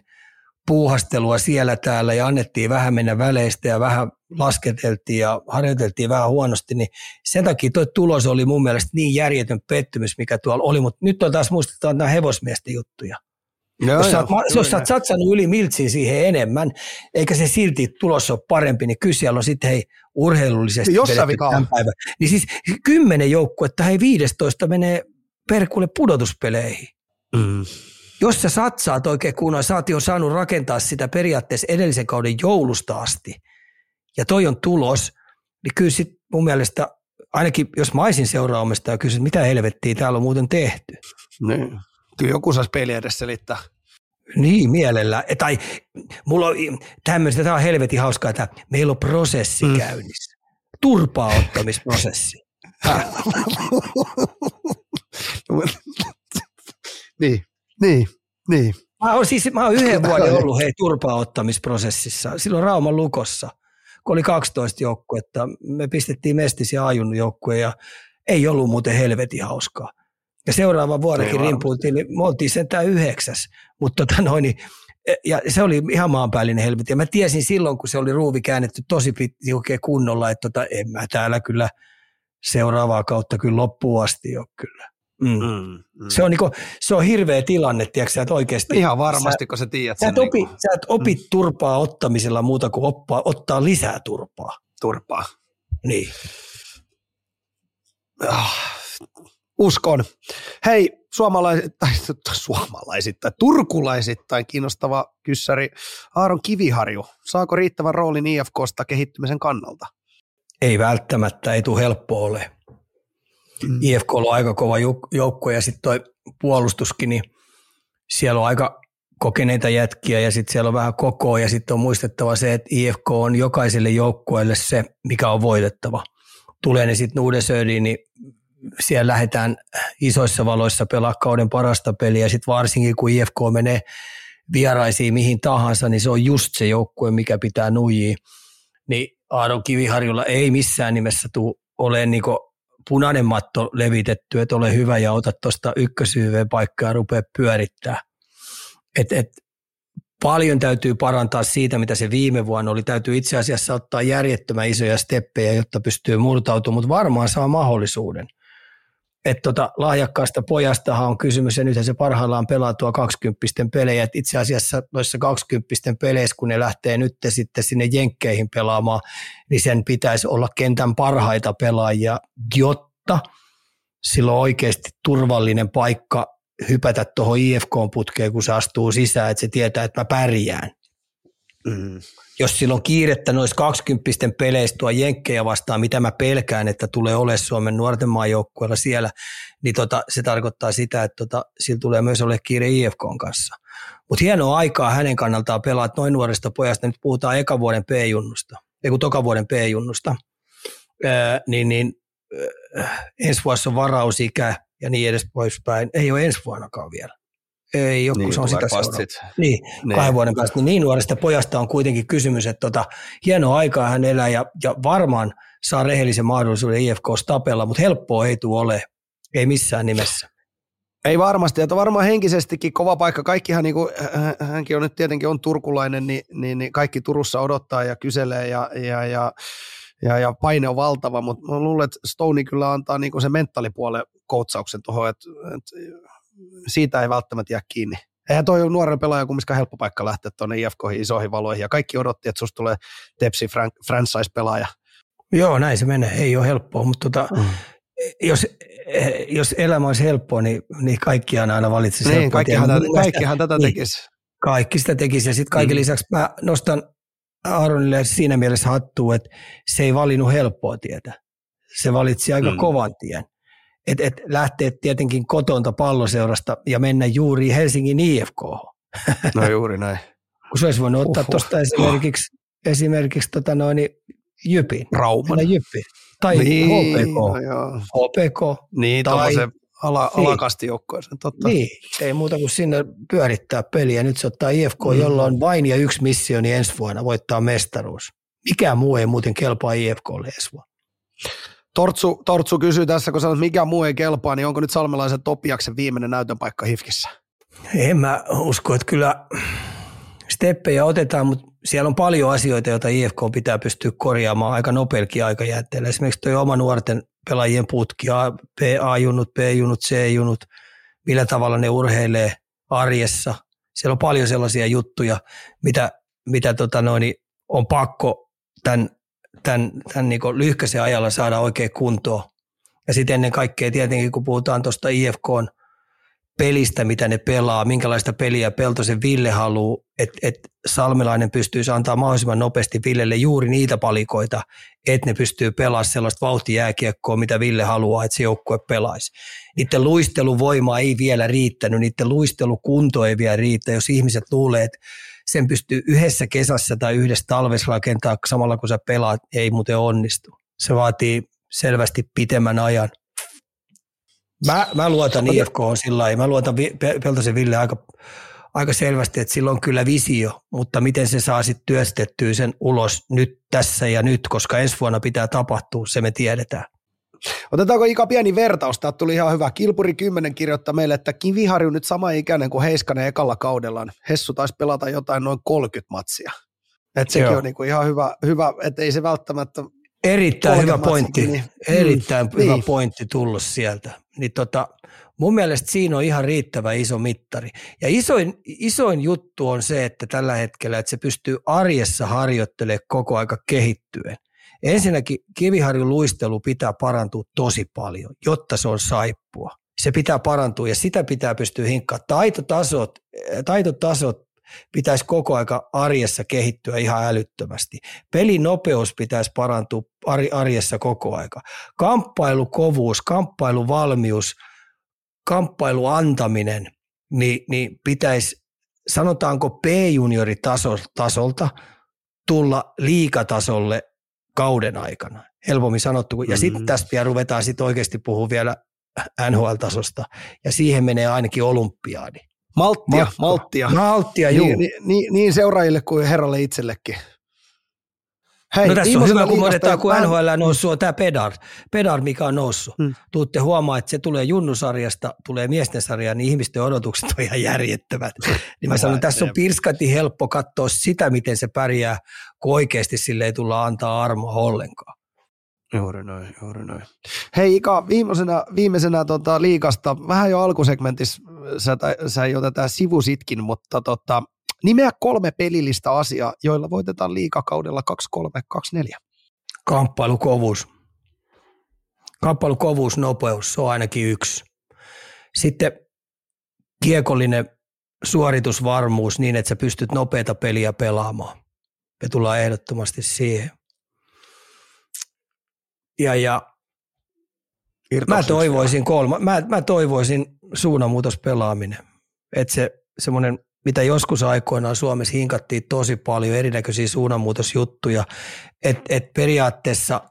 puuhastelua siellä täällä ja annettiin vähän mennä väleistä ja vähän lasketeltiin ja harjoiteltiin vähän huonosti, niin sen takia tuo tulos oli mun mielestä niin järjetön pettymys, mikä tuolla oli, mutta nyt on taas muistetaan, että nämä hevosmiesten juttuja. No, jos, joo, oot, jos sä oot satsannut yli miltsiin siihen enemmän, eikä se silti tulos ole parempi, niin kyllä siellä on sitten hei urheilullisesti vedetty tämän päivän. Niin siis kymmenen joukkuetta, hei viisitoista menee perkulle pudotuspeleihin. Mm. Jos sä satsaat oikein kunnolla, sä oot jo saanut rakentaa sitä periaatteessa edellisen kauden joulusta asti, ja toi on tulos, niin kyllä sit mun mielestä, ainakin jos mä olisin seuraamista ja kysyn, mitä helvettiä täällä on muuten tehty. Niin. Kyllä joku saisi peili edes selittää. Niin, mielellään. Tai mulla on tämmöistä, tämä on helvetin hauskaa, että meillä on prosessi mm. käynnissä. Turpaa ottamisprosessi. niin. Niin, niin. Mä oon siis, mä oon yhden vuoden ollut hei turpaanottamisprosessissa, silloin Rauman Lukossa, kun oli kaksitoista joukkuetta. Me pistettiin Mestis ja ajunnut joukkueen ja ei ollut muuten helvetin hauskaa. Ja seuraavan vuodekin rimpuutiin, niin me oltiin sentään yhdeksäs, mutta tota noin, ja se oli ihan maanpäällinen helvetti. Ja mä tiesin silloin, kun se oli ruuvi käännetty tosi pitkin oikein kunnolla, että tota, en mä täällä kyllä seuraavaa kautta kyllä loppuun asti ole kyllä. Mm. Mm, mm. Se on niinku, se on hirveä tilanne, tiiäksä, että oikeasti. Ihan varmasti, sä, kun sä tiedät sen. Sä et, opi, niin sä et opi mm. turpaa ottamisella muuta kuin oppaa, ottaa lisää turpaa. Turpaa. Niin. Uskon. Hei, suomalaiset, tai suomalaiset, tai turkulaisittain kiinnostava kyssäri Aaron Kiviharju. Saako riittävän roolin I F K:sta kehittymisen kannalta? Ei välttämättä, ei tule helppoa ole. Mm. I F K on aika kova joukko ja sitten toi puolustuskin, niin siellä on aika kokeneita jätkiä ja sitten siellä on vähän kokoa ja sitten on muistettava se, että I F K on jokaiselle joukkueelle se, mikä on voitettava. Tulee ne sitten Uudesöödiin, niin siellä lähdetään isoissa valoissa pelaa kauden parasta peliä ja sitten varsinkin kun I F K menee vieraisiin mihin tahansa, niin se on just se joukkue, mikä pitää nuijia. Niin Aaro Kiviharjulla ei missään nimessä tule olemaan niin punainen matto levitetty, että ole hyvä ja ota tuosta ykkös-Y V-paikkaa ja rupea pyörittämään. Et, et, paljon täytyy parantaa siitä, mitä se viime vuonna oli. Täytyy itse asiassa ottaa järjettömän isoja steppejä, jotta pystyy murtautumaan, mutta varmaan saa mahdollisuuden. Et tota, lahjakkaasta pojastahan on kysymys, ja nythän se parhaillaan pelaa tuo kaksikymppisten pelejä. Et itse asiassa noissa kaksikymppisten peleissä, kun ne lähtee nyt sitten sinne jenkkeihin pelaamaan, niin sen pitäisi olla kentän parhaita pelaajia, jotta sillä on oikeasti turvallinen paikka hypätä tuohon I F K-putkeen, kun se astuu sisään, että se tietää, että mä pärjään. Mm. Jos silloin kiirettä noissa kaksikymppisten peleissä tuo jenkkejä vastaan, mitä mä pelkään, että tulee olemaan Suomen nuorten maajoukkueella siellä, niin tota, se tarkoittaa sitä, että tota, sillä tulee myös olemaan kiire I F K:n kanssa. Mutta hienoa aikaa hänen kannaltaan pelaa, noin nuoresta pojasta, nyt puhutaan eka vuoden P-junnusta, ei kun toka vuoden P-junnusta, öö, niin, niin öö, ensi vuosi on varausikä, ja niin edes poispäin. Ei ole ensi vuonnakaan vielä. Ei joku niin, se on sitä seuraava. Niin, ne. kahden vuoden päästä. Niin nuoresta pojasta on kuitenkin kysymys, että tota, hienoa aikaa hän elää ja, ja varmaan saa rehellisen mahdollisuuden I F K:ssa tapella, mutta helppoa ei tule ole. Ei missään nimessä. Ei varmasti. Ja varmaan henkisestikin kova paikka. Kaikkihan, niin kuin, hänkin on nyt tietenkin on turkulainen, niin, niin, niin kaikki Turussa odottaa ja kyselee ja... ja, ja Ja, ja paine on valtava, mutta mä luulen, että Stoney kyllä antaa niinku sen mentaalipuolen koutsauksen tuohon, että et siitä ei välttämättä jää kiinni. Eihän toi nuorelle pelaaja kumminkaan helppo paikka lähteä tuonne I F K:hin isoihin valoihin, ja kaikki odotti, että susta tulee Tepsi franchise-pelaaja. Joo, näin se menee. Ei ole helppoa, mutta tota, mm. jos, jos elämä olisi helppoa, niin, niin kaikkiaan aina valitsisi niin, helppoa. Kaikkihan, tätä, kaikkihan tätä niin, tekisi. Kaikki sitä tekisi, ja sitten kaiken mm. lisäksi mä nostan Aaronille siinä mielessä hattuu, että se ei valinnut helppoa tietä. Se valitsi aika mm. kovan tien. Et, et lähtee tietenkin kotonta palloseurasta ja mennä juuri Helsingin I F K:hon. No juuri näin. Kun se olisi voinut ottaa uh-huh. tuosta esimerkiksi, esimerkiksi tota noin, Jypin. Rauman. Jypin. Tai niin, H P K. No H P K. Niin, tai se ala, niin. alakastijoukkoisen. Totta. Niin, ei muuta kuin sinne pyörittää peliä. Nyt se ottaa I F K, mm. jolla on vain ja yksi missio, niin ensi vuonna voittaa mestaruus. Mikään muu ei muuten kelpaa I F K:lle ensi vuonna. Tortsu, Tortsu kysyy tässä, kun sanot, mikä muu ei kelpaa, niin onko nyt salmelaisen Topiaksen viimeinen näytönpaikka H I F K:ssä? En mä usko, että kyllä steppejä otetaan, mutta siellä on paljon asioita, joita I F K pitää pystyä korjaamaan aika nopeallakin aikajänteellä. Esimerkiksi tuo oma nuorten pelaajien putki, A-junnut, B-junnut, C-junnut, millä tavalla ne urheilee arjessa. Siellä on paljon sellaisia juttuja, mitä, mitä tota noin, on pakko tämän, tämän, tämän niin kuin lyhkäisen ajalla saada oikein kuntoon. Ja sitten ennen kaikkea tietenkin, kun puhutaan tuosta I F K:n pelistä, mitä ne pelaa, minkälaista peliä Peltosen Ville haluaa, että et salmelainen pystyisi antaa mahdollisimman nopeasti Villelle juuri niitä palikoita, että ne pystyy pelaamaan sellaista vauhtijääkiekkoa, mitä Ville haluaa, että se joukkue pelaisi. Niiden luisteluvoima ei vielä riittänyt, niiden luistelukunto ei vielä riitä, jos ihmiset luulee, että sen pystyy yhdessä kesässä tai yhdessä talvessa rakentaa samalla kun sä pelaat, ei muuten onnistu. Se vaatii selvästi pitemmän ajan. Mä, mä luotan I F K:hon sillä lailla. Mä luotan Peltosen Ville aika, aika selvästi, että sillä on kyllä visio, mutta miten se saa sitten työstettyä sen ulos nyt tässä ja nyt, koska ensi vuonna pitää tapahtua, se me tiedetään. Otetaanko Ika pieni vertaus? Tämä tuli ihan hyvä. Kilpuri kymmenen kirjoittaa meille, että Kiviharju nyt sama ikäinen kuin Heiskanen ekalla kaudellaan. Hessu taisi pelata jotain noin kolmekymmentä matsia. Että sekin Joo. on niinku ihan hyvä, hyvä että ei se välttämättä... Erittäin hyvä pointti, niin. erittäin mm, hyvä niin. pointti tullut sieltä. Niin tota, mun mielestä siinä on ihan riittävä iso mittari. Ja isoin, isoin juttu on se, että tällä hetkellä, että se pystyy arjessa harjoittelemaan koko aika kehittyen. Ensinnäkin Kiviharjun luistelu pitää parantua tosi paljon, jotta se on saippua. Se pitää parantua ja sitä pitää pystyä hinkkaamaan. Taitotasot, taitotasot pitäisi koko aika arjessa kehittyä ihan älyttömästi. Pelin nopeus pitäisi parantua arjessa koko aika. Kamppailukovuus, kamppailuvalmius, kamppailuantaminen, niin, niin pitäisi sanotaanko P-junioritasolta tulla liigatasolle kauden aikana. Helpommin sanottu. Ja mm. sitten tästä vielä ruvetaan sit oikeasti puhua vielä N H L-tasosta. Ja siihen menee ainakin olympiaadi. Malttia. Matko. Malttia, malttia juu. Niin, niin, niin seuraajille kuin herralle itsellekin. Hei, no tässä on hyvä, kun muodetaan, kun N H L on noussut tämä Pedar, Pedar, mikä on noussut. Hmm. Tuutte huomaa, että se tulee junnusarjasta, tulee miesten sarjaan, niin ihmisten odotukset on ihan järjettömät. Niin mä sanon, tässä on pirskati helppo katsoa sitä, miten se pärjää, kun oikeasti sille ei tulla antaa armoa ollenkaan. Juuri noin, juuri noin. Hei Ika, viimeisenä, viimeisenä tota, liigasta, vähän jo alkusegmentissä sä, sä jo tätä sivusitkin, mutta tota, nimeä kolme pelillistä asiaa, joilla voitetaan liigakaudella kaksikymmentäkolme kaksikymmentäneljä. Kamppailukovuus. Kamppailukovuus, nopeus, se on ainakin yksi. Sitten kiekollinen suoritusvarmuus niin, että sä pystyt nopeata peliä pelaamaan. Me tullaan ehdottomasti siihen. Ja, ja mä toivoisin kolma, mä, mä toivoisin suunnanmuutospelaaminen. Että se semmoinen, mitä joskus aikoinaan Suomessa hinkattiin tosi paljon erinäköisiä suunnanmuutosjuttuja, että et periaatteessa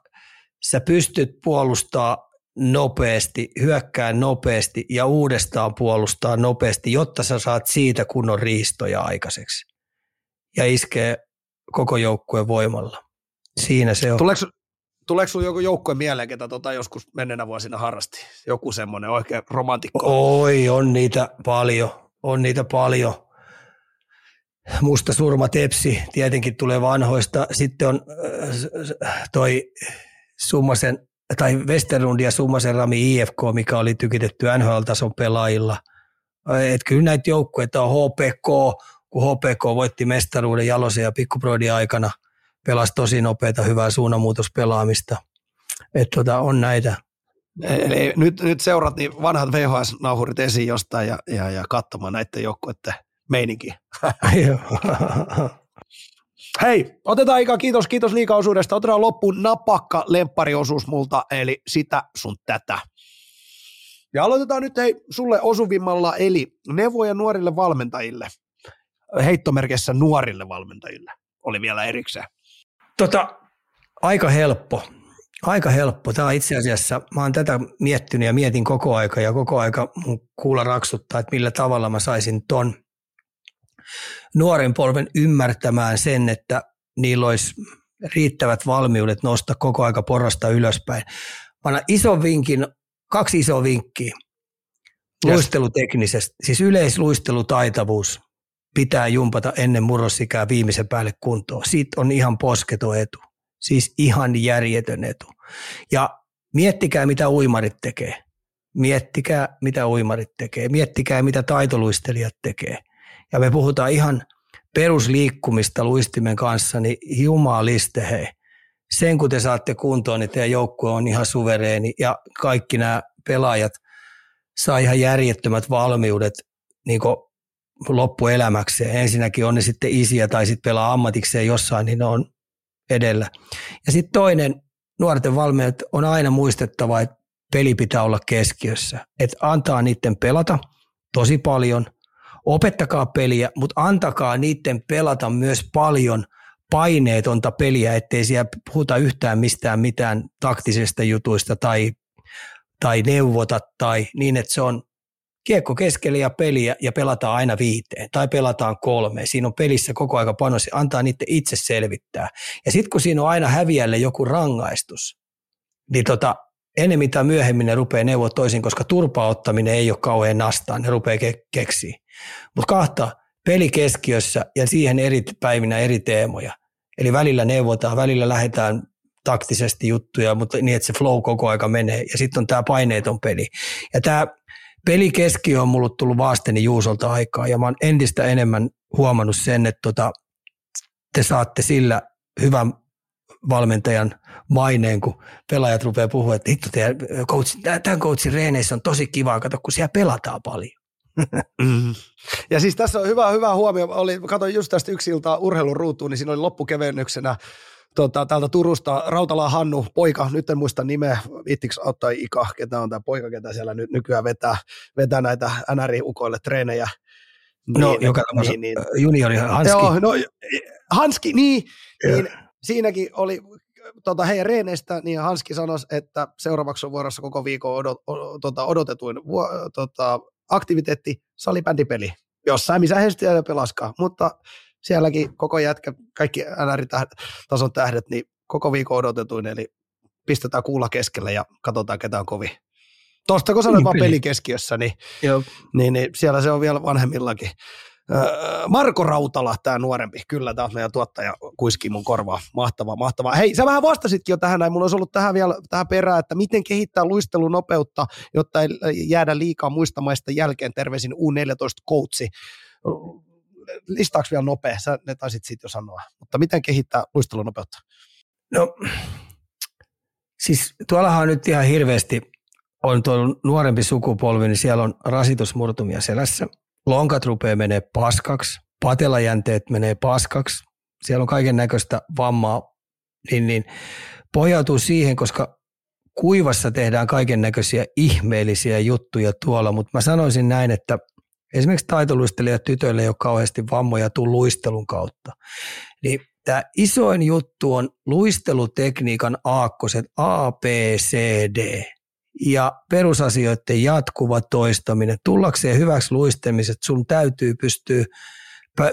sä pystyt puolustamaan nopeasti, hyökkää nopeasti ja uudestaan puolustaa nopeasti, jotta sä saat siitä kunnon riistoja aikaiseksi ja iskee koko joukkueen voimalla. Siinä se on. Tuleeko Tuleeko sinulla joku joukkue mieleen, ketä tota joskus menneenä vuosina harrasti? Joku semmoinen oikein romantikko? Oi, on niitä paljon. On niitä paljon. Musta Surma Tepsi tietenkin tulee vanhoista. Sitten on toi Summasen, tai Westerlund ja Summasen Rami I F K, mikä oli tykitetty N H L-tason pelaajilla. Et kyllä näitä joukkueita on H P K, kun H P K voitti mestaruuden Jalosen ja Pikkubroidin aikana. Pelasi tosi nopeata, hyvää suunnanmuutospelaamista. Että tota, on näitä. Eli nyt, nyt seurat niin vanhat V H S-nauhurit esiin jostain ja, ja, ja katsomaan näiden joukkueiden meininkiä. Hei, otetaan Ika, kiitos, kiitos liigaosuudesta. Otetaan loppuun napakka lemppariosuus multa, eli sitä sun tätä. Ja aloitetaan nyt hei, sulle osuvimmalla, eli neuvoja nuorille valmentajille. Heittomerkissä nuorille valmentajille. Oli vielä erikseen. Tota, aika helppo. Aika helppo. Tämä itse asiassa, mä oon tätä miettinyt ja mietin koko aika ja koko aika mun kuulla raksuttaa, että millä tavalla mä saisin ton nuoren polven ymmärtämään sen, että niillä olisi riittävät valmiudet nostaa koko aika porrasta ylöspäin. Mä annan ison vinkin, kaksi isoa vinkkiä. Luisteluteknisesti, siis yleisluistelutaitavuus. Pitää jumpata ennen murrosikää viimeisen päälle kuntoon. Siitä on ihan posketon etu. Siis ihan järjetön etu. Ja miettikää, mitä uimarit tekee. Miettikää, mitä uimarit tekee. Miettikää, mitä taitoluistelijat tekee. Ja me puhutaan ihan perusliikkumista luistimen kanssa, niin jumaliste hei. Sen kun te saatte kuntoon, niin teidän joukkue on ihan suvereeni. Ja kaikki nämä pelaajat saa ihan järjettömät valmiudet niin kuin loppuelämäkseen. Ensinnäkin on ne sitten isiä tai sitten pelaa ammatikseen jossain, niin ne on edellä. Ja sitten toinen, nuorten valmennat on aina muistettava, että peli pitää olla keskiössä. Että antaa niiden pelata tosi paljon, opettakaa peliä, mutta antakaa niiden pelata myös paljon paineetonta peliä, ettei siellä puhuta yhtään mistään mitään taktisesta jutuista tai, tai neuvota tai niin, että se on kiekko keskelle ja peliä ja pelataan aina viiteen tai pelataan kolmeen. Siinä on pelissä koko aika panos ja antaa niiden itse selvittää. Ja sitten kun siinä on aina häviälle joku rangaistus, niin tota, enemmän tai myöhemmin ne rupeaa neuvoa toisin, koska turpaa ottaminen ei ole kauhean nastaan, ne rupeaa ke- keksiä. Mutta kahta, peli keskiössä ja siihen eri päivinä eri teemoja. Eli välillä neuvotaan, välillä lähdetään taktisesti juttuja, mutta niin, että se flow koko aika menee. Ja sitten on tämä paineeton peli. Ja tämä pelikeskiö on mulle tullut vaasteni Juusolta aikaa ja mä oon entistä enemmän huomannut sen, että tota, te saatte sillä hyvän valmentajan maineen, kun pelaajat rupeaa puhua, että hitto, teidän coachin, tämän coachin reeneissä on tosi kivaa, kato, kun siellä pelataan paljon. Mm. Ja siis tässä on hyvä, hyvä huomio. Oli, katsoin just tästä yksi iltaa urheilun ruutuun, niin siinä oli loppukevennyksenä Tota, täältä Turusta, Rautala Hannu, poika, nyt en muista nimeä, itiksi auttaa Ika, ketä on tämä poika, ketä siellä nyt nykyään vetää, vetää näitä N R I-ukoille treenejä, No, niin, joka niin, on niin, juniori Hanski. Joo, no, Hanski, niin, niin siinäkin oli tota, heidän reeneistä, niin Hanski sanoi, että seuraavaksi on vuorossa koko viikon odot, odot, odotetuin tota, aktiviteetti, salibändipeli, jossain missä he sitten pelaskaa, mutta sielläkin koko jätkä, kaikki N R-tason tähdet, niin koko viikon odotetuin, eli pistetään kuulla keskelle ja katsotaan ketä on kovin. Tuosta kun sanoit vaan pelikeskiössä, niin, niin, niin siellä se on vielä vanhemmillakin. Marko Rautala, tämä nuorempi, kyllä tämä on meidän tuottaja, kuiskii mun korvaa. Mahtavaa, mahtavaa. Hei, sä vähän vastasitkin jo tähän näin, mulla olisi ollut tähän vielä tähän perään, että miten kehittää luistelunopeutta, jotta ei jäädä liikaa muista maista jälkeen. Terveisin U neljätoista-koutsi. Listaaks vielä nopea? Sä ne taisit siitä jo sanoa. Mutta miten kehittää luistelunopeutta? No, siis tuollahan on nyt ihan hirveästi, on tuolla nuorempi sukupolvi, niin siellä on rasitusmurtumia selässä. Lonkat rupeaa menee paskaksi, patelajänteet menee paskaksi, siellä on kaiken näköistä vammaa, niin, niin pohjautuu siihen, koska kuivassa tehdään kaiken näköisiä ihmeellisiä juttuja tuolla, mutta mä sanoisin näin, että esimerkiksi taitoluistelijat tytöille ei ole kauheasti vammoja tuu luistelun kautta, niin tämä isoin juttu on luistelutekniikan aakkoset A, B, C, D. Ja perusasioiden jatkuva toistaminen. Tullakseen hyväksi luistamiset sun täytyy pystyä,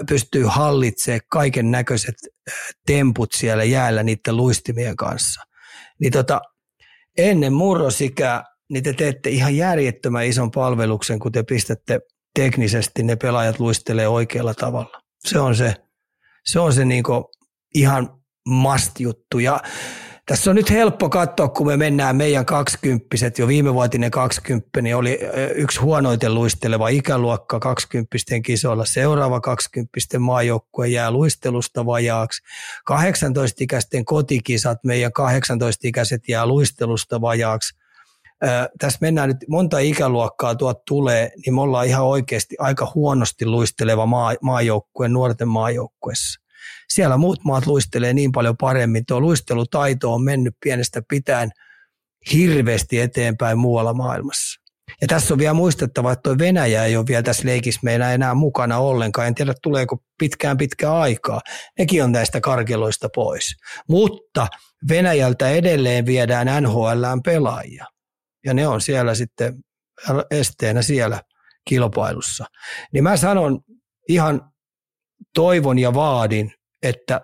pystyä hallitsemaan kaiken näköiset temput siellä jäällä niiden luistimien kanssa. Niin tota, ennen murrosikää niin te teette ihan järjettömän ison palveluksen, kun te pistätte teknisesti ne pelaajat luistelee oikealla tavalla. Se on se, se, on se niinku ihan must-juttu. Ja tässä on nyt helppo katsoa, kun me mennään meidän kaksikymppiset, jo viimevuotinen kaksikymppinen oli yksi huonoiten luisteleva ikäluokka kaksikymppisten kisoilla. Seuraava kaksikymppisten maajoukkue jää luistelusta vajaaksi. kahdeksantoista-ikäisten kotikisat, meidän kahdeksantoista-ikäiset jää luistelusta vajaaksi. Ää, tässä mennään nyt, monta ikäluokkaa tuot tulee, niin me ollaan ihan oikeasti aika huonosti luisteleva maa, maajoukkue, nuorten maajoukkuessa. Siellä muut maat luistelee niin paljon paremmin. Tuo luistelutaito on mennyt pienestä pitäen hirveästi eteenpäin muualla maailmassa. Ja tässä on vielä muistettava, että tuo Venäjä ei ole vielä tässä leikissä meillä enää mukana ollenkaan. En tiedä, tuleeko pitkään pitkään aikaa. Nekin on näistä karkeloista pois. Mutta Venäjältä edelleen viedään N H L:ään pelaajia. Ja ne on siellä sitten esteenä siellä kilpailussa. Niin mä sanon ihan... toivon ja vaadin, että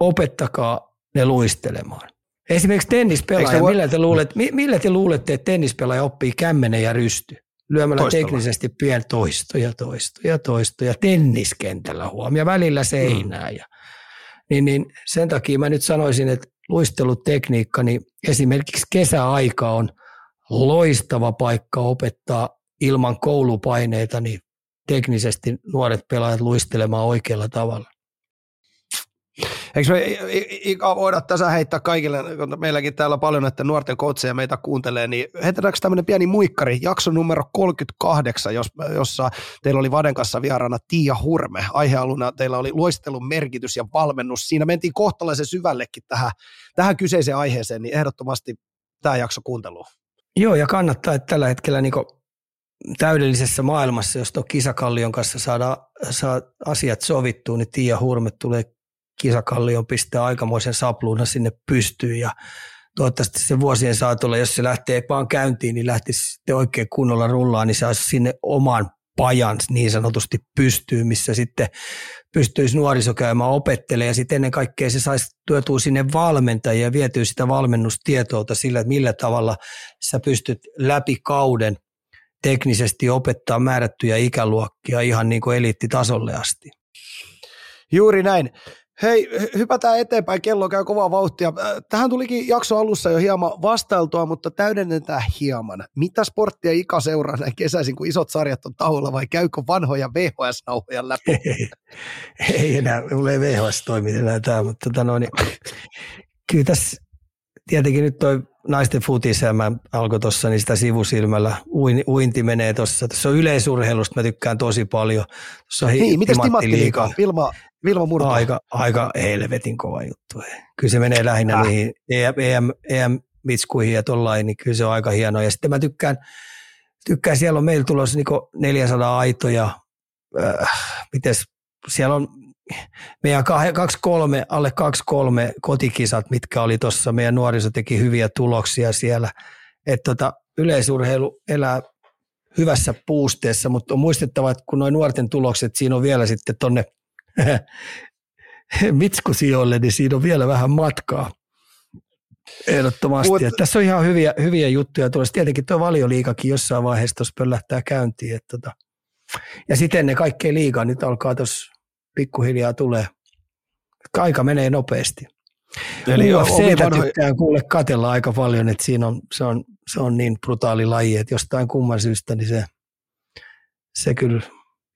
opettakaa ne luistelemaan. Esimerkiksi tennispelaaja, voi... millä, te luulet, millä te luulette, että tennispelaaja oppii kämmenen ja rysty? Lyömällä toistella. Teknisesti pieni toistoja, toistoja, toistoja, tenniskentällä huomioon, välillä seinää. Ja, niin, niin sen takia mä nyt sanoisin, että luistelutekniikka, niin esimerkiksi kesäaika on loistava paikka opettaa ilman koulupaineita, niin teknisesti nuoret pelaajat luistelemaan oikealla tavalla. Eikö me Ika voida tässä heittää kaikille, kun meilläkin täällä paljon, että nuorten coacheja meitä kuuntelee, niin heitetäänkö tämmöinen pieni muikkari, jakso numero kolmekymmentäkahdeksan, jossa teillä oli Vaden kanssa vieraana Tiia Hurme. Aihealuna teillä oli luistelun merkitys ja valmennus. Siinä mentiin kohtalaisen syvällekin tähän, tähän kyseiseen aiheeseen, niin ehdottomasti tämä jakso kuunteluun. Joo, ja kannattaa, että tällä hetkellä niinku täydellisessä maailmassa, jos tuon Kisakallion kanssa saadaan saa asiat sovittua, niin Tiia Hurme tulee Kisakallion pistää aikamoisen sapluuna sinne pystyyn ja toivottavasti se vuosien saatolla, jos se lähtee vaan käyntiin, niin lähtisi sitten oikein kunnolla rullaan, niin saisi sinne oman pajan niin sanotusti pystyyn, missä sitten pystyisi nuoriso käymään opettelemaan ja sitten ennen kaikkea se saisi työtua sinne valmentajia ja vietyä sitä valmennustietoutta sillä, että millä tavalla sä pystyt läpi kauden teknisesti opettaa määrättyjä ikäluokkia ihan niin kuin eliittitasolle asti. Juuri näin. Hei, hypätään eteenpäin, kello käy kovaa vauhtia. Tähän tulikin jakso alussa jo hieman vastailtua, mutta täydennetään hieman. Mitä sporttia Ika seuraa näin kesäisin, kun isot sarjat on tauolla, vai käykö vanhoja V H S-nauhoja läpi? Ei, ei enää, mulla ei V H S-toiminta enää tämä, mutta tota no, niin, kyllä tässä tietenkin nyt toi naisten futissa, mä alkoi tuossa, niin sitä sivusilmällä uinti, uinti menee tuossa. Tuossa on yleisurheilusta, mä tykkään tosi paljon. Tuossa niin, mites timattiliiga? Vilma, Vilma Murto. Aika, aika helvetin kova juttu. Kyllä se menee lähinnä äh. niihin E M-vitskuihin ja tollain, niin kyllä se on aika hienoa. Ja sitten mä tykkään, tykkään siellä on meillä tulossa niin neljäsataa aitoja äh, mites, siellä on meidän kaksi kolme, alle kaksi kolme kotikisat, mitkä oli tuossa, meidän nuoriso teki hyviä tuloksia siellä, että tota, yleisurheilu elää hyvässä puusteessa, mutta on muistettava, että kun nuo nuorten tulokset, siinä on vielä sitten tuonne Mitskusijoille, niin siinä on vielä vähän matkaa ehdottomasti. Mut, tässä on ihan hyviä, hyviä juttuja tulossa. Tietenkin tuo Valioliigakin jossain vaiheessa tuossa pöllähtää käyntiin. Että tota. Ja sitten ne kaikkea liigaa nyt alkaa tuossa pikkuhiljaa tulee. Aika menee nopeasti. Eli U F C:tä tykkään kuule katsella aika paljon, että siinä on, se, on, se on niin brutaali laji, että jostain kumman syystä niin se, se kyllä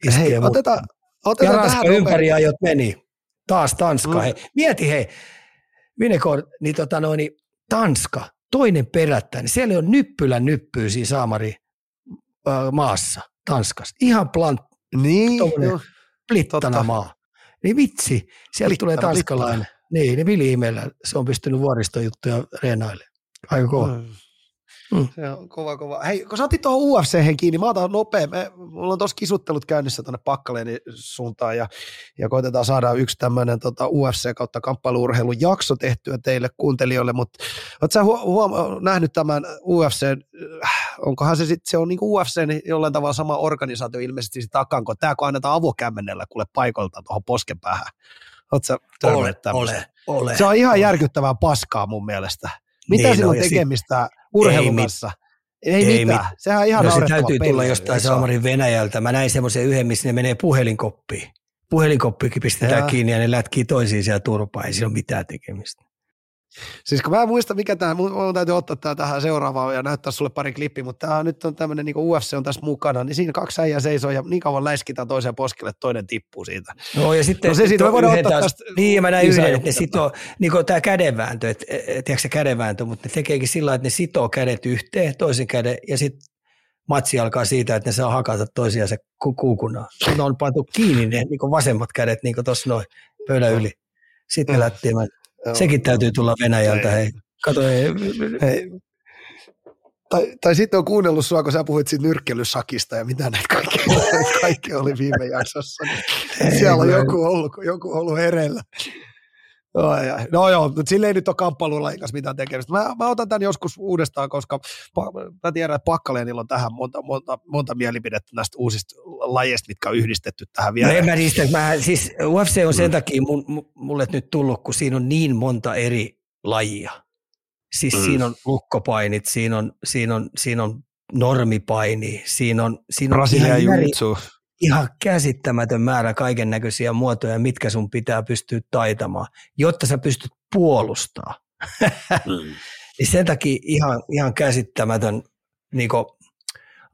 iskee. Hei, otetaan, otetaan ja Ranska ympäri ajot meni. Taas Tanska. Mm. Hei. Mieti hei, Vinekor, niin, tota noin, niin Tanska, toinen perättäin. Siellä on nyppylän nyppyy siinä saamari äh, maassa, Tanskassa. Ihan plant, niin, plittana maa. Niin vitsi, siellä plittana, tulee tanskalainen. Plittana. Niin, ne Vili Imelä, se on pystynyt vuoristojuttuja reenailemaan. Aika kova. Mm. Mm. Se on kova, kova. Hei, kun sä otit tuohon U F C:hen kiinni, mä otan nopea. Me, mulla on tuossa kisuttelut käynnissä tuonne Pakkaleeni suuntaan ja, ja koitetaan saada yksi tämmöinen tota, U F C kautta kamppailu-urheilun jakso tehtyä teille kuuntelijoille, mutta oot sä huom- huom- nähnyt tämän U F C, onkohan se sitten, se on niin kuin U F C, niin jollain tavalla sama organisaatio ilmeisesti sitä takanko, tää kun annetaan avokämmenellä kuule paikolta tuohon posken päähän. Oot sä ole, ole, ole, se on ihan ole. Järkyttävää paskaa mun mielestä. Mitä niin, sillä on no, tekemistä si- urheilun ei kanssa? Mit- ei, ei mitään. Mit- Sehän on ihan no, se täytyy peli tulla jostain saamarin Venäjältä. Mä näin semmoisen yhden, missä ne menee puhelinkoppiin. Puhelinkoppikin pistetään ja kiinni ja ne lätkii toisiin siellä turpaan. Ei siinä ole mitään tekemistä. Siis kun mä en muista, mikä tämä, mun täytyy ottaa tämä tähän seuraavaan ja näyttää sulle pari klippiä, mutta tämä nyt on tämmöinen, niin kuin U F C on tässä mukana, niin siinä kaksi äijää seisoo ja niin kauan läiskitään toiseen poskelle, toinen tippuu siitä. No ja sitten, no se sitten voidaan ottaa taas, tästä. Niin mä näin yhden, että ne sitoo, niin kuin tämä kädenvääntö, että tiedätkö se kädenvääntö, mutta ne tekeekin sillä lailla, että ne sitoo kädet yhteen, toisen käden ja sitten matsi alkaa siitä, että ne saa hakata toisiaan se kuukunaan. Ne on pantu kiinni ne niin kuin vasemmat kädet, niin kuin tuossa noin, pöydän yli. Sitten mm. lähtee mä. Sekin täytyy tulla Venäjältä, hei. Kato, hei. hei. Tai, tai sitten on kuunnellut sua, kun sä puhuit siitä nyrkkelysakista ja mitä näitä kaikkea, kaikkea oli viime jaksossa. Niin siellä on joku ollut, joku ollut hereillä. No, no joo, mutta sillä ei nyt ole kamppailulajikassa mitään tekemistä. Mä, mä otan tämän joskus uudestaan, koska mä tiedän, että Pakkaleenilla on tähän monta, monta, monta mielipidettä näistä uusista lajeista, mitkä on yhdistetty tähän vielä. No en mä niistä, mä, siis U F C on sen mm. takia mun, mulle nyt tullut, kun siinä on niin monta eri lajia. Siis mm. siinä on lukkopainit, siinä on, siinä on, siinä on normipaini, siinä on, siinä on Brasilia jutsu. Ihan käsittämätön määrä kaiken näköisiä muotoja, mitkä sun pitää pystyä taitamaan, jotta sä pystyt puolustamaan. Mm. Sen takia ihan, ihan käsittämätön niin kuin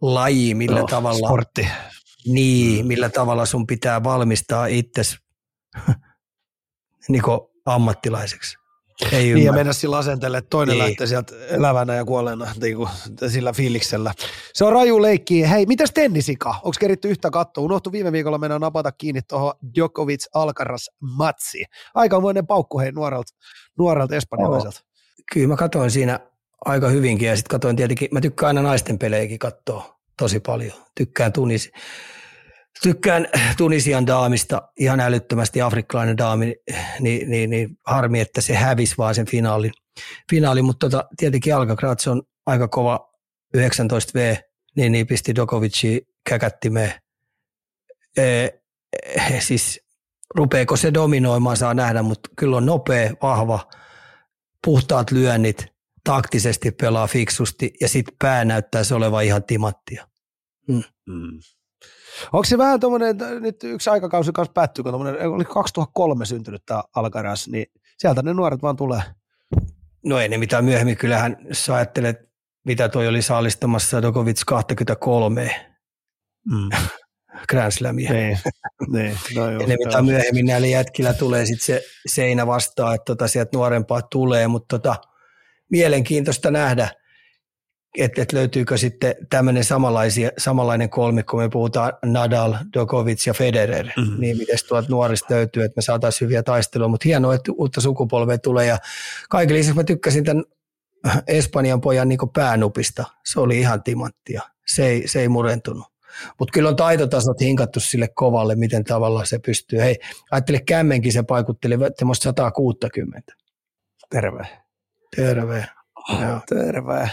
laji, millä, no, tavalla, sportti. Niin, millä tavalla sun pitää valmistaa itsesi niin kuin ammattilaiseksi. Ei niin, ja mennä sillä asenteelle, että toinen niin lähtee sieltä elävänä ja kuolleena niin kuin, sillä fiiliksellä. Se on raju leikki. Hei, mitäs tennisika? Onko keritty yhtä kattoa? Unohtu viime viikolla mennä napata kiinni tuohon Djokovic-Alcaraz-matsi. Aikamoinen paukku hei nuorelta, nuorelta espanjalaiselta. Kyllä mä katsoin siinä aika hyvinkin ja sitten katsoin tietenkin, mä tykkään aina naisten pelejäkin katsoa tosi paljon. Tykkään Tunisi. Tykkään Tunisian daamista, ihan älyttömästi afrikkalainen daami, niin, niin, niin harmi, että se hävisi vaan sen finaalin. Finaali, mutta tota, tietenkin Alcaraz on aika kova yhdeksäntoista vuotias, niin, niin pisti Djokovicin käkättimeen. E, e, siis rupeeko se dominoimaan, saa nähdä, mutta kyllä on nopea, vahva, puhtaat lyönnit, taktisesti pelaa fiksusti ja sitten pää näyttäisi olevan ihan timanttia. Mm. Mm. Onko se vähän tuommoinen, nyt yksi aikakausi kanssa päättyy, kun tuommoinen, oli kaksituhattakolme syntynyt tämä Alcaraz, niin sieltä ne nuoret vaan tulee. No ei ne mitään myöhemmin, kyllähän sä ajattelet, mitä toi oli saalistamassa Djokovic kaksikymmentäkolme mm. Grand Slamia. Niin, niin. No joo, ne mitään myöhemmin näillä jätkillä tulee sitten se seinä vastaan, että tota sieltä nuorempaa tulee, mutta tota, mielenkiintoista nähdä. Että et löytyykö sitten tämmöinen samanlainen kolmikko, me puhutaan Nadal, Djokovic ja Federer, mm-hmm. niin miten tuolta nuorista löytyy, että me saataisiin hyviä taistelua, mutta hienoa, että uutta sukupolvea tulee ja kaiken lisäksi mä tykkäsin tämän Espanjan pojan niin kuin päänupista, se oli ihan timanttia, se ei, se ei murentunut. Mutta kyllä on taitotasot hinkattu sille kovalle, miten tavallaan se pystyy. Hei, ajattele kämmenkin, se paikutteli semmoista sata kuusikymmentä. Terve. Terve. Oh, terve.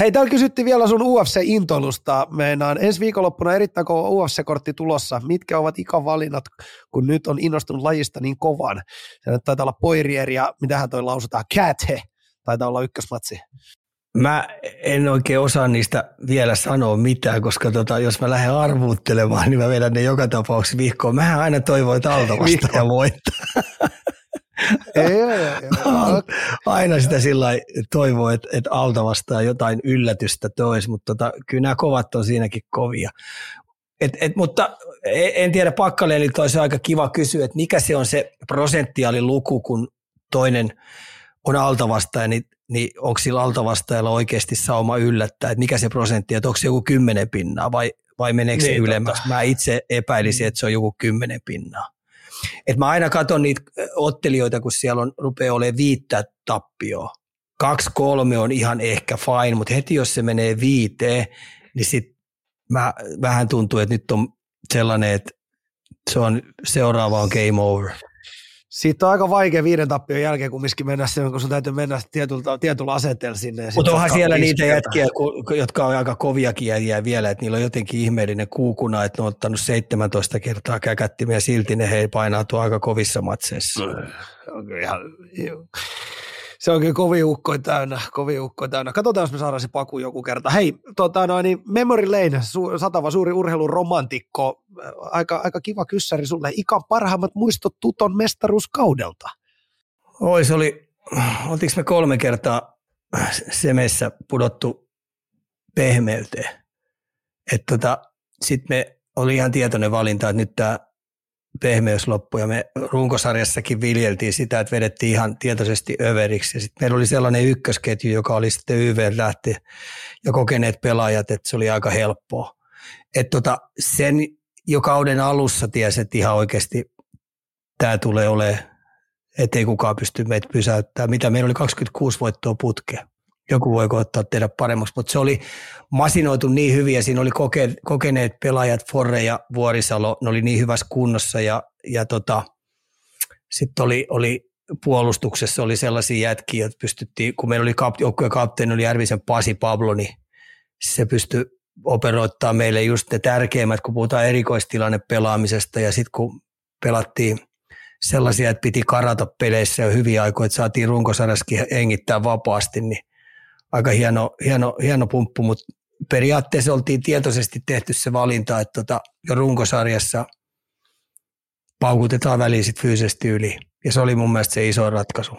Hei, täällä kysyttiin vielä sun U F C-intoilusta. Meinaan ensi viikonloppuna erittäin kova U F C-kortti tulossa. Mitkä ovat ikavalinnat, kun nyt on innostunut lajista niin kovan? Se nyt taitaa olla Poirier ja mitähän toi lausutaan? Käthe. Taitaa olla ykkösmatsi. Mä en oikein osaa niistä vielä sanoa mitään, koska tota, jos mä lähden arvuuttelemaan, niin mä vedän ne joka tapauksessa vihkoon. Mähän aina toivoin, että Alta vastaan voittaa. Ei, ei, ei. Aina sitä sillä toivoo, että, että Alta vastaa jotain yllätystä tois, mutta tota, kyllä nämä kovat on siinäkin kovia. Et, et, mutta en tiedä, Pakkaleelilta olisi aika kiva kysyä, että mikä se on se prosentiaaliluku, kun toinen on Alta vastaan, niin, niin onko sillä Alta vastaajalla oikeasti sauma yllättää, että mikä se prosentti, että onko se joku kymmenen pinnaa vai, vai meneekö se niin, ylemmäksi? Totta. Mä itse epäilisin, että se on joku kymmenen pinnaa. Et mä aina katson niitä ottelijoita, kun siellä on, rupeaa olemaan viittä tappioa. Kaksi kolme on ihan ehkä fine, mutta heti jos se menee viiteen, niin sit mä, vähän tuntuu, että nyt on sellainen, että se on, seuraava on game over. Siitä on aika vaikea viiden tappion jälkeen kumminkin mennä sen, kun sun täytyy mennä tietyllä, tietyllä asenteella sinne. Mutta onhan siellä niitä jätkiä, jotka on aika koviakin jäjiä vielä, että niillä on jotenkin ihmeellinen kuukuna, että ne on ottanut seitsemäntoista kertaa käkättimia, silti ne hei painautuu aika kovissa matseissa. Se on kyllä kovia ukkoja täynnä, kovia ukkoja täynnä. Katsotaan, jos me saadaan se paku joku kerta. Hei, tuota, no, niin Memory Lane, su- satava suuri urheiluromantikko. Aika, aika kiva kyssäri sulle. Ikan parhaimmat muistot Tuton mestaruuskaudelta. Oi, se oli, oltiinko me kolme kertaa semeissä pudottu pehmeyteen. Tota, sitten me oli ihan tietoinen valinta, että nyt tämä pehmeys loppui ja me runkosarjassakin viljeltiin sitä, että vedettiin ihan tietoisesti överiksi ja sitten meillä oli sellainen ykkösketju, joka oli sitten Y V-lähti ja kokeneet pelaajat, että se oli aika helppoa. Että tota, sen jo kauden alussa tiesi, että ihan oikeasti tämä tulee olemaan, ettei kukaan pysty meitä pysäyttämään. Mitä meillä oli kaksikymmentäkuusi voittoa putkea. Joku voi koittaa tehdä paremmaksi, mutta se oli masinoitu niin hyvin ja siinä oli koke- kokeneet pelaajat, Forre ja Vuorisalo, ne oli niin hyvässä kunnossa ja, ja tota, sitten oli, oli puolustuksessa oli sellaisia jätkiä, jotka pystyttiin, kun meillä oli kap- joukkueen kapteeni, oli Järvisen Pasi Pablo, niin se pystyi operoittamaan meille just ne tärkeimmät, kun puhutaan erikoistilanne pelaamisesta ja sitten kun pelattiin sellaisia, että piti karata peleissä jo hyviä aikoja, että saatiin runkosarjassakin hengittää vapaasti, niin aika hieno, hieno, hieno pumppu, mutta periaatteessa oltiin tietoisesti tehty se valinta, että tota, jo runkosarjassa paukutetaan väliin sit fyysisesti yli. Ja se oli mun mielestä se iso ratkaisu.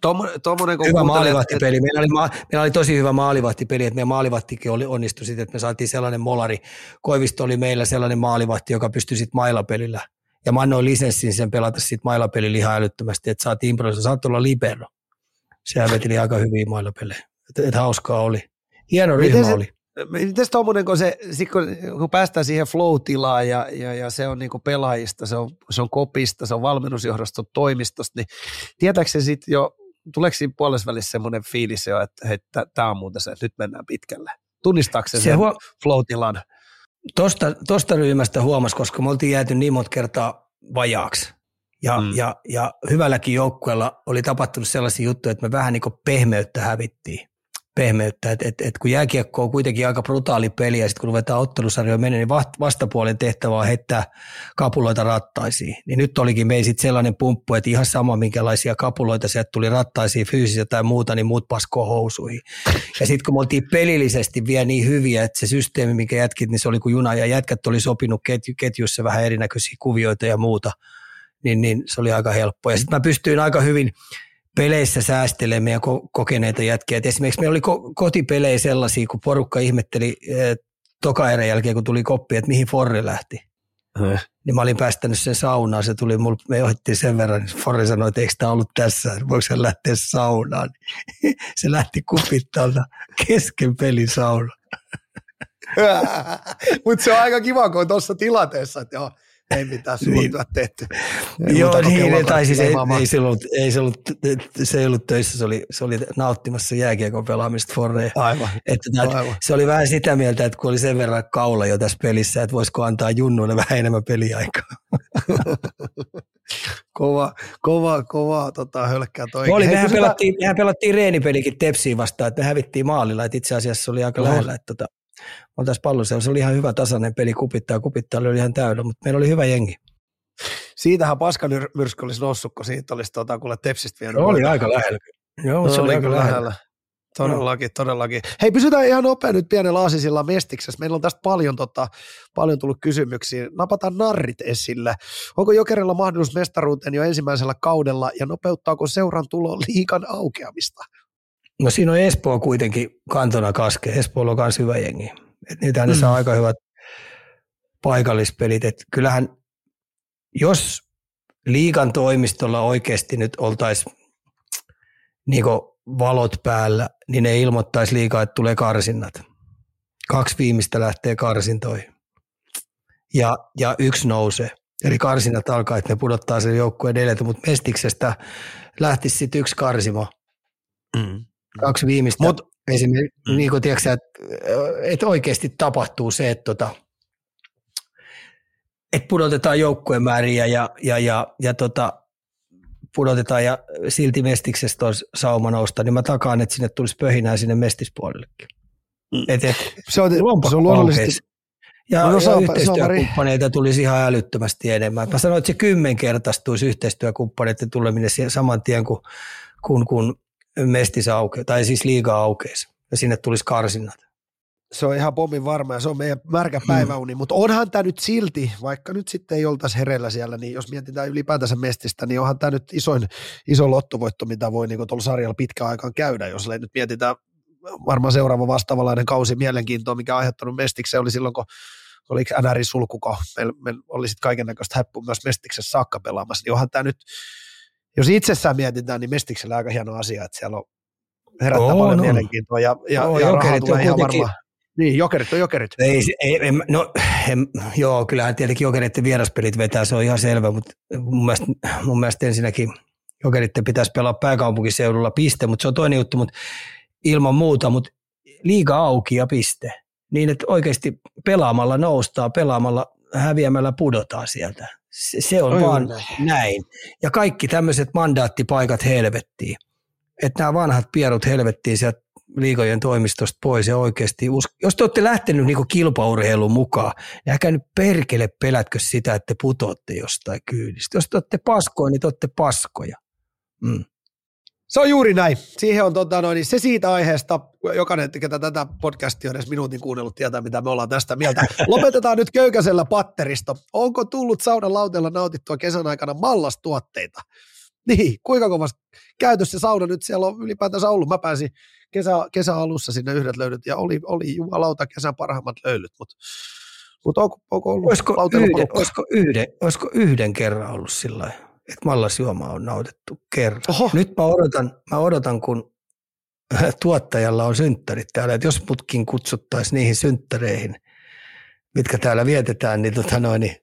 Tom, tommonen, hyvä maalivahtipeli. Et... Meillä, oli ma- meillä oli tosi hyvä maalivahtipeli, että meidän maalivahtikin oli onnistui sitten, että me saatiin sellainen molari. Koivisto oli meillä sellainen maalivahti, joka pystyi sitten mailapelillä. Ja mä annoin lisenssin sen pelata sitten mailapelillä ihan älyttömästi, että saatiin improvisoida. Saat olla libero. Sehän veteli aika hyviä mailapelejä. Että et hauskaa oli. Hieno ryhmä miten se, oli. Miten tuommoinen, kun, se, kun päästään siihen flow-tilaan ja, ja, ja se on niinku pelaajista, se on, se on kopista, se on valmennusjohdosta, toimistosta, niin tietääkö se sitten jo, tuleeko siinä puolessa välissä semmoinen fiilis jo, että tämä on muuten se, nyt mennään pitkälle. Tunnistaako se, se sen huo- flow-tilan? Tosta, tosta ryhmästä huomasi, koska me oltiin jääty niin monta kertaa vajaaksi. Ja, mm. ja, ja hyvälläkin joukkueella oli tapahtunut sellaisia juttuja, että me vähän niin kuin pehmeyttä hävittiin. Pehmeyttä, että et, et kun jääkiekko on kuitenkin aika brutaali peli ja sitten kun ruvetaan ottelusarjoja mennä, niin vastapuolen tehtävä on heittää kapuloita rattaisiin. Niin nyt olikin meidän sitten sellainen pumppu, että ihan sama minkälaisia kapuloita sieltä tuli rattaisiin fyysisiä tai muuta, niin muut paskoo housuihin. Ja sitten kun me oltiin pelillisesti vielä niin hyviä, että se systeemi, minkä jätkit, niin se oli kuin juna ja jätkät oli sopinut ketjussa vähän erinäköisiä kuvioita ja muuta, niin, niin se oli aika helppoa. Ja sitten mä pystyin aika hyvin... peleissä säästelee meidän kokeneita jätkiä. Et esimerkiksi meillä oli ko- kotipelejä sellaisia, kun porukka ihmetteli eh, toka erän jälkeen, kun tuli koppi, että mihin Forre lähti. Hmm. Niin mä olin päästänyt sen saunaan, se tuli mulle, me johdettiin sen verran, niin Forre sanoi, että eikö tämä ollut tässä, voiko se lähteä saunaan. Se lähti Kopitalta kesken pelin saunaan. Mutta se on aika kiva, kun on tuossa tilanteessa, että joo. ei mitään suuntua tehty. Joo, niin, tai siis ei, ei, se ollut, ei se ollut, se ei ollut töissä, se oli, se oli nauttimassa jääkiekon pelaamista Forneen. Aivan. Että, aivan. Se oli vähän sitä mieltä, että kun oli sen verran kaula jo tässä pelissä, että voisiko antaa junnuille vähän enemmän peliaikaa. Kova, kova, kova tota, hölkkää toi. Oli, mehän, Hei, pelattiin, sitä... mehän pelattiin reenipelikin Tepsiin vastaan, että me hävittiin maalilla, että itse asiassa se oli aika no. lähellä, että tota, oltaisiin pallossa. Se oli ihan hyvä tasainen peli, Kopitar, Kopitar oli ihan täydellä, mutta meillä oli hyvä jengi. Siitähän paskamyrsky olisi noussut, kun siitä olisi tuota, kuule Tepsistä vienyt. Oli aika lähellä. Joo, se oli aika lähellä. lähellä. Todellakin, todellakin. Hei, pysytään ihan nopea nyt pienellä aasisilla Mestiksessä. Meillä on tästä paljon, tota, paljon tullut kysymyksiä. Napataan narrit esille. Onko Jokerilla mahdollisuus mestaruuteen jo ensimmäisellä kaudella ja nopeuttaako seuran tulo liigan aukeamista? No siinä on Espoo kuitenkin kantona kaske. Espoolla on myös hyvä jengi. Et niitähän mm. ne saa aika hyvät paikallispelit. Et kyllähän, jos liigan toimistolla oikeasti nyt oltaisiin niinku valot päällä, niin ne ilmoittaisi liikaa, että tulee karsinnat. Kaksi viimeistä lähtee karsintoihin. Ja, ja yksi nousee. Eli karsinnat alkaa, että ne pudottaa sen joukkueen edeltä, mutta Mestiksestä lähtisi sitten yksi karsimo. Mm. Kaksi viimeistä. Mut, esimerkiksi, mm. niin kuin tiedätkö, että, että oikeasti tapahtuu se, että, tota, että pudotetaan joukkueen määriä ja, ja, ja, ja tota, pudotetaan ja silti Mestiksestä on sauma nousta, niin mä takaan, että sinne tulisi pöhinää sinne Mestispuolellekin. Et, et, se on, se on luonnollisesti. Ja, no, ja yhteistyökumppaneita tulisi ihan älyttömästi enemmän. Mä sanoin, että se kymmenkertaistuisi yhteistyökumppaneiden tuleminen saman tien, kuin kun, kun Mestis aukeaa, tai siis liiga aukeisi, ja sinne tulisi karsinnat. Se on ihan pommin varma ja se on meidän märkä päiväuni, mm. mutta onhan tämä nyt silti, vaikka nyt sitten ei oltaisi hereillä siellä, niin jos mietitään ylipäätänsä Mestistä, niin onhan tämä nyt isoin, iso lottovoitto, mitä voi niin tuolla sarjalla pitkään aikaan käydä, jos nyt mietitään varmaan seuraava vastaavanlainen kausi mielenkiintoa, mikä on aiheuttanut Mestikseen, oli silloin, kun oli N H L sulkuko, meillä me oli sitten kaiken näköistä häppua myös Mestiksessä saakka pelaamassa, niin onhan tämä nyt, jos itsessään mietitään, niin Mestiksellä aika hieno asia, että siellä on herättää oh, paljon no. mielenkiintoa ja, ja, oh, ja rahaa tulee ihan varmaan. Niin, Jokerit on Jokerit. Ei, ei, ei, no, en, joo, kyllähän tietenkin Jokeritten vieraspelit vetää, se on ihan selvä, mutta mun mielestä, mun mielestä ensinnäkin Jokeritten pitäisi pelaa pääkaupunkiseudulla piste, mutta se on toinen juttu, mutta ilman muuta, mutta liiga auki ja piste. Niin, että oikeasti pelaamalla noustaan, pelaamalla häviämällä pudotaan sieltä. Se, se on Oi, vaan näin. näin. Ja kaikki tämmöiset mandaattipaikat helvettiin. Että nämä vanhat pierut helvettiin sieltä liigojen toimistosta pois ja oikeasti, jos te olette lähtenyt niinku kilpaurheiluun mukaan, niin älkää nyt perkele pelätkö sitä, että putoatte jostain kyydistä. Jos te olette paskoja, niin te olette paskoja. Mm. Se on juuri näin. Siihen on tota noin, se siitä aiheesta, jokainen, ketä tätä podcastia on edes minuutin kuunnellut, tietää, mitä me ollaan tästä mieltä. Lopetetaan nyt köykäisellä patteristo. Onko tullut saunan lauteella nautittua kesän aikana mallastuotteita? Niin, kuinka kovasti käytössä sauna nyt siellä on ylipäätänsä ollut. Mä pääsin kesä, kesän alussa sinne yhdet löydyt ja oli, oli jumalauta kesän parhaimmat löylyt, mutta mut onko, onko ollut lautelupalukka? Olisiko yhden, yhden kerran ollut sillä lailla, että mallasjuoma on nautettu kerran. Oho. Nyt mä odotan, mä odotan, kun tuottajalla on synttärit täällä, että jos mutkin kutsuttaisiin niihin synttäreihin, mitkä täällä vietetään, niin, tota noin, niin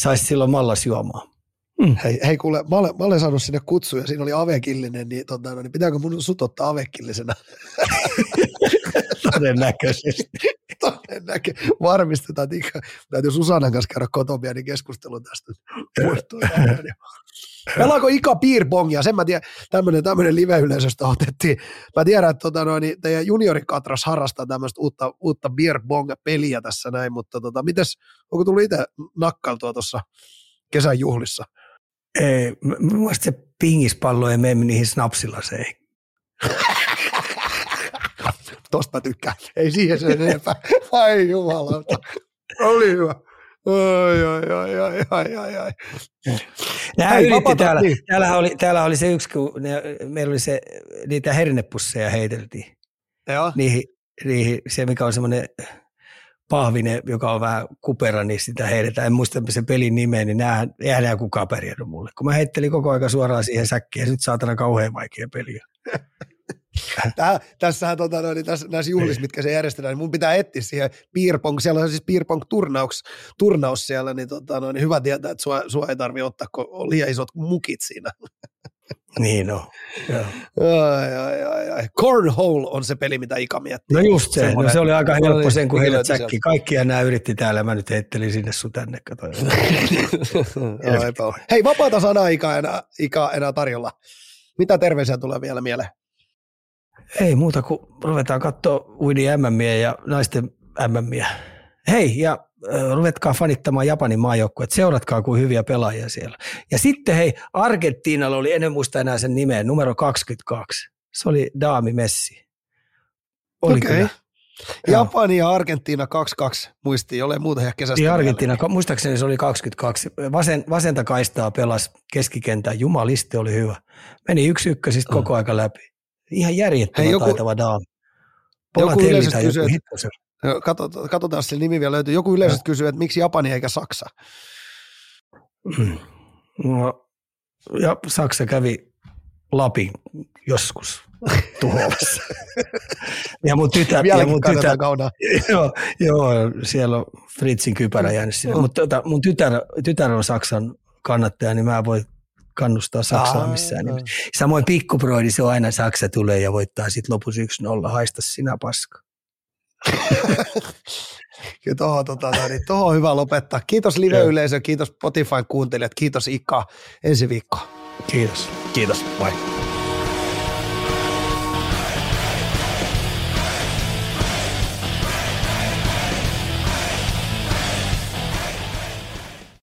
saisi silloin mallasjuomaa. Mm. Hei, hei kuule, mä olen, mä olen saanut sinne kutsuja, ja siinä oli avekillinen, niin, tota, no, niin pitääkö mun sut ottaa avekillisenä? Todennäköisesti. Todennäköisesti. Varmistetaan, että täytyy Susanan kanssa käydä kotomia, niin keskustelu tästä. Pelaako Ika piirpongia? Sen mä tiedän, tämmönen, tämmönen live-yleisöstä otettiin. Mä tiedän, että tota, no, niin, teidän juniorikatras harrastaa tämmöistä uutta, uutta beerpong-peliä tässä näin, mutta tota, mites, onko tullut itse nakkailtua tuossa kesän juhlissa? Ei, mun mielestä se pingispallo ei mene niihin snapsilaseihin. Tosta tykkään. Ei siihen sen enempää. Ai jumalauta. Oli hyvä. Ai, ai, ai, ai, ai, ai, ai. Nämä yritti täällä. Täällä oli, täällä oli se yksi, kun ne, meillä oli se, niitä hernepusseja heiteltiin. Joo. Niihin, niihin, se mikä on semmoinen pahvinen, joka on vähän kupera, niin sitä heitetään. En muista sen pelin nimeä, niin näähän, eihän nää kukaan pärjännyt mulle. Kun mä heittelin koko aika suoraan siihen säkkiin, ja nyt saatana kauhean vaikea peliä. Tää, tässähän tota, no, niin tässä, näissä juhlissa, mitkä se järjestetään, niin mun pitää etsiä siihen piirpong, siellä on siis piirpong-turnaus turnaus siellä, niin, tota, no, niin hyvä tietää, että sua, sua ei tarvitse ottaa, kun on liian isot mukit siinä. Niin on. Ai, ai, ai, ai. Cornhole on se peli, mitä Ika miettii. No just se, no, se oli aika helppo sen, kun heillä tsäkki. Kaikkia nämä yritti täällä, mä nyt heittelin sinne sun tänne. No, hei, vapaata sanaa Ika enää, Ika enää tarjolla. Mitä terveisiä tulee vielä mieleen? Ei muuta kuin ruvetaan katsoa uidin M M-iä ja naisten M M-iä. Hei, ja ruvetkaa fanittamaan Japanin maajoukkuetta, seuratkaa kuin hyviä pelaajia siellä. Ja sitten hei, Argentiinalla oli, en muista enää sen nimeä, numero kaksikymmentäkaksi. Se oli Daami Messi. Oli okay. Kyllä. Japani ja Argentiina kaksi kaksi muistiin, ole muuta ja kesästä. Ja Argentiina, muistaakseni se oli kaksikymmentäkaksi. Vasen, vasenta kaistaa pelasi keskikentään, jumalisti oli hyvä. Meni yksi ykkösistä koko aika läpi. Ihan järjettömän hei, joku, taitava daami. Joku yleisesti kysyy, Katsotaan, katsotaan se nimi vielä löytyy. Joku yleisesti kysyy, että miksi Japani eikä Saksa? No, ja Saksa kävi Lapin joskus tuhoamassa. ja mun tytär. Ja mun tytär joo, joo, siellä on Fritzin kypärä jäänyt sinne. Mutta tota, mun tytär, tytär on Saksan kannattaja, niin mä voin kannustaa Saksaa missään nimessä. Samoin pikkuproidi, se on aina Saksa tulee ja voittaa sitten lopussa yksi nolla. Haista sinä paska. Kyllä tuohon, tota, niin, tuohon on hyvä lopettaa. Kiitos live-yleisö, kiitos Spotify-kuuntelijat, kiitos Ika, ensi viikkoon. Kiitos. Kiitos, moi.